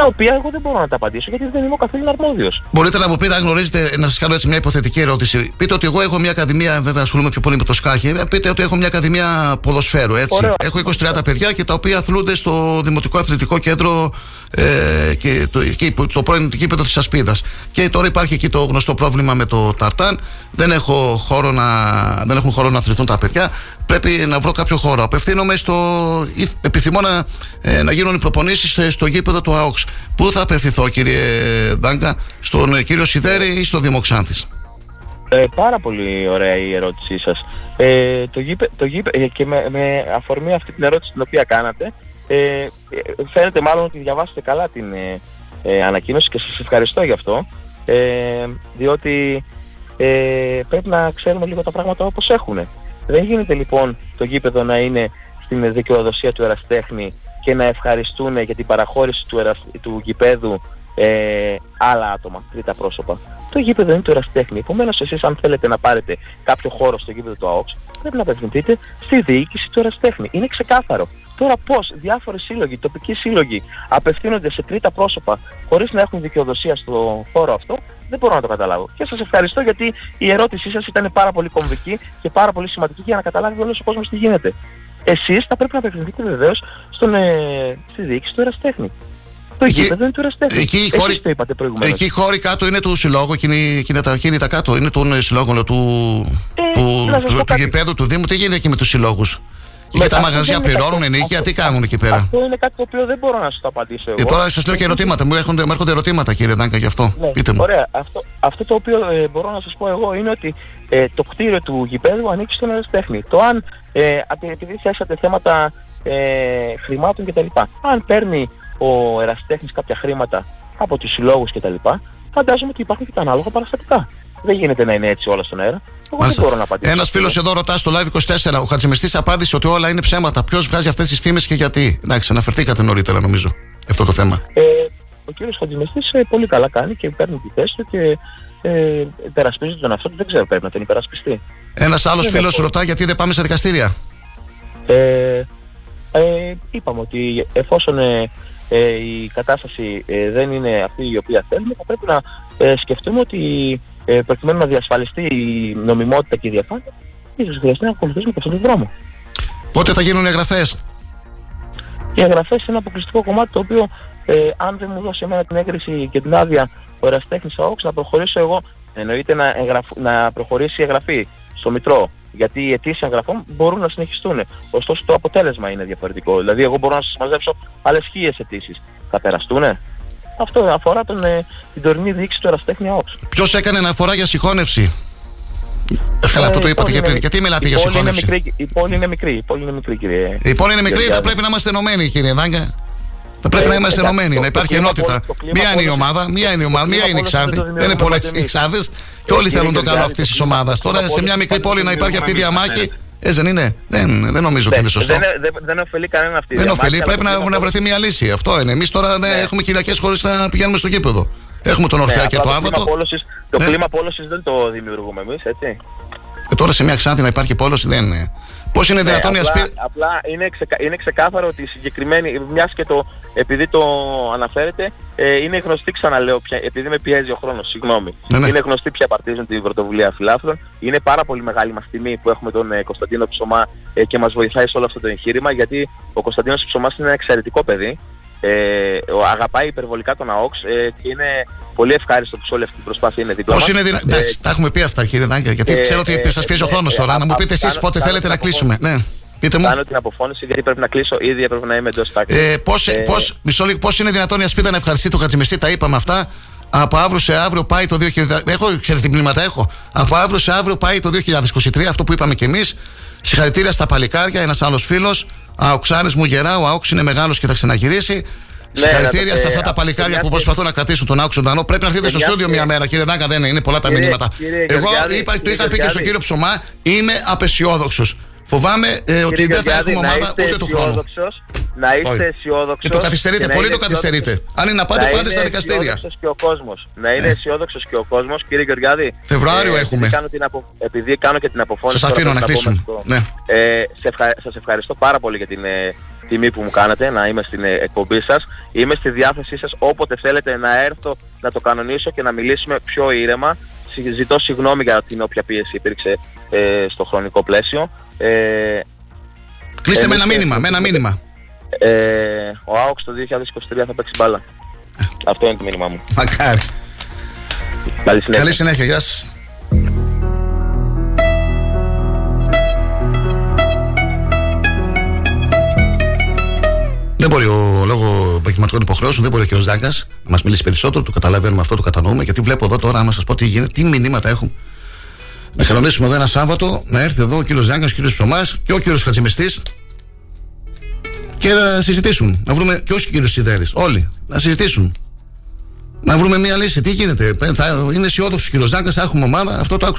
τα οποία εγώ δεν μπορώ να τα απαντήσω γιατί δεν είμαι καθόλου αρμόδιος. Μπορείτε να μου πείτε, αν γνωρίζετε, να σας κάνω έτσι μια υποθετική ερώτηση. Πείτε ότι εγώ έχω μια ακαδημία, βέβαια ασχολούμαι πιο πολύ με το σκάκι, πείτε ότι έχω μια ακαδημία ποδοσφαίρου, έτσι. Ωραίο. Έχω είκοσι τριάντα παιδιά και τα οποία αθλούνται στο Δημοτικό Αθλητικό Κέντρο ε, και το, και το πρώην γήπεδο της Ασπίδας. Και τώρα υπάρχει εκεί το γνωστό πρόβλημα με το ταρτάν. Δεν, έχω χώρο να, δεν έχουν χώρο να αθληθούν τα παιδιά. Πρέπει να βρω κάποιο χώρο. Απευθύνομαι στο. Επιθυμώ να, ε, να γίνουν οι προπονήσεις στο γήπεδο του ΑΟΚΣ. Πού θα απευθυνθώ, κύριε Ντάγκα, στον κύριο Σιδέρη ή στο Δήμο Ξάνθης? Ε, πάρα πολύ ωραία η ερώτησή σας. Ε, το γήπε, το γήπε, και με, με αφορμή αυτή την ερώτηση την οποία κάνατε, ε, φαίνεται μάλλον ότι διαβάσετε καλά την ε, ε, ανακοίνωση και σας ευχαριστώ γι' αυτό. Ε, διότι ε, πρέπει να ξέρουμε λίγο τα πράγματα όπως έχουν. Δεν γίνεται λοιπόν το γήπεδο να είναι στην δικαιοδοσία του Εραστέχνη και να ευχαριστούν για την παραχώρηση του, ερασ... του γηπέδου ε, άλλα άτομα, τρίτα πρόσωπα. Το γήπεδο είναι του Εραστέχνη. Επομένως, εσείς αν θέλετε να πάρετε κάποιο χώρο στο γήπεδο του ΑΟΚΣ, πρέπει να απευθυνθείτε στη διοίκηση του Εραστέχνη. Είναι ξεκάθαρο. Τώρα πώς διάφοροι σύλλογοι, τοπικοί σύλλογοι απευθύνονται σε τρίτα πρόσωπα χωρίς να έχουν δικαιοδοσία στο χώρο αυτό, δεν μπορώ να το καταλάβω. Και σας ευχαριστώ γιατί η ερώτησή σας ήταν πάρα πολύ κομβική και πάρα πολύ σημαντική για να καταλάβει όλος ο κόσμος τι γίνεται. Εσείς θα πρέπει να απευθυνθείτε βεβαίως ε, στη διοίκηση του Εραστέχνη. Το γήπεδο είναι του Εραστέχνη. Εκεί οι χώροι, εκεί χώροι κάτω είναι του συλλόγου και είναι τα κίνητα κάτω. Είναι των συλλόγων του, ε, του, του, του γηπέδου του Δήμου. Τι γίνεται εκεί με τους συλλόγους? Και τα μαγαζιά πληρώνουν ενίκεια, τι κάνουν εκεί πέρα? Αυτό είναι κάτι το οποίο δεν μπορώ να σας το απαντήσω εγώ. Και τώρα σας λέω και ερωτήματα, μου έρχονται, μου έρχονται ερωτήματα, κύριε Ντάγκα, γι' αυτό. Ναι. Πείτε μου. Ωραία, αυτό, αυτό το οποίο ε, μπορώ να σας πω εγώ είναι ότι ε, το κτίριο του γηπέδου ανήκει στον Εραστέχνη. Το αν, ε, επειδή θέσατε θέματα ε, χρημάτων κτλ. Αν παίρνει ο Εραστέχνης κάποια χρήματα από τους συλλόγους κτλ. Φαντάζομαι ότι υπάρχουν και τα ανάλογα παραστατικά. Δεν γίνεται να είναι έτσι όλα στον αέρα. Εγώ δεν μπορώ να απαντήσω. Ένας φίλος εδώ ρωτά στο Live είκοσι τέσσερα. Ο Χατζημεστής απάντησε ότι όλα είναι ψέματα. Ποιος βγάζει αυτές τις φήμες και γιατί? Εντάξει, αναφερθήκατε νωρίτερα νομίζω αυτό το θέμα. Ε, ο κύριος Χατζημεστής ε, πολύ καλά κάνει και παίρνει τη θέση του και ε, υπερασπίζεται τον αυτό. Δεν ξέρω, πρέπει να τον υπερασπιστεί. Ένας άλλος φίλος ρωτά γιατί δεν πάμε στα δικαστήρια. Ε, ε, είπαμε ότι εφόσον ε, ε, η κατάσταση ε, δεν είναι αυτή η οποία θέλουμε, θα πρέπει να ε, σκεφτούμε ότι Ε, προκειμένου να διασφαλιστεί η νομιμότητα και η διαφάνεια, ίσως χρειαστεί να ακολουθήσουμε και αυτόν τον δρόμο. Πότε θα γίνουν οι εγγραφές? Οι εγγραφές είναι ένα αποκλειστικό κομμάτι το οποίο, ε, αν δεν μου δώσει εμένα την έγκριση και την άδεια ο Εραστέχνης ΑΟΚΣ, να προχωρήσω εγώ. Εννοείται να, εγγραφ, να προχωρήσει η εγγραφή στο Μητρό. Γιατί οι αιτήσεις εγγραφών μπορούν να συνεχιστούν. Ωστόσο το αποτέλεσμα είναι διαφορετικό. Δηλαδή, εγώ μπορώ να σας μαζέψω άλλες χίλιες αιτήσεις. Θα περαστούνε? Αυτό αφορά τον, ε, την τωρινή διοίκηση του Εραστέχνη ΑΟΚΣ. Ποιος έκανε αναφορά για συγχώνευση? Καλά, αυτό το είπατε και πριν. Γιατί μιλάτε για συγχώνευση? Η πόλη είναι μικρή. Η πόλη είναι μικρή, κύριε. Η πόλη είναι μικρή, θα πρέπει να είμαστε ενωμένοι, κύριε Ντάγκα. Θα πρέπει να είμαστε ενωμένοι, να υπάρχει ενότητα. Μία είναι η ομάδα, μία είναι η ομάδα, μία είναι η Ξάνθη. Δεν είναι πολλές οι Ξάνθες και όλοι θέλουν το καλό αυτής της ομάδας. Τώρα σε μια μικρή πόλη να υπάρχει αυτή η διαμάχη. Ε, δεν είναι. Δεν, δεν νομίζω ότι είναι σωστό. Δεν, δεν, δεν ωφελεί κανέναν αυτή. Δεν ωφελεί. Πρέπει να, να βρεθεί μια λύση. Αυτό είναι. Εμείς τώρα ναι. δεν έχουμε Κυριακές χωρίς να πηγαίνουμε στο γήπεδο. Έχουμε τον Ορφέα ναι, και το Άβατο. Το ναι. κλίμα πόλωσης δεν το δημιουργούμε εμείς, έτσι. Ε, τώρα σε μια Ξάνθη να υπάρχει πόλωση δεν είναι. Πώς είναι ναι, δυνατόν η Ασπίδα. Απλά είναι, ξεκα... είναι ξεκάθαρο ότι συγκεκριμένη, μιας και το. Επειδή το αναφέρετε, ε, είναι γνωστή, ξαναλέω, πια, επειδή με πιέζει ο χρόνος, συγγνώμη. Ναι, ναι. Είναι γνωστή ποια παρτίζουν την πρωτοβουλία φιλάθλων. Είναι πάρα πολύ μεγάλη μας τιμή που έχουμε τον ε, Κωνσταντίνο Ψωμά ε, και μας βοηθάει σε όλο αυτό το εγχείρημα, γιατί ο Κωνσταντίνος Ψωμάς είναι ένα εξαιρετικό παιδί. Ε, αγαπάει υπερβολικά τον ΑΟΚΣ ε, και είναι πολύ ευχάριστο που σε όλη αυτή την προσπάθεια είναι δίπλα μας. Πώς είναι δυνατόν. Εντάξει, τα έχουμε πει αυτά, κύριε Ντάγκα, γιατί ε, ξέρω ότι ε, σας πιέζει ε, ο χρόνος ε, τώρα. Ε, να μου πείτε εσείς πότε κάνω, θέλετε κάνω, να κλείσουμε. Ναι. Πείτε μου. Κάνω την αποφώνηση γιατί πρέπει να κλείσω, ήδη έπρεπε να είμαι εντός τάξης. Ε, πώς, ε, πώς, μισό λίγο, πώς είναι δυνατόν η Ασπίδα να ευχαριστεί τον Χατζημεστή? Τα είπαμε αυτά. Από αύριο σε αύριο πάει το δύο χιλιάδες είκοσι τρία. Έχω, ξέρετε τι μηνύματα έχω. Από αύριο σε αύριο πάει το δύο χιλιάδες είκοσι τρία, αυτό που είπαμε κι εμείς. Συγχαρητήρια στα παλικάρια, ένας άλλος φίλος. Αοξάρες μου γερά, ο ΑΟΚΣ είναι μεγάλος και θα ξαναγυρίσει. Ναι, συγχαρητήρια σε αυτά τα παλικάρια που προσπαθούν να κρατήσουν τον ΑΟΚΣ ζωντανό. Πρέπει να έρθετε στο στούντιο μια μέρα, κύριε Ντάγκα, δεν είναι, είναι πολλά τα μηνύματα. Εγώ είπα, το είχα πει και στον κύριο Ψωμά, είμαι απεσιόδοξος. Φοβάμαι ε, ότι δεν θα έχουμε ομάδα ούτε του χρόνου. Να είστε αισιόδοξος. Και το καθυστερείτε, πολύ το καθυστερείτε. Αν είναι να πάτε, πάτε στα δικαστήρια. Να είναι αισιόδοξος και ο κόσμος, κύριε Γεωργιάδη. Φεβρουάριο έχουμε. Επειδή κάνω και την αποφώνηση. Σας αφήνω να κλείσουμε. Σας ευχαριστώ πάρα πολύ για την τιμή που μου κάνετε να είμαι στην εκπομπή σας. Είμαι στη διάθεσή σας όποτε θέλετε να έρθω να το κανονίσω και να μιλήσουμε πιο ήρεμα. Ζητώ συγγνώμη για την όποια πίεση υπήρξε ε, στο χρονικό πλαίσιο. Ε, Κλείστε εμείς, με ένα μήνυμα. Ε, με ένα μήνυμα. Ε, ο ΑΟΚΣ το δύο χιλιάδες είκοσι τρία θα παίξει μπάλα. Αυτό είναι το μήνυμά μου. Μακάρι. Καλή συνέχεια. Καλή συνέχεια. Γεια σας. Δεν μπορεί ο λόγο επαγγελματικών υποχρεώσεων, δεν μπορεί ο κ. Δάγκας να μας μιλήσει περισσότερο. Το καταλαβαίνουμε αυτό, το κατανοούμε. Γιατί βλέπω εδώ τώρα, άμα σας πω τι γίνεται, τι μηνύματα έχουμε. Να κανονίσουμε εδώ ένα Σάββατο, να έρθει εδώ ο κ. Δάγκας, ο κ. Ψωμάς και ο κ. Χατζημεστής και να συζητήσουν. Να βρούμε και ο κ. Σιδέρης. Όλοι να συζητήσουν. Να βρούμε μια λύση. Τι γίνεται. Θα είναι αισιόδοξο ο κ. Δάγκας, θα έχουμε ομάδα. Αυτό το άκου...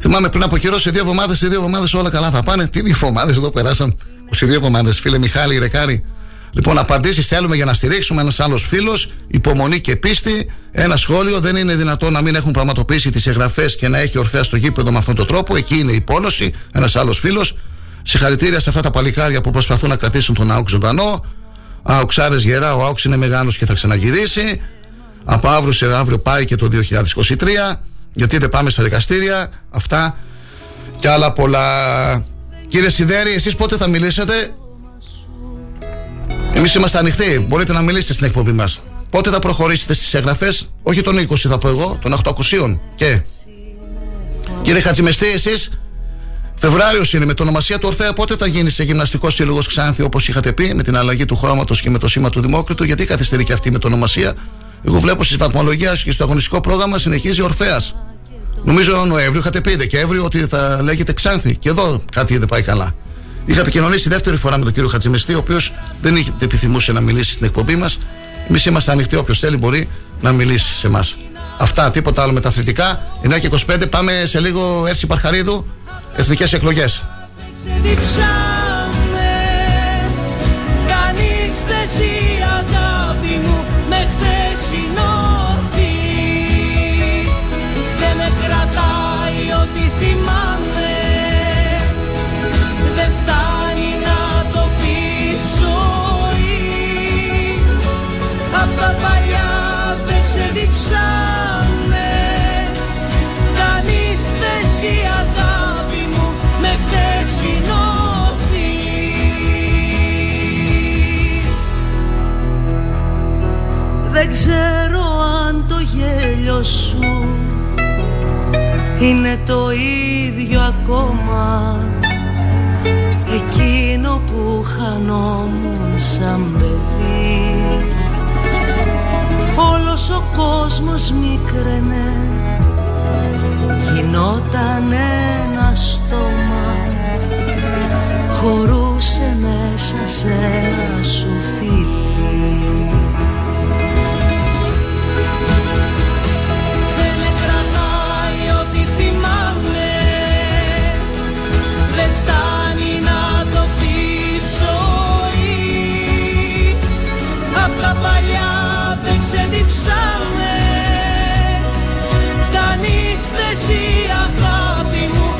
Θυμάμαι πριν από καιρό, σε δύο εβδομάδες, σε δύο εβδομάδες όλα καλά θα πάνε. Τι δύο εβδομάδες εδώ περάσαν. είκοσι δύο εβδομάδες, φίλε Μιχάλη, Ρεκάρη. Λοιπόν, απαντήσεις θέλουμε για να στηρίξουμε. Ένας άλλος φίλος, υπομονή και πίστη. Ένα σχόλιο: δεν είναι δυνατόν να μην έχουν πραγματοποιήσει τις εγγραφές και να έχει Ορφέα στο γήπεδο με αυτόν τον τρόπο. Εκεί είναι η πόλωση. Ένας άλλος φίλος: συγχαρητήρια σε αυτά τα παλικάρια που προσπαθούν να κρατήσουν τον ΑΟΚ ζωντανό. Αοξάρες γερά, ο ΑΟΚ είναι μεγάλος και θα ξαναγυρίσει. Από αύριο σε αύριο πάει και το δύο χιλιάδες είκοσι τρία. Γιατί δεν πάμε στα δικαστήρια. Αυτά και άλλα πολλά. Κύριε Σιδέρη, εσείς πότε θα μιλήσετε? Εμείς είμαστε ανοιχτοί. Μπορείτε να μιλήσετε στην εκπομπή μας. Πότε θα προχωρήσετε στις εγγραφές? Όχι τον είκοσι θα πω εγώ, τον οκτακόσια. Και κύριε Χατζημεστή, εσείς, Φεβράριος είναι με το ονομασία του Ορφέα. Πότε θα γίνει σε γυμναστικό σύλλογο Ξάνθη, όπως είχατε πει, με την αλλαγή του χρώματος και με το σήμα του Δημόκριτου? Γιατί καθυστερεί και αυτή με το ονομασία? Εγώ βλέπω στις βαθμολογίες και στο αγωνιστικό πρόγραμμα συνεχίζει Ορφέας. Νομίζω Νοέμβριο είχατε πει, Δεκέμβριο, ότι θα λέγεται Ξάνθη. Και εδώ κάτι δεν πάει καλά. Είχα επικοινωνήσει δεύτερη φορά με τον κύριο Χατζημεστή, ο οποίος δεν είχε, δεν επιθυμούσε να μιλήσει στην εκπομπή μας. Εμείς είμαστε ανοιχτοί, όποιος θέλει μπορεί να μιλήσει σε εμάς. Αυτά, τίποτα άλλο με τα αθλητικά. εννιά και είκοσι πέντε, πάμε σε λίγο. Έρση Παρχαρίδου, εθνικές εκλογές. Δεν ξέρω αν το γέλιο σου είναι το ίδιο ακόμα, εκείνο που χανόμουν σαν παιδί. Όλος ο κόσμος μικραινε, γινόταν ένα στόμα, χωρούσε μέσα σε ένα σου φίλι. Παλιά δεν ξεδιψάμε, κανείς δεν ζει αγάπη μου.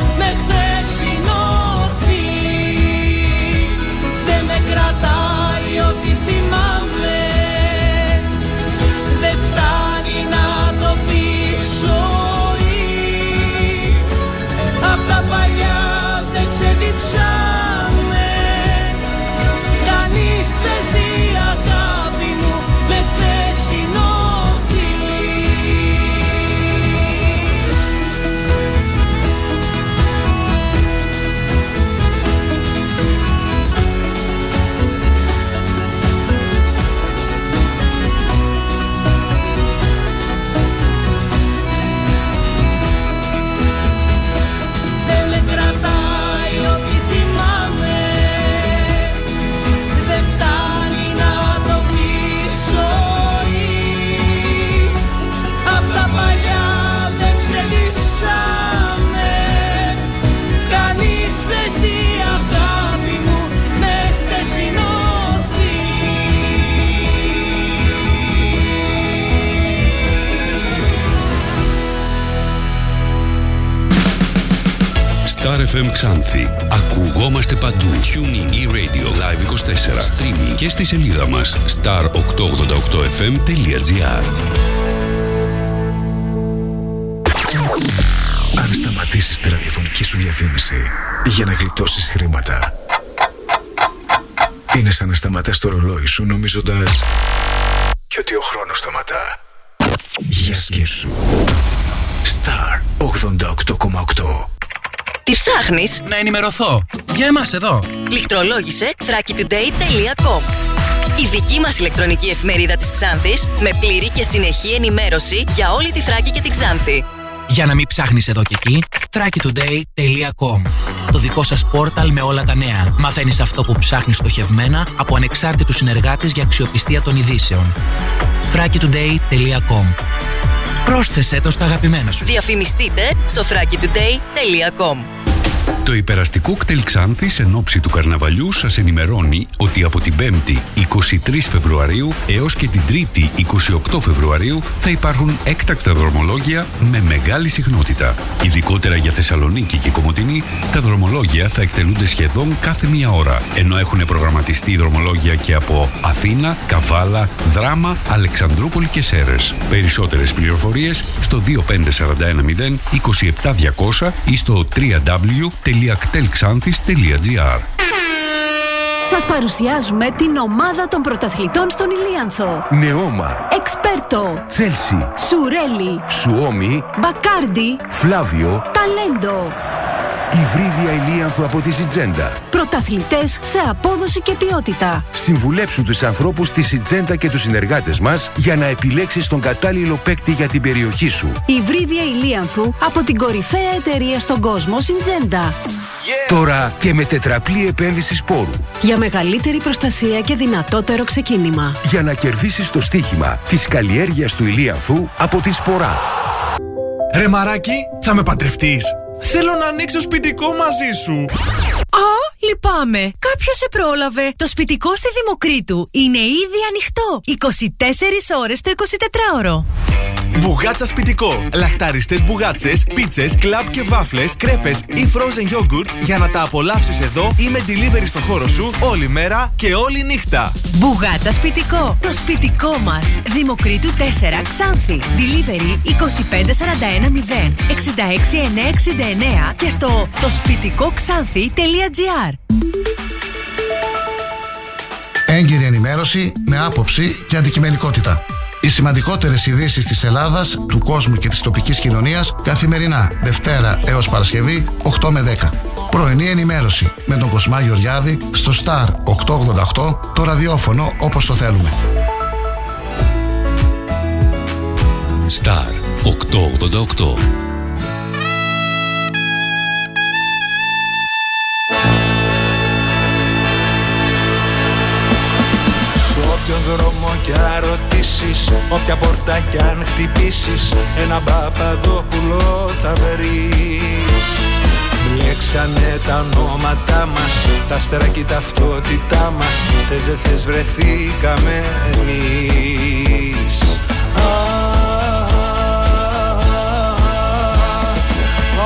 Star εφ εμ Ξάνθη. Ακουγόμαστε παντού. TuneIn e-radio live είκοσι τέσσερα. Streaming και στη σελίδα μας σταρ οκτακόσια ογδόντα οκτώ εφ εμ τελεία τζι άρ. Αν σταματήσεις τη ραδιοφωνική σου διαφήμιση για να γλιτώσεις χρήματα, είναι σαν να σταματάς το ρολόι σου νομίζοντας και ότι ο χρόνος σταματά. Γεια σκέψου. Star ογδόντα οκτώ κόμμα οκτώ. Τι ψάχνεις? Να ενημερωθώ για εμάς εδώ. Λιχτρολόγησε θράκιτουντέι τελεία κομ. Η δική μας ηλεκτρονική εφημερίδα της Ξάνθης, με πλήρη και συνεχή ενημέρωση για όλη τη Θράκη και την Ξάνθη. Για να μην ψάχνεις εδώ και εκεί, θράκιτουντέι τελεία κομ. Το δικό σας πόρταλ με όλα τα νέα. Μαθαίνεις αυτό που ψάχνεις στοχευμένα από ανεξάρτητους συνεργάτες για αξιοπιστία των ειδήσεων. θράκιτουντέι τελεία κομ. Πρόσθεσέ το στα αγαπημένα σου. Διαφημιστείτε στο θράκιτουντέι τελεία κομ. Το υπεραστικό κτέλ Ξάνθης εν όψη του καρναβαλιού σας ενημερώνει ότι από την πέμπτη εικοστή τρίτη Φεβρουαρίου έως και την τρίτη εικοστή όγδοη Φεβρουαρίου θα υπάρχουν έκτακτα δρομολόγια με μεγάλη συχνότητα. Ειδικότερα για Θεσσαλονίκη και Κομοτηνή, τα δρομολόγια θα εκτελούνται σχεδόν κάθε μία ώρα, ενώ έχουν προγραμματιστεί δρομολόγια και από Αθήνα, Καβάλα, Δράμα, Αλεξανδρούπολη και Σέρες. Περισσότερες πληροφορίες στο δύο πέντε τέσσερα ένα μηδέν είκοσι επτά διακόσια ή στο double-u double-u double-u τελεία κτέλ ξάνθης τελεία τζι άρ. Σας παρουσιάζουμε την ομάδα των πρωταθλητών στον Ηλίανθο. Νεώμα, Εξπέρτο, Τσέλσι, Σουρέλι, Σουόμι, Μπακάρντι, Φλάβιο, Ταλέντο. Υβρίδια Ηλίανθου από τη Συντζέντα. Πρωταθλητές σε απόδοση και ποιότητα. Συμβουλέψου τους ανθρώπους της Συντζέντα και τους συνεργάτες μας για να επιλέξεις τον κατάλληλο παίκτη για την περιοχή σου. Υβρίδια Ηλίανθου από την κορυφαία εταιρεία στον κόσμο Συντζέντα. Yeah. Τώρα και με τετραπλή επένδυση σπόρου. Για μεγαλύτερη προστασία και δυνατότερο ξεκίνημα. Για να κερδίσεις το στοίχημα της καλλιέργειας του Ηλίανθου από τη Σπορά. Ρε μαράκι, θα με παντρευτείς? Θέλω να ανοίξω σπιτικό μαζί σου. Α, λυπάμαι. Κάποιος σε πρόλαβε. Το σπιτικό στη Δημοκρίτου είναι ήδη ανοιχτό. είκοσι τέσσερις ώρες το εικοσιτετράωρο. Μπουγάτσα σπιτικό. Λαχταριστές μπουγάτσες, πίτσες, κλαμπ και βάφλες, κρέπες ή frozen yogurt για να τα απολαύσεις εδώ ή με delivery στο χώρο σου όλη μέρα και όλη νύχτα. Μπουγάτσα σπιτικό. Το σπιτικό μας. Δημοκρίτου τέσσερα Ξάνθη. Delivery είκοσι πέντε σαράντα ένα μηδέν εξήντα έξι εννιακόσια εξήντα εννέα και στο το σπιτικό ξάνθη τελεία τζι άρ. Έγκυρη ενημέρωση με άποψη και αντικειμενικότητα. Οι σημαντικότερες ειδήσεις της Ελλάδας, του κόσμου και της τοπικής κοινωνίας καθημερινά, Δευτέρα έως Παρασκευή, οκτώ με δέκα. Πρωινή ενημέρωση με τον Κοσμά Γεωργιάδη στο Star οκτακόσια ογδόντα οκτώ, το ραδιόφωνο όπως το θέλουμε. Star οκτακόσια ογδόντα οκτώ. Δρόμο κι αρωτήσεις, όποια πόρτα κι αν χτυπήσεις, ένα Παπαδόπουλο θα βρεις. Μπλέξανε τα ονόματά μας, τα αστέρα και η ταυτότητά μας, θες δε θες βρεθήκαμε εμείς.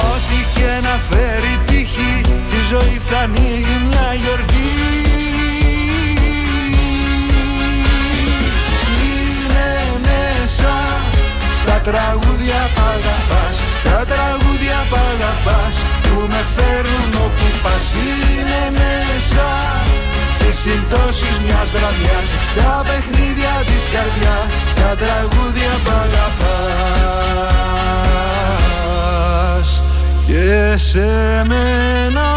Ό,τι και να φέρει τύχη, τη ζωή θα ανοίγει μια γιορτή. Στα τραγούδια π' αγαπάς, στα τραγούδια π' αγαπάς, που με φέρουν όπου πας. Είναι μέσα στις συμπτώσεις μιας βραδιάς, στα παιχνίδια της καρδιάς, στα τραγούδια π' αγαπάς και σε μένα,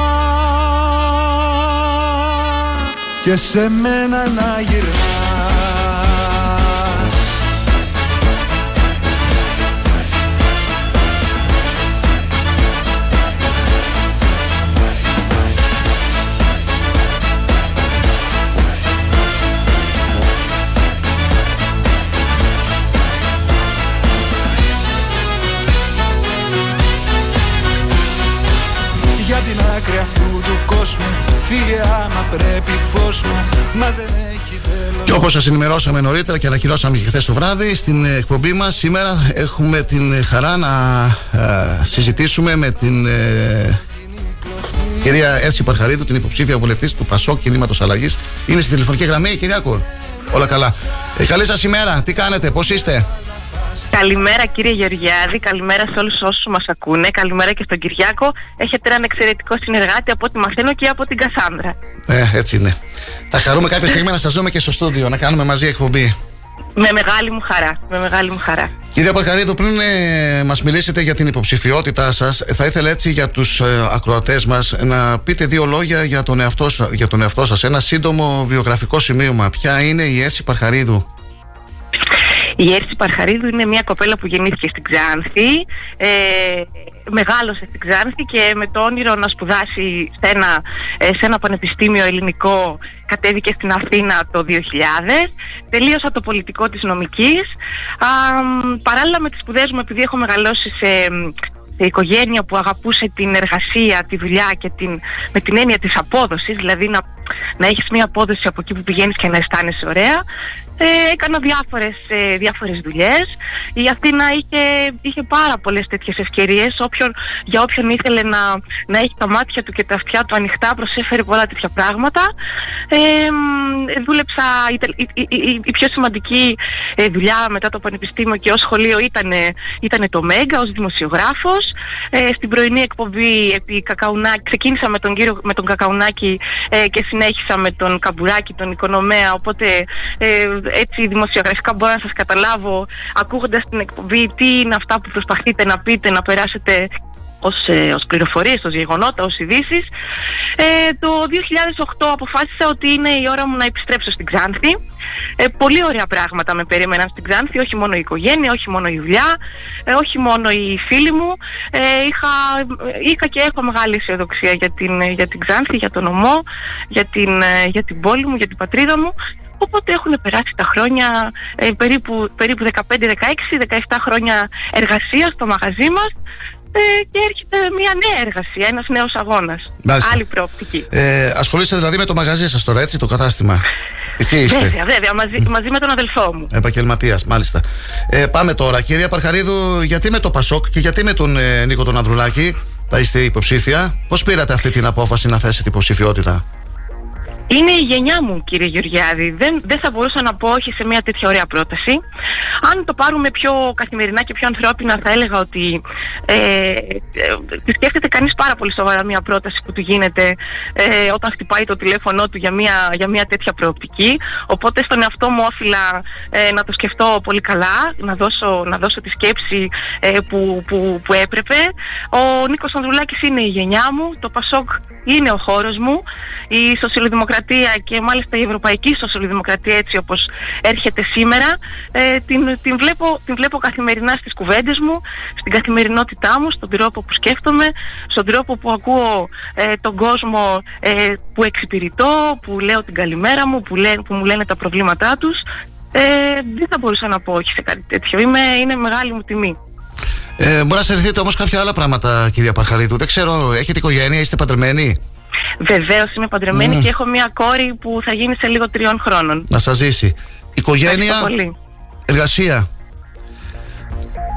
και σε μένα να γυρνάς. Και όπως σας ενημερώσαμε νωρίτερα και ανακοινώσαμε και χθες το βράδυ, στην εκπομπή μας σήμερα έχουμε την χαρά να α, συζητήσουμε με την ε, κυρία Έρση Παρχαρίδου, την υποψήφια βουλευτής του ΠΑΣΟΚ Κινήματος Αλλαγής. Είναι στη τηλεφωνική γραμμή, Κυριάκο. Όλα καλά. Ε, καλή σας ημέρα. Τι κάνετε, πώς είστε? Καλημέρα κύριε Γεωργιάδη, καλημέρα σε όλους όσους μας ακούνε, καλημέρα και στον Κυριάκο. Έχετε έναν εξαιρετικό συνεργάτη από ό,τι μαθαίνω και από την Κασάνδρα. Ε, έτσι είναι. Θα χαρούμε κάποια στιγμή να σας δούμε και στο στούντιο, να κάνουμε μαζί εκπομπή. Με μεγάλη μου χαρά, με μεγάλη μου χαρά. Κυρία Παρχαρίδου, πριν ε, μας μιλήσετε για την υποψηφιότητά σας, θα ήθελα έτσι για τους ε, ακροατές μας να πείτε δύο λόγια για τον εαυτό, για τον εαυτό σας. Ένα σύντομο βιογραφικό σημείωμα. Ποια είναι η Έρση Παρχαρίδου? Η Έρση Παρχαρίδου είναι μια κοπέλα που γεννήθηκε στην Ξάνθη, ε, μεγάλωσε στην Ξάνθη και με το όνειρο να σπουδάσει σε ένα, σε ένα πανεπιστήμιο ελληνικό κατέβηκε στην Αθήνα το δύο χιλιάδες, τελείωσα το πολιτικό της νομικής. Α, παράλληλα με τις σπουδές μου, επειδή έχω μεγαλώσει σε, σε οικογένεια που αγαπούσε την εργασία, τη δουλειά και την, με την έννοια της απόδοσης, δηλαδή να, να έχεις μια απόδοση από εκεί που πηγαίνεις και να αισθάνεσαι ωραία, Ε, έκανα διάφορες, ε, διάφορες δουλειές. Η Αθήνα είχε, είχε πάρα πολλές τέτοιες ευκαιρίες. Όποιον, για όποιον ήθελε να, να έχει τα μάτια του και τα αυτιά του ανοιχτά, προσέφερε πολλά τέτοια πράγματα. Ε, δούλεψα, η, η, η, η πιο σημαντική ε, δουλειά μετά το πανεπιστήμιο και ως σχολείο ήταν το Μέγκα ως δημοσιογράφος. Ε, στην πρωινή εκπομπή επί Κακαουνάκη, ξεκίνησα με τον, κύριο, με τον Κακαουνάκη ε, και συνέχισα με τον Καμπουράκη, τον Οικονομέα, οπότε... Ε, έτσι δημοσιογραφικά μπορώ να σας καταλάβω ακούγοντας την εκπομπή τι είναι αυτά που προσπαθείτε να πείτε, να περάσετε ως, ε, ως πληροφορίες, ως γεγονότα, ως ειδήσεις. ε, Το δύο χιλιάδες οκτώ αποφάσισα ότι είναι η ώρα μου να επιστρέψω στην Ξάνθη. ε, Πολύ ωραία πράγματα με περίμεναν στην Ξάνθη, όχι μόνο η οικογένεια, όχι μόνο η δουλειά, ε, όχι μόνο οι φίλοι μου. ε, είχα, είχα και έχω μεγάλη αισιοδοξία για την, για την Ξάνθη, για τον νομό, για την, για την πόλη μου, για την πατρίδα μου. Οπότε έχουν περάσει τα χρόνια, ε, περίπου, περίπου δεκαπέντε, δεκαέξι, δεκαεπτά χρόνια εργασίας στο μαγαζί μας, ε, και έρχεται μια νέα εργασία, ένας νέος αγώνας. Μάλιστα. Άλλη προοπτική. Ε, ασχολείστε δηλαδή με το μαγαζί σας τώρα, έτσι, το κατάστημα? Εκεί είστε. Βέβαια, βέβαια, μαζί, μαζί με τον αδελφό μου. Επαγγελματίας, μάλιστα. Ε, πάμε τώρα, κυρία Παρχαρίδου, γιατί με το ΠΑΣΟΚ και γιατί με τον ε, Νίκο τον Ανδρουλάκη θα είστε υποψήφια? Πώς πήρατε αυτή την απόφαση να θέσετε υποψηφιότητα? Είναι η γενιά μου, κύριε Γεωργιάδη. Δεν, δεν θα μπορούσα να πω όχι σε μια τέτοια ωραία πρόταση. Αν το πάρουμε πιο καθημερινά και πιο ανθρώπινα, θα έλεγα ότι ε, ε, σκέφτεται κανείς πάρα πολύ σοβαρά μια πρόταση που του γίνεται ε, όταν χτυπάει το τηλέφωνο του για μια, για μια τέτοια προοπτική. Οπότε στον εαυτό μου όφιλα ε, να το σκεφτώ πολύ καλά, να δώσω, να δώσω τη σκέψη ε, που, που, που έπρεπε. Ο Νίκος Ανδρουλάκης είναι η γενιά μου, το ΠΑΣΟΚ είναι ο χώρος μου, η σοσιαλδημοκρατία και μάλιστα η ευρωπαϊκή σοσιαλδημοκρατία έτσι όπως έρχεται σήμερα, ε, την, την, βλέπω, την βλέπω καθημερινά στις κουβέντες μου, στην καθημερινότητά μου, στον τρόπο που σκέφτομαι, στον τρόπο που ακούω ε, τον κόσμο ε, που εξυπηρετώ, που λέω την καλημέρα μου, που, λέ, που μου λένε τα προβλήματά τους. ε, Δεν θα μπορούσα να πω όχι σε κάτι τέτοιο. Είμαι, είναι μεγάλη μου τιμή. ε, Μπορεί να σερθείτε όμως κάποια άλλα πράγματα, κυρία Παρχαρίδου? Δεν ξέρω, έχετε οικογένεια, είστε παντρεμένοι? Βεβαίως είμαι παντρεμένη mm. και έχω μια κόρη που θα γίνει σε λίγο τριών χρόνων. Να σας ζήσει. Οικογένεια, εργασία.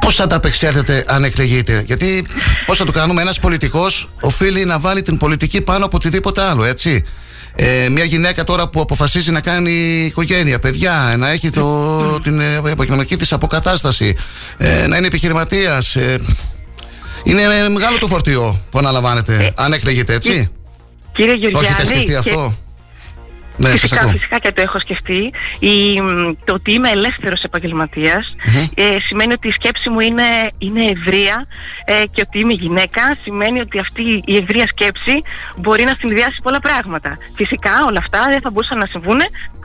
Πώς θα τα απεξέλθετε αν εκλεγείτε? Γιατί πώς θα το κάνουμε? Ένας πολιτικός οφείλει να βάλει την πολιτική πάνω από οτιδήποτε άλλο, έτσι. Ε, μια γυναίκα τώρα που αποφασίζει να κάνει οικογένεια, παιδιά, να έχει το, mm. την επαγγελματική της αποκατάσταση, ε, να είναι επιχειρηματίας. Ε, είναι μεγάλο το φορτίο που αναλαμβάνετε ε. αν εκλεγείτε, έτσι. Κύριε Γεωργιάδη, και... αυτό. Ναι, φυσικά, φυσικά και το έχω σκεφτεί. Η, το ότι είμαι ελεύθερος επαγγελματίας mm-hmm. ε, σημαίνει ότι η σκέψη μου είναι, είναι ευρεία, ε, και ότι είμαι γυναίκα σημαίνει ότι αυτή η ευρεία σκέψη μπορεί να συνδυάσει πολλά πράγματα. Φυσικά όλα αυτά δεν θα μπορούσαν να συμβούν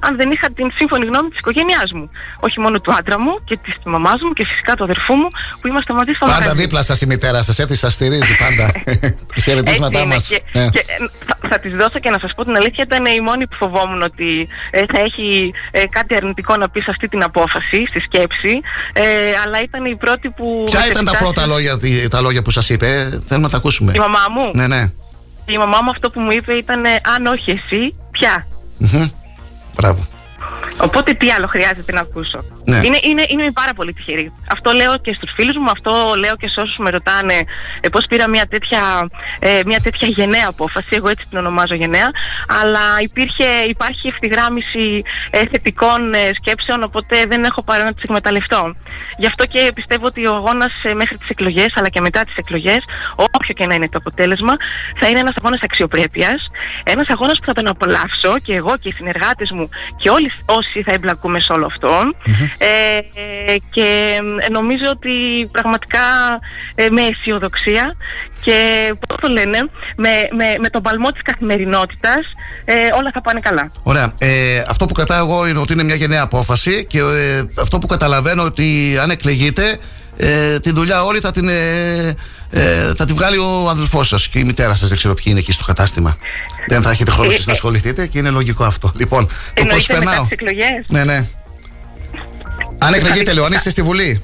αν δεν είχα την σύμφωνη γνώμη της οικογένειάς μου. Όχι μόνο του άντρα μου και της μαμάς μου και φυσικά του αδερφού μου που είμαστε μαζί στο μαγαζί. Πάντα μαγαζί. Δίπλα σας η μητέρα σας, έτσι, σας στηρίζει πάντα. Τις χαιρετίσματά μας. Και, yeah. και, θα, θα τις δώσω και να σας πω την αλήθεια, ήταν η μόνη που φοβόμουν ότι ε, θα έχει ε, κάτι αρνητικό να πει σε αυτή την απόφαση, στη σκέψη. Ε, αλλά ήταν η πρώτη που... Ποια ήταν τα πρώτα λόγια, τα λόγια που σας είπε? Ε, θέλουμε να τα ακούσουμε. Η μαμά μου. Ναι, ναι. Η μαμά μου αυτό που μου είπε ήταν, αν όχι εσύ, πια. Mm-hmm. Μπράβο. Οπότε τι άλλο χρειάζεται να ακούσω. Ναι. Είναι, είναι, είναι πάρα πολύ τυχερή. Αυτό λέω και στους φίλους μου, αυτό λέω και σε όσους με ρωτάνε ε, πώς πήρα μια τέτοια, ε, μια τέτοια γενναία απόφαση. Εγώ έτσι την ονομάζω γενναία. Αλλά υπήρχε, υπάρχει ευθυγράμμιση ε, θετικών ε, σκέψεων, οπότε δεν έχω παρά να τις εκμεταλλευτώ. Γι' αυτό και πιστεύω ότι ο αγώνας ε, μέχρι τις εκλογές, αλλά και μετά τις εκλογές, όποιο και να είναι το αποτέλεσμα, θα είναι ένας αγώνας αξιοπρέπειας. Ένας αγώνας που θα τον απολαύσω και εγώ και οι συνεργάτες μου και όλοι όσοι θα εμπλακούμε σε όλο αυτό. Mm-hmm. ε, ε, και νομίζω ότι πραγματικά ε, με αισιοδοξία και πώς το λένε, με, με, με τον παλμό της καθημερινότητας ε, όλα θα πάνε καλά. Ωραία. Ε, αυτό που κρατάω εγώ είναι ότι είναι μια γενναία απόφαση και ε, αυτό που καταλαβαίνω ότι αν εκλεγείτε ε, τη δουλειά όλη θα την... Ε, Ε, θα τη βγάλει ο αδελφός σας και η μητέρα σας, δεν ξέρω ποιοι είναι εκεί στο κατάστημα. Δεν θα έχετε χρόνο εσείς να ασχοληθείτε και είναι λογικό αυτό. Λοιπόν, το πώς περνάω. Ναι, ναι. Αν εκλεγείτε, λέω, αν είστε στη Βουλή,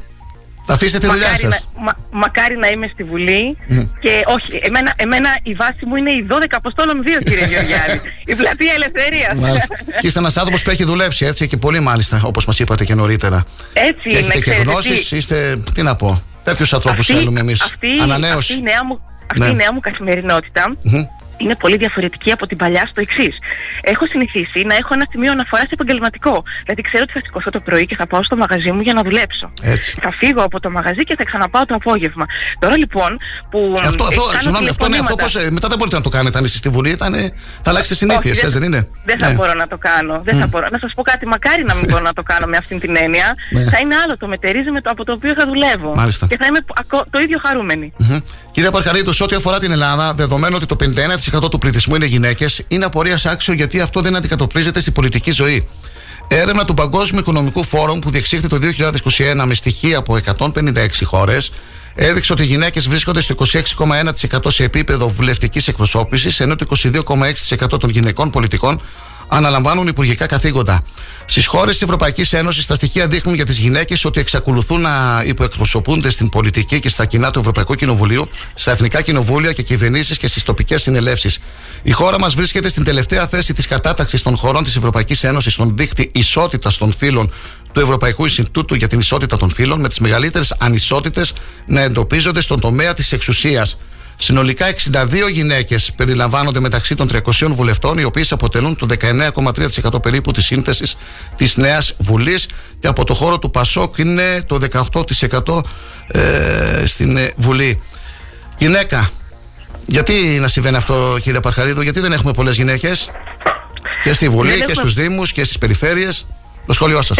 θα αφήσετε τη δουλειά σας. Μα, μακάρι να είμαι στη Βουλή. Mm. Και όχι, εμένα, εμένα η βάση μου είναι η δώδεκα Αποστόλων δύο, κύριε Γεωργιάδη. Η πλατεία ελευθερία. Και είστε ένας άνθρωπος που έχει δουλέψει, έτσι, και πολύ μάλιστα, όπως μας είπατε και νωρίτερα. Έτσι, και έχετε και γνώσεις, είστε, τι να πω. Τέτοιους ανθρώπους θέλουμε εμείς. Αυτή, αυτή η νέα μου, αυτή ναι. η νέα μου καθημερινότητα mm-hmm. είναι πολύ διαφορετική από την παλιά στο εξής. Έχω συνηθίσει να έχω ένα σημείο αναφοράς επαγγελματικό. Δηλαδή ξέρω ότι θα σηκωθώ το πρωί και θα πάω στο μαγαζί μου για να δουλέψω. Έτσι. Θα φύγω από το μαγαζί και θα ξαναπάω το απόγευμα. Τώρα λοιπόν που. Αυτό, αυτό, συγγνώμη, αυτό είναι αυτό πώς. Μετά δεν μπορείτε να το κάνετε. Αν είστε στη Βουλή, ήταν, θα αλλάξετε συνήθειες, δεν, δεν είναι. Δεν θα ναι. μπορώ να το κάνω. Δεν mm. θα μπορώ. Να σας πω κάτι, μακάρι να μην μπορώ να το κάνω με αυτή την έννοια. Ναι. Θα είναι άλλο το μετερίζει με το από το οποίο θα δουλεύω. Μάλιστα. Και θα είμαι το ίδιο χαρούμενη. Mm-hmm. Κυρία Παρχαρίδου, σε ό,τι αφορά την Ελλάδα, δεδομένου ότι το πενήντα ένα τοις εκατό του πληθυσμού είναι γυναίκες, είναι απορίας άξιο γιατί αυτό δεν αντικατοπτρίζεται στη πολιτική ζωή. Έρευνα του Παγκόσμιου Οικονομικού Φόρουμ που διεξήχθη το δύο χιλιάδες είκοσι ένα με στοιχεία από εκατόν πενήντα έξι χώρες έδειξε ότι οι γυναίκες βρίσκονται στο είκοσι έξι κόμμα ένα τοις εκατό σε επίπεδο βουλευτικής εκπροσώπησης, ενώ το είκοσι δύο κόμμα έξι τοις εκατό των γυναικών πολιτικών αναλαμβάνουν υπουργικά καθήκοντα. Στις χώρες της Ευρωπαϊκής Ένωσης, τα στοιχεία δείχνουν για τις γυναίκες ότι εξακολουθούν να υποεκπροσωπούνται στην πολιτική και στα κοινά του Ευρωπαϊκού Κοινοβουλίου, στα εθνικά κοινοβούλια και κυβερνήσεις και στις τοπικές συνελεύσεις. Η χώρα μας βρίσκεται στην τελευταία θέση της κατάταξης των χωρών της Ευρωπαϊκής Ένωσης στον δείκτη ισότητας των φύλων του Ευρωπαϊκού Ινστιτούτου για την Ισότητα των Φύλων, με τις μεγαλύτερες ανισότητες να εντοπίζονται στον τομέα της εξουσίας. Συνολικά εξήντα δύο γυναίκες περιλαμβάνονται μεταξύ των τριακοσίων βουλευτών, οι οποίες αποτελούν το δεκαεννέα κόμμα τρία τοις εκατό περίπου της σύνθεσης της Νέας Βουλής και από το χώρο του ΠΑΣΟΚ είναι το δεκαοκτώ τοις εκατό ε, στην Βουλή. Γυναίκα, γιατί να συμβαίνει αυτό, κύριε Παρχαρίδου, γιατί δεν έχουμε πολλές γυναίκες και στη Βουλή και στους Δήμους και στις περιφέρειες? Το σχόλιο σας.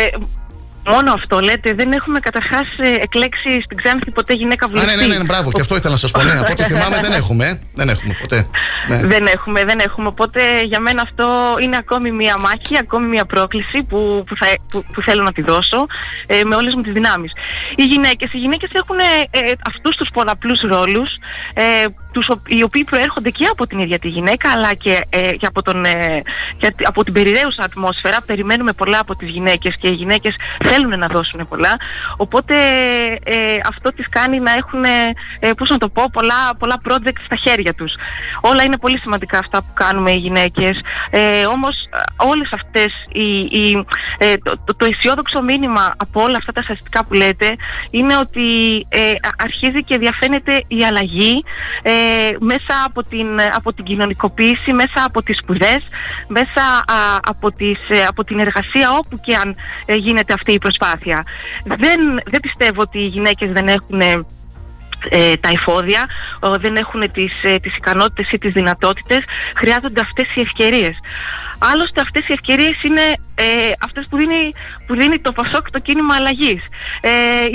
Μόνο αυτό λέτε, δεν έχουμε καταρχάς εκλέξει στην Ξάνθη ποτέ γυναίκα βουλευτή. Ναι, ναι, ναι, μπράβο, και αυτό ήθελα να σας πω. Ναι, από ό,τι θυμάμαι δεν έχουμε, δεν έχουμε ποτέ. Ναι. Δεν έχουμε, δεν έχουμε. Οπότε για μένα αυτό είναι ακόμη μία μάχη, ακόμη μία πρόκληση που, που, θα, που, που θέλω να τη δώσω ε, με όλες μου τις δυνάμεις. Οι γυναίκες, οι γυναίκες έχουν ε, αυτούς τους πολλαπλούς ρόλους, ε, τους, οι οποίοι προέρχονται και από την ίδια τη γυναίκα, αλλά και, ε, και, από, τον, ε, και από την περιραίουσα ατμόσφαιρα. Περιμένουμε πολλά από τις γυναίκες και οι γυναίκες θέλουν να δώσουν πολλά. Οπότε ε, αυτό τις κάνει να έχουν, ε, πώς να το πω, πολλά, πολλά project στα χέρια τους. Όλα είναι πολύ σημαντικά αυτά που κάνουμε οι γυναίκες. Ε, όμως όλες αυτές, οι, οι, ε, το, το, το αισιόδοξο μήνυμα από όλα αυτά τα στατιστικά που λέτε είναι ότι ε, αρχίζει και διαφαίνεται η αλλαγή ε, μέσα από την, από την κοινωνικοποίηση, μέσα από τις σπουδές, μέσα α, από, τις, ε, από την εργασία, όπου και αν ε, γίνεται αυτή η προσπάθεια. Δεν, δεν πιστεύω ότι οι γυναίκες δεν έχουν ε, τα εφόδια, ε, δεν έχουν τις, ε, τις ικανότητες ή τις δυνατότητες. Χρειάζονται αυτές οι ευκαιρίες. Άλλωστε αυτές οι ευκαιρίες είναι ε, αυτές που δίνει, που δίνει το ΠΑΣΟΚ, το κίνημα αλλαγής. Ε,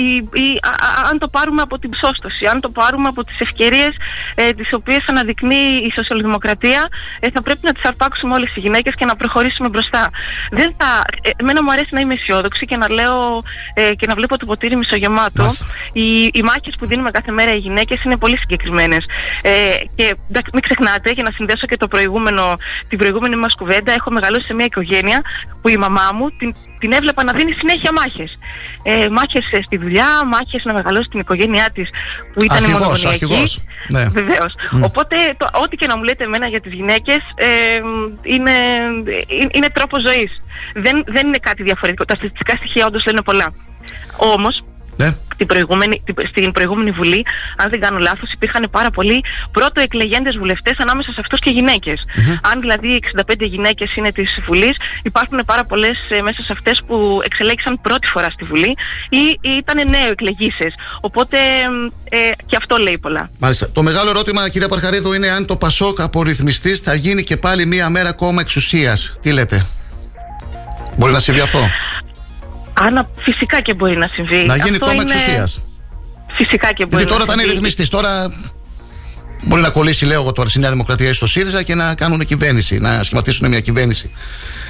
η, η, α, α, αν το πάρουμε από την ψώστοση, αν το πάρουμε από τις ευκαιρίες ε, τις οποίες αναδεικνύει η σοσιαλδημοκρατία, ε, θα πρέπει να τις αρπάξουμε όλες οι γυναίκες και να προχωρήσουμε μπροστά. Δεν θα, ε, εμένα μου αρέσει να είμαι αισιόδοξη και να λέω ε, και να βλέπω το ποτήρι μισογεμάτο. Οι, οι μάχες που δίνουμε κάθε μέρα οι γυναίκες είναι πολύ συγκεκριμένες. Ε, και μην ξεχνάτε, για να συνδέσω και το προηγούμενο, την προηγούμενη μας κουβέντα, έχω μεγαλώσει σε μια οικογένεια που η η μαμά μου την, την έβλεπα να δίνει συνέχεια μάχες. Ε, μάχες στη δουλειά, μάχες να μεγαλώσει την οικογένειά της που ήταν μονογονεϊκή. Ναι. Βεβαίως. Mm. Οπότε το, ό,τι και να μου λέτε εμένα για τις γυναίκες ε, είναι, ε, είναι τρόπος ζωής. Δεν, δεν είναι κάτι διαφορετικό. Τα στατιστικά στοιχεία όντως λένε πολλά. Όμως, ναι. Την προηγούμενη, στην προηγούμενη Βουλή, αν δεν κάνω λάθος, υπήρχαν πάρα πολλοί πρώτο εκλεγέντες βουλευτές ανάμεσα σε αυτούς και γυναίκες. Mm-hmm. Αν δηλαδή εξήντα πέντε γυναίκες είναι της Βουλής, υπάρχουν πάρα πολλές ε, μέσα σε αυτές που εξελέγησαν πρώτη φορά στη Βουλή ή, ή ήταν νέο εκλεγήσεις. Οπότε ε, και αυτό λέει πολλά. Μάλιστα. Το μεγάλο ερώτημα, κυρία Παρχαρίδου, είναι αν το ΠΑΣΟΚ απορριθμιστής θα γίνει και πάλι μία μέρα κόμμα εξουσίας. Τι λέτε, μπορεί να συμβεί αυτό? Άνα, φυσικά και μπορεί να συμβεί. Να γίνει κόμμα είναι... εξουσίας. Φυσικά και μπορεί. Γιατί τώρα να θα είναι ρυθμιστής. Τώρα μπορεί να κολλήσει, λέω εγώ, τώρα στη Νέα Δημοκρατία ή στο ΣΥΡΙΖΑ και να κάνουν κυβέρνηση, να σχηματίσουν μια κυβέρνηση.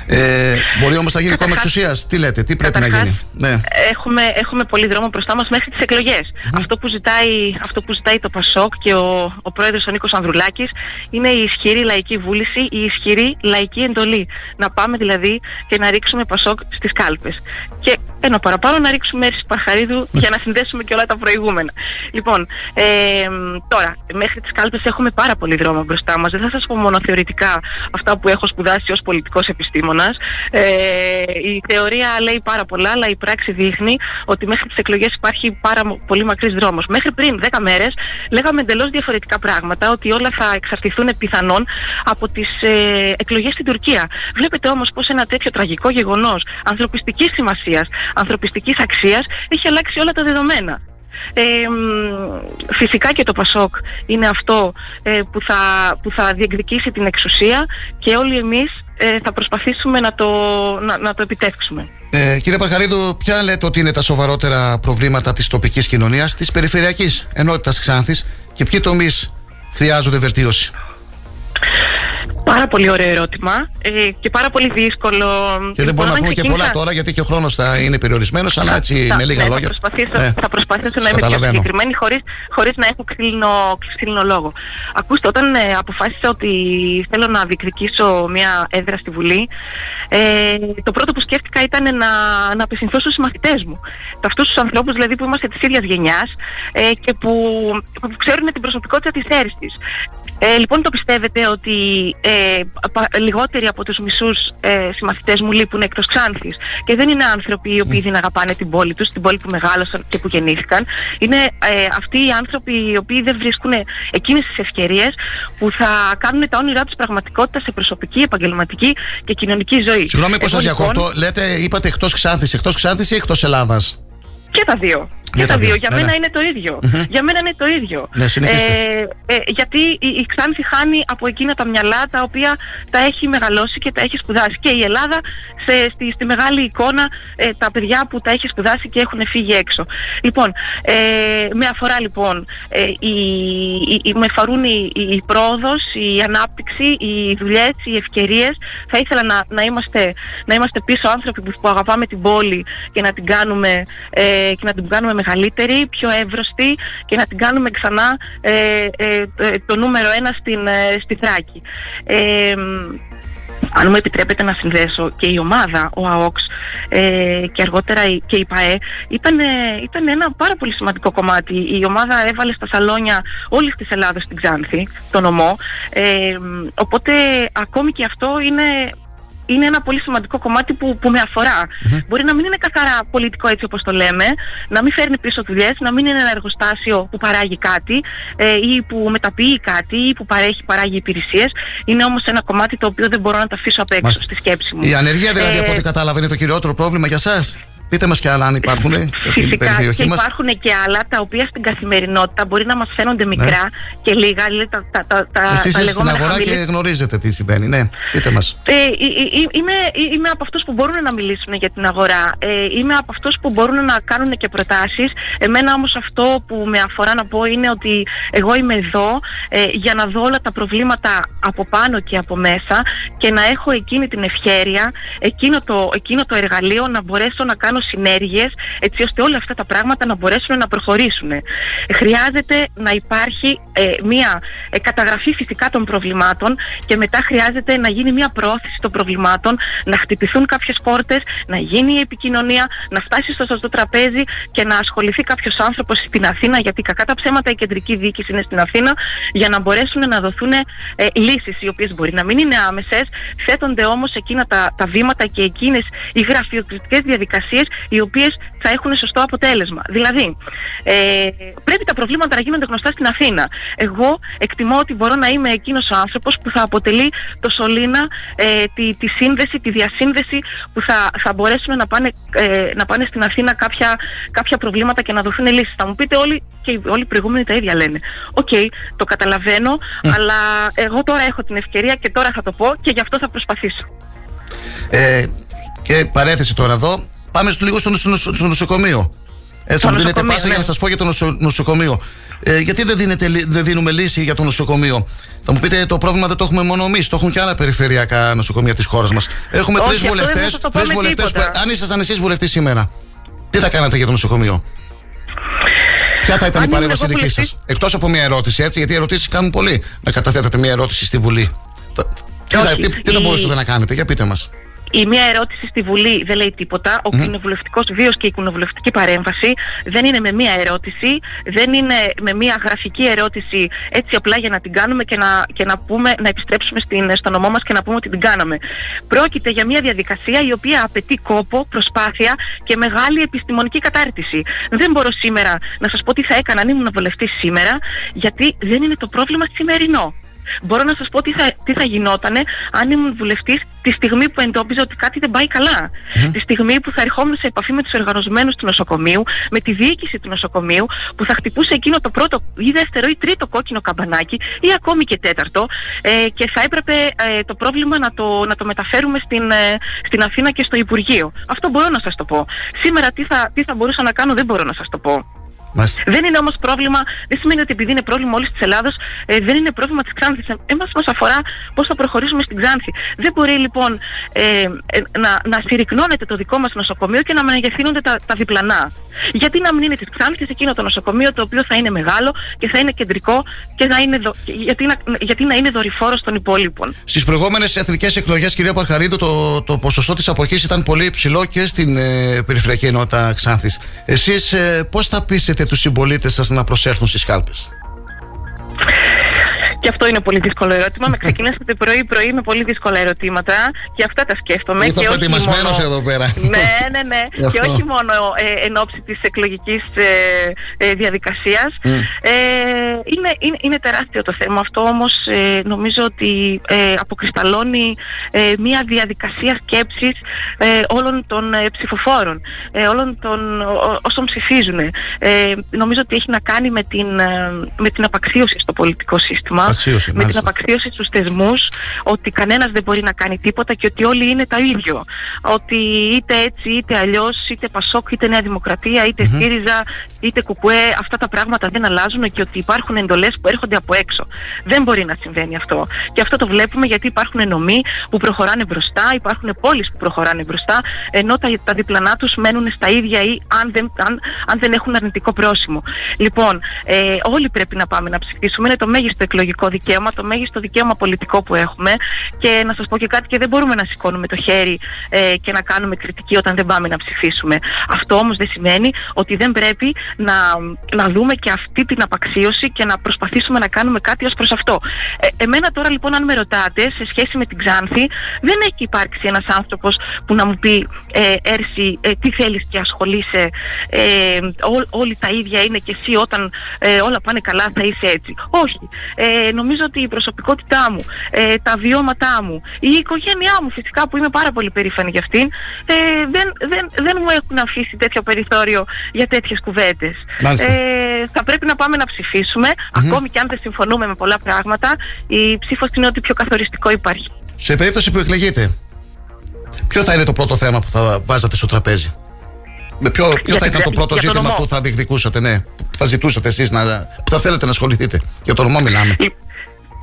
Ε, μπορεί όμως να γίνει κόμμα εξουσίας. Τι λέτε, τι πρέπει καταρχάς, να γίνει? Ναι. Έχουμε, έχουμε πολύ δρόμο μπροστά μας μέχρι τις εκλογές. Mm. Αυτό, που ζητάει, αυτό που ζητάει το ΠΑΣΟΚ και ο, ο πρόεδρος ο Νίκος Ανδρουλάκης είναι η ισχυρή λαϊκή βούληση, η ισχυρή λαϊκή εντολή. Να πάμε δηλαδή και να ρίξουμε ΠΑΣΟΚ στις κάλπες. Και ένα παραπάνω να ρίξουμε Έρση Παρχαρίδου για να συνδέσουμε και όλα τα προηγούμενα. Λοιπόν, ε, τώρα, μέχρι τις κάλπες έχουμε πάρα πολύ δρόμο μπροστά μας. Δεν θα σας πω μόνο θεωρητικά αυτά που έχω σπουδάσει ως πολιτικός επιστήμονα. Ε, η θεωρία λέει πάρα πολλά, αλλά η πράξη δείχνει ότι μέχρι τις εκλογές υπάρχει πάρα πολύ μακρύς δρόμος. Μέχρι πριν δέκα μέρες λέγαμε εντελώς διαφορετικά πράγματα, ότι όλα θα εξαρτηθούν πιθανόν από τις ε, εκλογές στην Τουρκία. Βλέπετε όμως πως ένα τέτοιο τραγικό γεγονός ανθρωπιστικής σημασίας, ανθρωπιστικής αξίας έχει αλλάξει όλα τα δεδομένα. Ε, φυσικά και το ΠΑΣΟΚ είναι αυτό ε, που, θα, που θα διεκδικήσει την εξουσία και όλοι εμείς ε, θα προσπαθήσουμε να το, να, να το επιτεύξουμε. Ε, κύριε Παρχαρίδου, ποια λέτε ότι είναι τα σοβαρότερα προβλήματα της τοπικής κοινωνίας, της περιφερειακής ενότητας Ξάνθης και ποιοι τομείς χρειάζονται βελτίωση? Πάρα πολύ ωραίο ερώτημα ε, και πάρα πολύ δύσκολο. Και δεν μπορώ να πούμε ξεκίνησα... και πολλά τώρα, γιατί και ο χρόνος θα είναι περιορισμένος, αλλά έτσι θα, με λίγα ναι, λόγια. Θα προσπαθήσω, ναι, θα προσπαθήσω να είμαι πιο συγκεκριμένη, χωρίς, χωρίς να έχω ξύλινο λόγο. Ακούστε, όταν ε, αποφάσισα ότι θέλω να διεκδικήσω μια έδρα στη Βουλή, ε, το πρώτο που σκέφτηκα ήταν να, να απευθυνθώ στους μαθητές μου. Αυτούς τους ανθρώπους δηλαδή που είμαστε της ίδιας γενιάς ε, και που, που ξέρουν την προσωπικότητα της Έρσης. Ε, λοιπόν, το πιστεύετε ότι ε, λιγότεροι από τους μισούς ε, συμμαθητές μου λείπουν εκτός Ξάνθης και δεν είναι άνθρωποι οι οποίοι δεν αγαπάνε την πόλη τους, την πόλη που μεγάλωσαν και που γεννήθηκαν. Είναι ε, αυτοί οι άνθρωποι οι οποίοι δεν βρίσκουν εκείνες τις ευκαιρίες που θα κάνουν τα όνειρά τους πραγματικότητα σε προσωπική, επαγγελματική και κοινωνική ζωή. Συγγνώμη που σας διακόπτω, λέτε, είπατε εκτός Ξάνθης, εκτός Ξάνθης ή εκτός Ελλάδας? Και τα δύο. Και τα δύο. Για μένα είναι το ίδιο. Για μένα είναι το ίδιο. Γιατί η Ξάνθη χάνει από εκείνα τα μυαλά τα οποία τα έχει μεγαλώσει και τα έχει σπουδάσει. Και η Ελλάδα, σε, στη, στη μεγάλη εικόνα, ε, τα παιδιά που τα έχει σπουδάσει και έχουν φύγει έξω. Λοιπόν, ε, με αφορά λοιπόν, ε, η, η, η, με αφορούν η, η, η πρόοδος, η ανάπτυξη, οι δουλειές, οι ευκαιρίες. Θα ήθελα να, να, είμαστε, να είμαστε πίσω άνθρωποι που, που αγαπάμε την πόλη και να την κάνουμε, ε, και να την κάνουμε μεγαλύτερη, πιο εύρωστη και να την κάνουμε ξανά ε, ε, το νούμερο ένα στην, ε, στη Θράκη. Ε, αν μου επιτρέπετε να συνδέσω, και η ομάδα, ο ΑΟΚΣ ε, και αργότερα και η ΠΑΕ ήταν, ε, ήταν ένα πάρα πολύ σημαντικό κομμάτι. Η ομάδα έβαλε στα σαλόνια όλης της Ελλάδας στην Ξάνθη, τον νομό, ε, οπότε ακόμη και αυτό είναι... είναι ένα πολύ σημαντικό κομμάτι που, που με αφορά. Mm-hmm. Μπορεί να μην είναι καθαρά πολιτικό έτσι όπως το λέμε, να μην φέρνει πίσω δουλειές, να μην είναι ένα εργοστάσιο που παράγει κάτι ε, ή που μεταποιεί κάτι ή που παρέχει, παράγει υπηρεσίες. Είναι όμως ένα κομμάτι το οποίο δεν μπορώ να το αφήσω απ' έξω. Μας... στη σκέψη μου. Η ανεργία δηλαδή ε... από ό,τι κατάλαβα είναι το κυριότερο πρόβλημα για σας? Πείτε μας κι άλλα αν υπάρχουν. Φυσικά και υπάρχουν και άλλα τα οποία στην καθημερινότητα μπορεί να μας φαίνονται μικρά, ναι, και λίγα. Τα, τα, τα, τα, Εσείς τα στην αγορά χαμηλή... και γνωρίζετε τι συμβαίνει. Ναι, πείτε μας. Ε, ε, ε, είμαι, είμαι από αυτούς που μπορούν να μιλήσουν για την αγορά. Ε, είμαι από αυτούς που μπορούν να κάνουν και προτάσεις. Εμένα όμως αυτό που με αφορά να πω είναι ότι εγώ είμαι εδώ ε, για να δω όλα τα προβλήματα από πάνω και από μέσα και να έχω εκείνη την ευχέρεια, εκείνο το, εκείνο το εργαλείο να μπορέσω να κάνω πάνω συνέργειες, έτσι ώστε όλα αυτά τα πράγματα να μπορέσουν να προχωρήσουν. Χρειάζεται να υπάρχει ε, μια ε, καταγραφή φυσικά των προβλημάτων και μετά χρειάζεται να γίνει μια προώθηση των προβλημάτων, να χτυπηθούν κάποιες πόρτες, να γίνει η επικοινωνία, να φτάσει στο σωστό τραπέζι και να ασχοληθεί κάποιος άνθρωπος στην Αθήνα, γιατί κακά τα ψέματα η κεντρική διοίκηση είναι στην Αθήνα, για να μπορέσουν να δοθούν ε, λύσεις, οι οποίες μπορεί να μην είναι άμεσες, θέτονται όμως εκείνα τα, τα βήματα και εκείνες οι γραφειοκριτικές διαδικασίες, οι οποίες θα έχουν σωστό αποτέλεσμα. Δηλαδή, ε, πρέπει τα προβλήματα να γίνονται γνωστά στην Αθήνα. Εγώ εκτιμώ ότι μπορώ να είμαι εκείνος ο άνθρωπος που θα αποτελεί το σωλήνα, ε, τη, τη σύνδεση, τη διασύνδεση που θα, θα μπορέσουμε να πάνε, ε, να πάνε στην Αθήνα κάποια, κάποια προβλήματα και να δοθούν λύσεις. Θα μου πείτε όλοι, και όλοι οι προηγούμενοι τα ίδια λένε. Οκ, okay, το καταλαβαίνω, mm. αλλά εγώ τώρα έχω την ευκαιρία και τώρα θα το πω και γι' αυτό θα προσπαθήσω. Ε, και παρέθεση τώρα εδώ. Πάμε στο λίγο στο, νοσο, στο νοσοκομείο. Έτσι, μου δίνετε πάσα, ναι, για να σας πω για το νοσο, νοσοκομείο. Ε, γιατί δεν, δίνετε, δεν δίνουμε λύση για το νοσοκομείο? Θα μου πείτε, το πρόβλημα δεν το έχουμε μόνο εμείς, το έχουν και άλλα περιφερειακά νοσοκομεία της χώρας μας. Έχουμε τρεις βουλευτές. Αν ήσασταν εσείς βουλευτής σήμερα, τι θα κάνατε για το νοσοκομείο? Ποια θα ήταν αν η παρέμβαση δική σας? Εκτός από μια ερώτηση, έτσι, γιατί οι ερωτήσεις κάνουν πολύ. Να καταθέτατε μια ερώτηση στη Βουλή. Τι θα, τι, τι θα μπορούσατε να κάνετε, για πείτε μας. Η μία ερώτηση στη Βουλή δεν λέει τίποτα. Ο mm-hmm. κοινοβουλευτικός βίος και η κοινοβουλευτική παρέμβαση δεν είναι με μία ερώτηση, δεν είναι με μία γραφική ερώτηση, έτσι απλά για να την κάνουμε και να, και να, πούμε, να επιστρέψουμε στην, στο νομό μας και να πούμε ότι την κάναμε. Πρόκειται για μία διαδικασία η οποία απαιτεί κόπο, προσπάθεια και μεγάλη επιστημονική κατάρτιση. Δεν μπορώ σήμερα να σας πω τι θα έκανα αν ήμουν βουλευτής σήμερα, γιατί δεν είναι το πρόβλημα σημερινό. Μπορώ να σας πω τι θα, τι θα γινότανε αν ήμουν βουλευτής τη στιγμή που εντόπιζα ότι κάτι δεν πάει καλά. Mm. Τη στιγμή που θα ερχόμουν σε επαφή με τους εργαζομένους του νοσοκομείου, με τη διοίκηση του νοσοκομείου, που θα χτυπούσε εκείνο το πρώτο ή δεύτερο ή τρίτο κόκκινο καμπανάκι ή ακόμη και τέταρτο, ε, και θα έπρεπε ε, το πρόβλημα να το, να το μεταφέρουμε στην, ε, στην Αθήνα και στο Υπουργείο. Αυτό μπορώ να σας το πω. Σήμερα τι θα, τι θα μπορούσα να κάνω δεν μπορώ να σας το πω. Μάλιστα. Δεν είναι όμως πρόβλημα, δεν σημαίνει ότι επειδή είναι πρόβλημα όλης της Ελλάδος, ε, δεν είναι πρόβλημα της Ξάνθης. Εμάς μας αφορά πώς θα προχωρήσουμε στην Ξάνθη. Δεν μπορεί λοιπόν ε, ε, να, να συρρυκνώνεται το δικό μας νοσοκομείο και να μεγεθύνονται τα, τα διπλανά. Γιατί να μην είναι της Ξάνθης εκείνο το νοσοκομείο, το οποίο θα είναι μεγάλο και θα είναι κεντρικό και να είναι δο, γιατί, να, γιατί να είναι δορυφόρος των υπόλοιπων. Στις προηγούμενες εθνικές εκλογές, κυρία Παρχαρίδου, το, το ποσοστό της αποχής ήταν πολύ υψηλό και στην ε, περιφερειακή ενότητα Ξάνθης. Εσείς ε, πώς θα πείσετε τους συμπολίτες σας να προσέλθουν στις κάλπες? Και αυτό είναι πολύ δύσκολο ερώτημα. Με ξεκινήσατε πρωί-πρωί με πολύ δύσκολα ερωτήματα και αυτά τα σκέφτομαι. Ήρθα προετοιμασμένος μόνο... εδώ πέρα. Ναι, ναι, ναι. Και όχι μόνο ε, εν ώψη της εκλογικής ε, ε, διαδικασίας. Mm. Ε, είναι, είναι, είναι τεράστιο το θέμα. Αυτό όμως ε, νομίζω ότι ε, αποκρισταλώνει ε, μια διαδικασία σκέψης ε, όλων των ε, ψηφοφόρων, ε, όλων των ό, όσων ψηφίζουν. Ε, νομίζω ότι έχει να κάνει με την, ε, με την απαξίωση στο πολιτικό σύστημα. Αξίωση, με μάλιστα. την απαξίωση στους θεσμούς, ότι κανένας δεν μπορεί να κάνει τίποτα και ότι όλοι είναι τα ίδιο. Ότι είτε έτσι είτε αλλιώς, είτε ΠΑΣΟΚ είτε Νέα Δημοκρατία, είτε mm-hmm. ΣΥΡΙΖΑ είτε ΚΚΕ, αυτά τα πράγματα δεν αλλάζουν και ότι υπάρχουν εντολές που έρχονται από έξω. Δεν μπορεί να συμβαίνει αυτό. Και αυτό το βλέπουμε γιατί υπάρχουν νομοί που προχωράνε μπροστά, υπάρχουν πόλεις που προχωράνε μπροστά, ενώ τα, τα διπλανά τους μένουν στα ίδια ή αν δεν, αν, αν δεν έχουν αρνητικό πρόσημο. Λοιπόν, ε, όλοι πρέπει να πάμε να ψηφίσουμε. Είναι το μέγιστο εκλογικό δικαίωμα, το μέγιστο δικαίωμα πολιτικό που έχουμε και να σας πω και κάτι, και δεν μπορούμε να σηκώνουμε το χέρι ε, και να κάνουμε κριτική όταν δεν πάμε να ψηφίσουμε. Αυτό όμως δεν σημαίνει ότι δεν πρέπει να, να δούμε και αυτή την απαξίωση και να προσπαθήσουμε να κάνουμε κάτι ως προς αυτό. Ε, εμένα τώρα λοιπόν, αν με ρωτάτε σε σχέση με την Ξάνθη, δεν έχει υπάρξει ένας άνθρωπος που να μου πει ε, Έρση, ε, τι θέλεις και ασχολείσαι, ε, ό, όλοι τα ίδια είναι και εσύ όταν ε, όλα πάνε καλά θα είσαι έτσι. Όχι. Ε, Νομίζω ότι η προσωπικότητά μου, ε, τα βιώματά μου, η οικογένειά μου φυσικά που είμαι πάρα πολύ περήφανη για αυτήν, ε, δεν, δεν, δεν μου έχουν αφήσει τέτοιο περιθώριο για τέτοιες κουβέντες. Ε, θα πρέπει να πάμε να ψηφίσουμε, mm-hmm. ακόμη και αν δεν συμφωνούμε με πολλά πράγματα, η ψήφος είναι ό,τι πιο καθοριστικό υπάρχει. Σε περίπτωση που εκλεγείτε, ποιο θα είναι το πρώτο θέμα που θα βάζατε στο τραπέζι? Με ποιο ποιο θα ήταν το πρώτο ζήτημα που θα διεκδικούσατε, ναι, που θα ζητούσατε εσείς, να, που θα θέλετε να ασχοληθείτε? Για το νομό μιλάμε.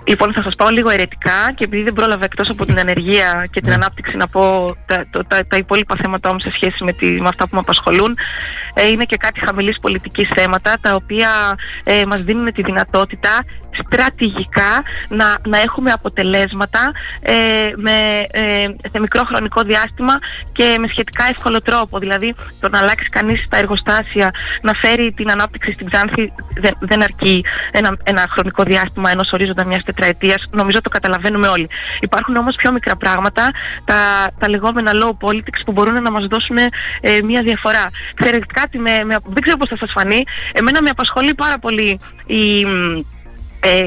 Λοιπόν, θα σας πάω λίγο αιρετικά και επειδή δεν πρόλαβα εκτός από την ανεργία και την ανάπτυξη να πω τα, τα, τα υπόλοιπα θέματα όμως σε σχέση με, τη, με αυτά που με απασχολούν, ε, είναι και κάτι χαμηλής πολιτικής θέματα τα οποία ε, μας δίνουν τη δυνατότητα στρατηγικά να, να έχουμε αποτελέσματα ε, με, ε, σε μικρό χρονικό διάστημα και με σχετικά εύκολο τρόπο. Δηλαδή το να αλλάξει κανείς τα εργοστάσια, να φέρει την ανάπτυξη στην Ξάνθη δεν, δεν αρκεί ένα, ένα χρονικό διάστημα ενός ορίζοντα μιας τετραετίας. Νομίζω το καταλαβαίνουμε όλοι. Υπάρχουν όμως πιο μικρά πράγματα, τα, τα λεγόμενα low politics που μπορούν να μας δώσουν ε, μια διαφορά. Ξέρετε κάτι, με, με, δεν ξέρω πώς θα σας φανεί, εμένα με απασχολεί πάρα πολύ η... Ε,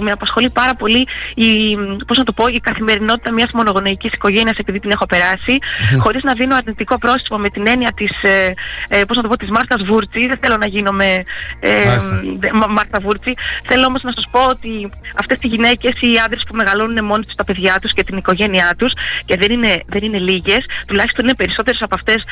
με απασχολεί πάρα πολύ η, πώς να το πω, η καθημερινότητα μιας μονογονεϊκής οικογένειας, επειδή την έχω περάσει, χωρίς να δίνω αρνητικό πρόσωπο, με την έννοια της, ε, ε, πώς να το πω, της Μάρτας Βούρτση. Δεν θέλω να γίνω με ε, Μά, Μάρτα Βούρτση. Θέλω όμως να σας πω ότι αυτές οι γυναίκες ή οι άντρες που μεγαλώνουν μόνοι τους τα παιδιά τους και την οικογένειά τους, και δεν είναι, δεν είναι λίγες, τουλάχιστον είναι περισσότερες από αυτές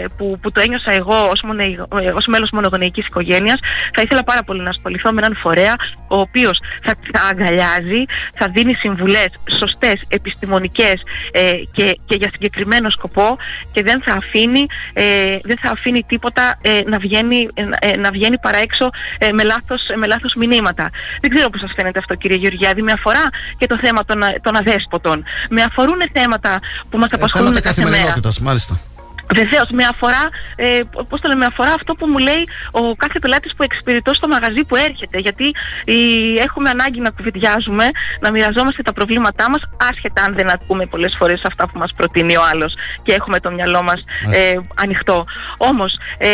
ε, που, που το ένιωσα εγώ ως, μονε, ε, ως μέλος μονογονεϊκής οικογένειας, θα ήθελα πάρα πολύ να ασχοληθώ με έναν φορέα ο οποίος θα, θα αγκαλιάζει, θα δίνει συμβουλές σωστές, επιστημονικές ε, και, και για συγκεκριμένο σκοπό, και δεν θα αφήνει, ε, δεν θα αφήνει τίποτα ε, να, βγαίνει, ε, να βγαίνει παρά έξω ε, με, λάθος, με λάθος μηνύματα. Δεν ξέρω πώς σας φαίνεται αυτό, κύριε Γεωργιάδη. Με αφορά και το θέμα των, των αδέσποτων. Με αφορούν θέματα που μας απασχολούν ε, κάθε μέρα. Μάλιστα. Βεβαίως, με αφορά, ε, πώς το λέμε, αφορά αυτό που μου λέει ο κάθε πελάτης που εξυπηρετώ στο μαγαζί που έρχεται. Γιατί ε, έχουμε ανάγκη να κουβεντιάζουμε, να μοιραζόμαστε τα προβλήματά μας, άσχετα αν δεν ακούμε πολλές φορές αυτά που μας προτείνει ο άλλος και έχουμε το μυαλό μας ε, ανοιχτό. Όμως, ε,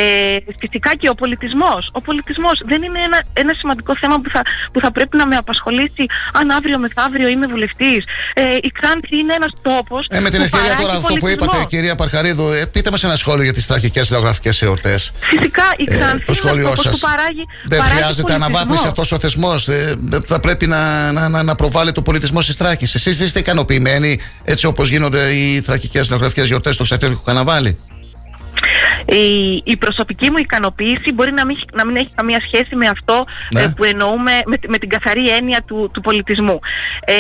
φυσικά και ο πολιτισμός. Ο πολιτισμός δεν είναι ένα, ένα σημαντικό θέμα που θα, που θα πρέπει να με απασχολήσει αν αύριο μεθαύριο είμαι βουλευτής. Ε, η Ξάνθη είναι ένας τόπος. Ε, με την ευκαιρία τώρα αυτό που είπατε, κυρία Παρχαρίδου, πείτε μας ένα σχόλιο για τις τραχικές λαογραφικές εορτές. Φυσικά η Ξάνθη ε, το σχόλιο σας. Παράγει, δεν παράγει χρειάζεται αναβάθμιση αυτός ο θεσμός. Ε, θα πρέπει να, να, να προβάλλεται ο πολιτισμός της Θράκης. Εσείς είστε ικανοποιημένοι έτσι όπως γίνονται οι τραχικές λαογραφικές γιορτές στο Ξαρτέλικο Καναβάλι? Η, η προσωπική μου ικανοποίηση μπορεί να μην, να μην έχει καμία σχέση με αυτό ναι. ε, που εννοούμε με, με την καθαρή έννοια του, του πολιτισμού. Ε,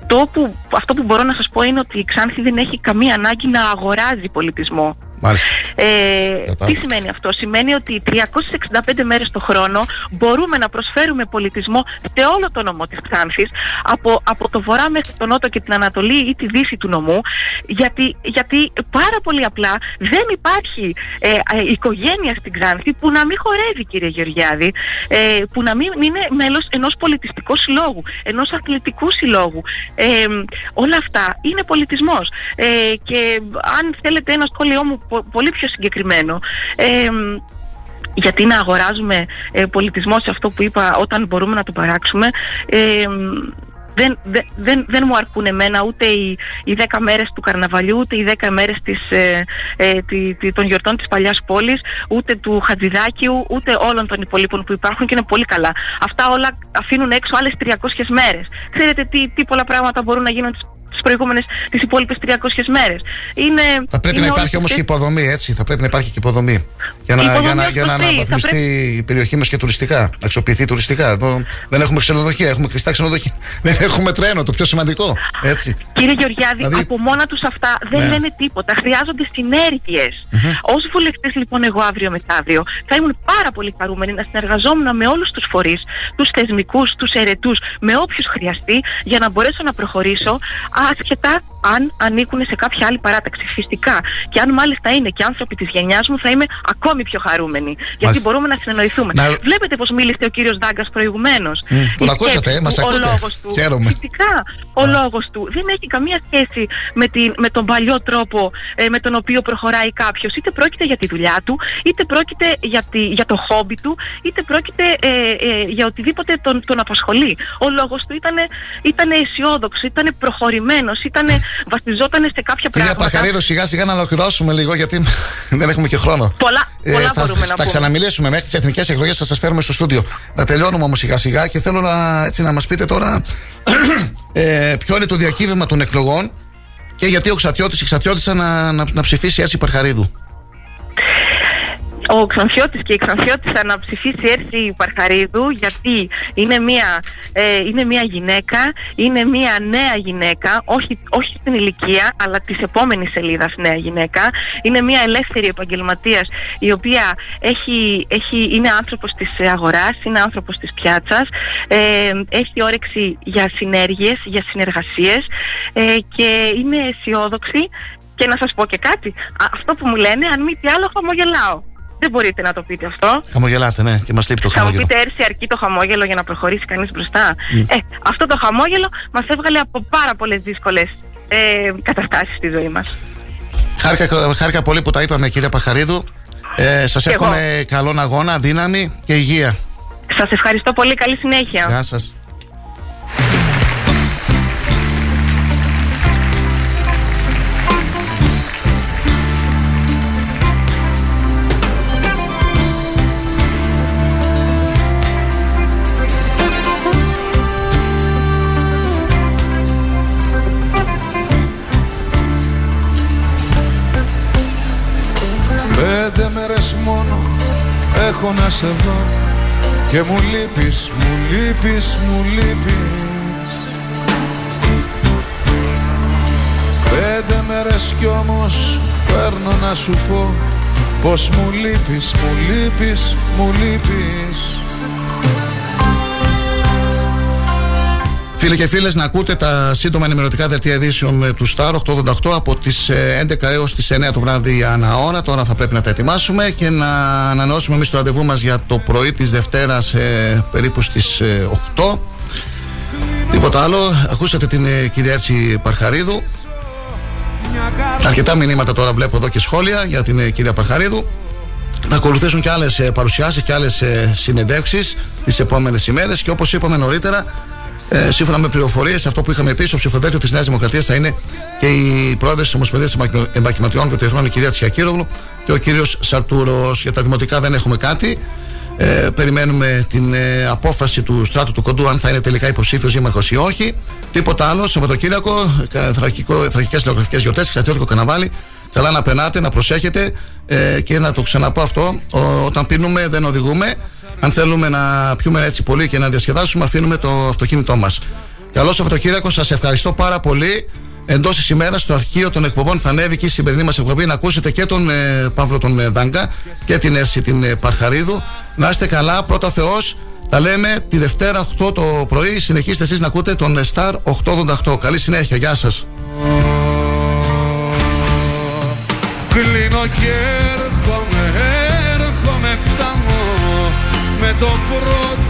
αυτό, που, αυτό που μπορώ να σας πω είναι ότι η Ξάνθη δεν έχει καμία ανάγκη να αγοράζει πολιτισμό. Ε, τι σημαίνει αυτό? Σημαίνει ότι τριακόσιες εξήντα πέντε μέρες το χρόνο μπορούμε να προσφέρουμε πολιτισμό σε όλο το νομό της Ξάνθης, από, από το βορρά μέχρι το νότο και την Ανατολή ή τη δύση του νομού, γιατί, γιατί πάρα πολύ απλά δεν υπάρχει ε, οικογένεια στην Ξάνθη που να μην χορεύει, κύριε Γεωργιάδη, ε, που να μην είναι μέλος ενός πολιτιστικού συλλόγου, ενός αθλητικού συλλόγου. ε, όλα αυτά είναι πολιτισμός. ε, και αν θέλετε ένα σχόλιο μου πολύ πιο συγκεκριμένο, ε, γιατί να αγοράζουμε ε, πολιτισμό σε αυτό που είπα, όταν μπορούμε να το παράξουμε. ε, Δεν, δεν, δεν μου αρκούν εμένα ούτε οι, οι δέκα μέρες του καρναβαλιού, ούτε οι δέκα μέρες της, ε, ε, τη, τη, των γιορτών της παλιάς πόλης, ούτε του Χατζηδάκιου, ούτε όλων των υπολείπων που υπάρχουν, και είναι πολύ καλά. Αυτά όλα αφήνουν έξω άλλες τριακόσιες μέρες. Ξέρετε τι, τι πολλά πράγματα μπορούν να γίνουν τις, τις προηγούμενες, τις υπόλοιπες τριακόσιες μέρες. Είναι, θα πρέπει είναι να υπάρχει όμως και υποδομή, έτσι. Θα πρέπει να υπάρχει και υποδομή. Για να, για να, για να αναβαθμιστεί πρέπει... η περιοχή μας και τουριστικά. Να αξιοποιηθεί τουριστικά. Εδώ δεν έχουμε ξενοδοχεία, έχουμε κλειστά ξενοδοχεία. Δεν έχουμε τρένο, το πιο σημαντικό. Έτσι. Κύριε Γεωργιάδη, δηλαδή... από μόνα τους αυτά δεν ναι. λένε τίποτα. Χρειάζονται συνέργειες. Mm-hmm. Ως βουλευτής, λοιπόν, εγώ αύριο μεθαύριο θα ήμουν πάρα πολύ χαρούμενη να συνεργαζόμουν με όλους τους φορείς, τους θεσμικούς, τους αιρετούς, με όποιους χρειαστεί, για να μπορέσω να προχωρήσω, άσχετα αν ανήκουν σε κάποια άλλη παράταξη. Φυσικά. Και αν μάλιστα είναι και άνθρωποι της γενιάς μου, θα είμαι ακόμη πιο χαρούμενοι, γιατί Μάλιστα. μπορούμε να συνεννοηθούμε. Να... Βλέπετε πως μίλησε ο κύριος Ντάγκας προηγουμένως. Mm, τον ακούσατε, ε, μας ακούτε. Ο λόγος του, φυσικά, ο yeah. λόγος του δεν έχει καμία σχέση με, την, με τον παλιό τρόπο ε, με τον οποίο προχωράει κάποιος. Είτε πρόκειται για τη δουλειά του, είτε πρόκειται για, τη, για το χόμπι του, είτε πρόκειται ε, ε, για οτιδήποτε τον, τον απασχολεί. Ο λόγος του ήταν αισιόδοξο, ήταν προχωρημένος, ήτανε, βασιζότανε σε κάποια Κυρία πράγματα. Κυρία Παρχαρίδου, σιγά σιγά να ολοκληρώσουμε λίγο, γιατί δεν έχουμε και χρόνο. Πολλά. Ε, πολλά θα θα, θα ξαναμιλήσουμε μέχρι τις εθνικές εκλογές, θα σας φέρουμε στο στούντιο. Να τελειώνουμε όμως σιγά σιγά, και θέλω να, έτσι, να μας πείτε τώρα ε, ποιο είναι το διακύβευμα των εκλογών και γιατί ο Ξατιώτης ή Ξατιώτησα να, να, να ψηφίσει Έρση Παρχαρίδου. ο Ξανθιώτης και η Ξανθιώτισσα να ψηφίσει Έρση Παρχαρίδου, γιατί είναι μια, ε, είναι μια γυναίκα, είναι μια νέα γυναίκα, όχι, όχι στην ηλικία, αλλά της επόμενης σελίδας νέα γυναίκα. Είναι μια ελεύθερη επαγγελματίας, η οποία έχει, έχει, είναι άνθρωπος της αγοράς, είναι άνθρωπος της πιάτσας, ε, έχει όρεξη για συνέργειες, για συνεργασίες, ε, και είναι αισιόδοξη. Και να σας πω και κάτι, αυτό που μου λένε, αν μη τι άλλο, χαμογελάω. Δεν μπορείτε να το πείτε αυτό. Χαμογελάτε, ναι, και μας λείπει το χαμόγελο. Θα μου πείτε, Έρση, αρκεί το χαμόγελο για να προχωρήσει κανείς μπροστά. Mm. Ε, αυτό το χαμόγελο μας έβγαλε από πάρα πολλές δύσκολες ε, καταστάσεις στη ζωή μας. Χάρηκα, χάρηκα πολύ που τα είπαμε, κυρία Παρχαρίδου. Ε, σας εύχομαι καλόν αγώνα, δύναμη και υγεία. Σας ευχαριστώ πολύ. Καλή συνέχεια. Γεια σας. Πέντε μέρες μόνο έχω να σε δω και μου λείπεις, μου λείπεις, μου λείπεις. Πέντε μέρες κι όμως παίρνω να σου πω πως μου λείπεις, μου λείπεις, μου λείπεις. Φίλοι και φίλες, να ακούτε τα σύντομα ενημερωτικά δελτία ειδήσεων του Star οκτακόσια ογδόντα οκτώ από τις έντεκα έως τις εννιά το βράδυ ανά ώρα. Τώρα θα πρέπει να τα ετοιμάσουμε και να ανανεώσουμε εμείς το ραντεβού μας για το πρωί της Δευτέρας ε, περίπου στις ε, οκτώ. Τίποτα άλλο. Ακούσατε την ε, κυρία Έρση Παρχαρίδου. Αρκετά μηνύματα τώρα βλέπω εδώ και σχόλια για την ε, κυρία Παρχαρίδου. Θα ακολουθήσουν και άλλες ε, παρουσιάσεις και άλλες ε, συνεντεύξεις τις επόμενες ημέρες και όπως είπαμε νωρίτερα, Ε, σύμφωνα με πληροφορίες, αυτό που είχαμε πει, στο ψηφοδέλτιο της Νέας Δημοκρατίας θα είναι και η πρόεδρος της Ομοσπονδίας Επαγγελματιών και του Εθνών, η κυρία Τσιακύρογλου, και ο κύριος Σαρτούρος. Για τα δημοτικά δεν έχουμε κάτι. Ε, περιμένουμε την ε, απόφαση του Στράτου του Κοντού αν θα είναι τελικά υποψήφιος δήμαρχος ή όχι. Τίποτα άλλο. Σαββατοκύριακο, θρακικές τηλεογραφικές γιορτές, Ξαρτιώτικο καναβάλι. Καλά να περνάτε, να προσέχετε ε, και να το ξαναπώ αυτό. Ο, όταν πίνουμε, δεν οδηγούμε. Αν θέλουμε να πιούμε έτσι πολύ και να διασκεδάσουμε, αφήνουμε το αυτοκίνητό μας. Καλό Σαββατοκύριακο, σας ευχαριστώ πάρα πολύ. Εντός της ημέρας, στο αρχείο των εκπομπών θα ανέβει και η σημερινή μας εκπομπή. Να ακούσετε και τον ε, Παύλο τον ε, Τοντάγκα και την Έρση την ε, Παρχαρίδου. Να είστε καλά, πρώτα Θεός. Τα λέμε τη Δευτέρα οκτώ το πρωί. Συνεχίστε εσείς να ακούτε τον Star οκτακόσια ογδόντα οκτώ. Καλή συνέχεια, γεια σας. Κλείνω και έρχομαι, έρχομαι, φτάνω με το πρώτο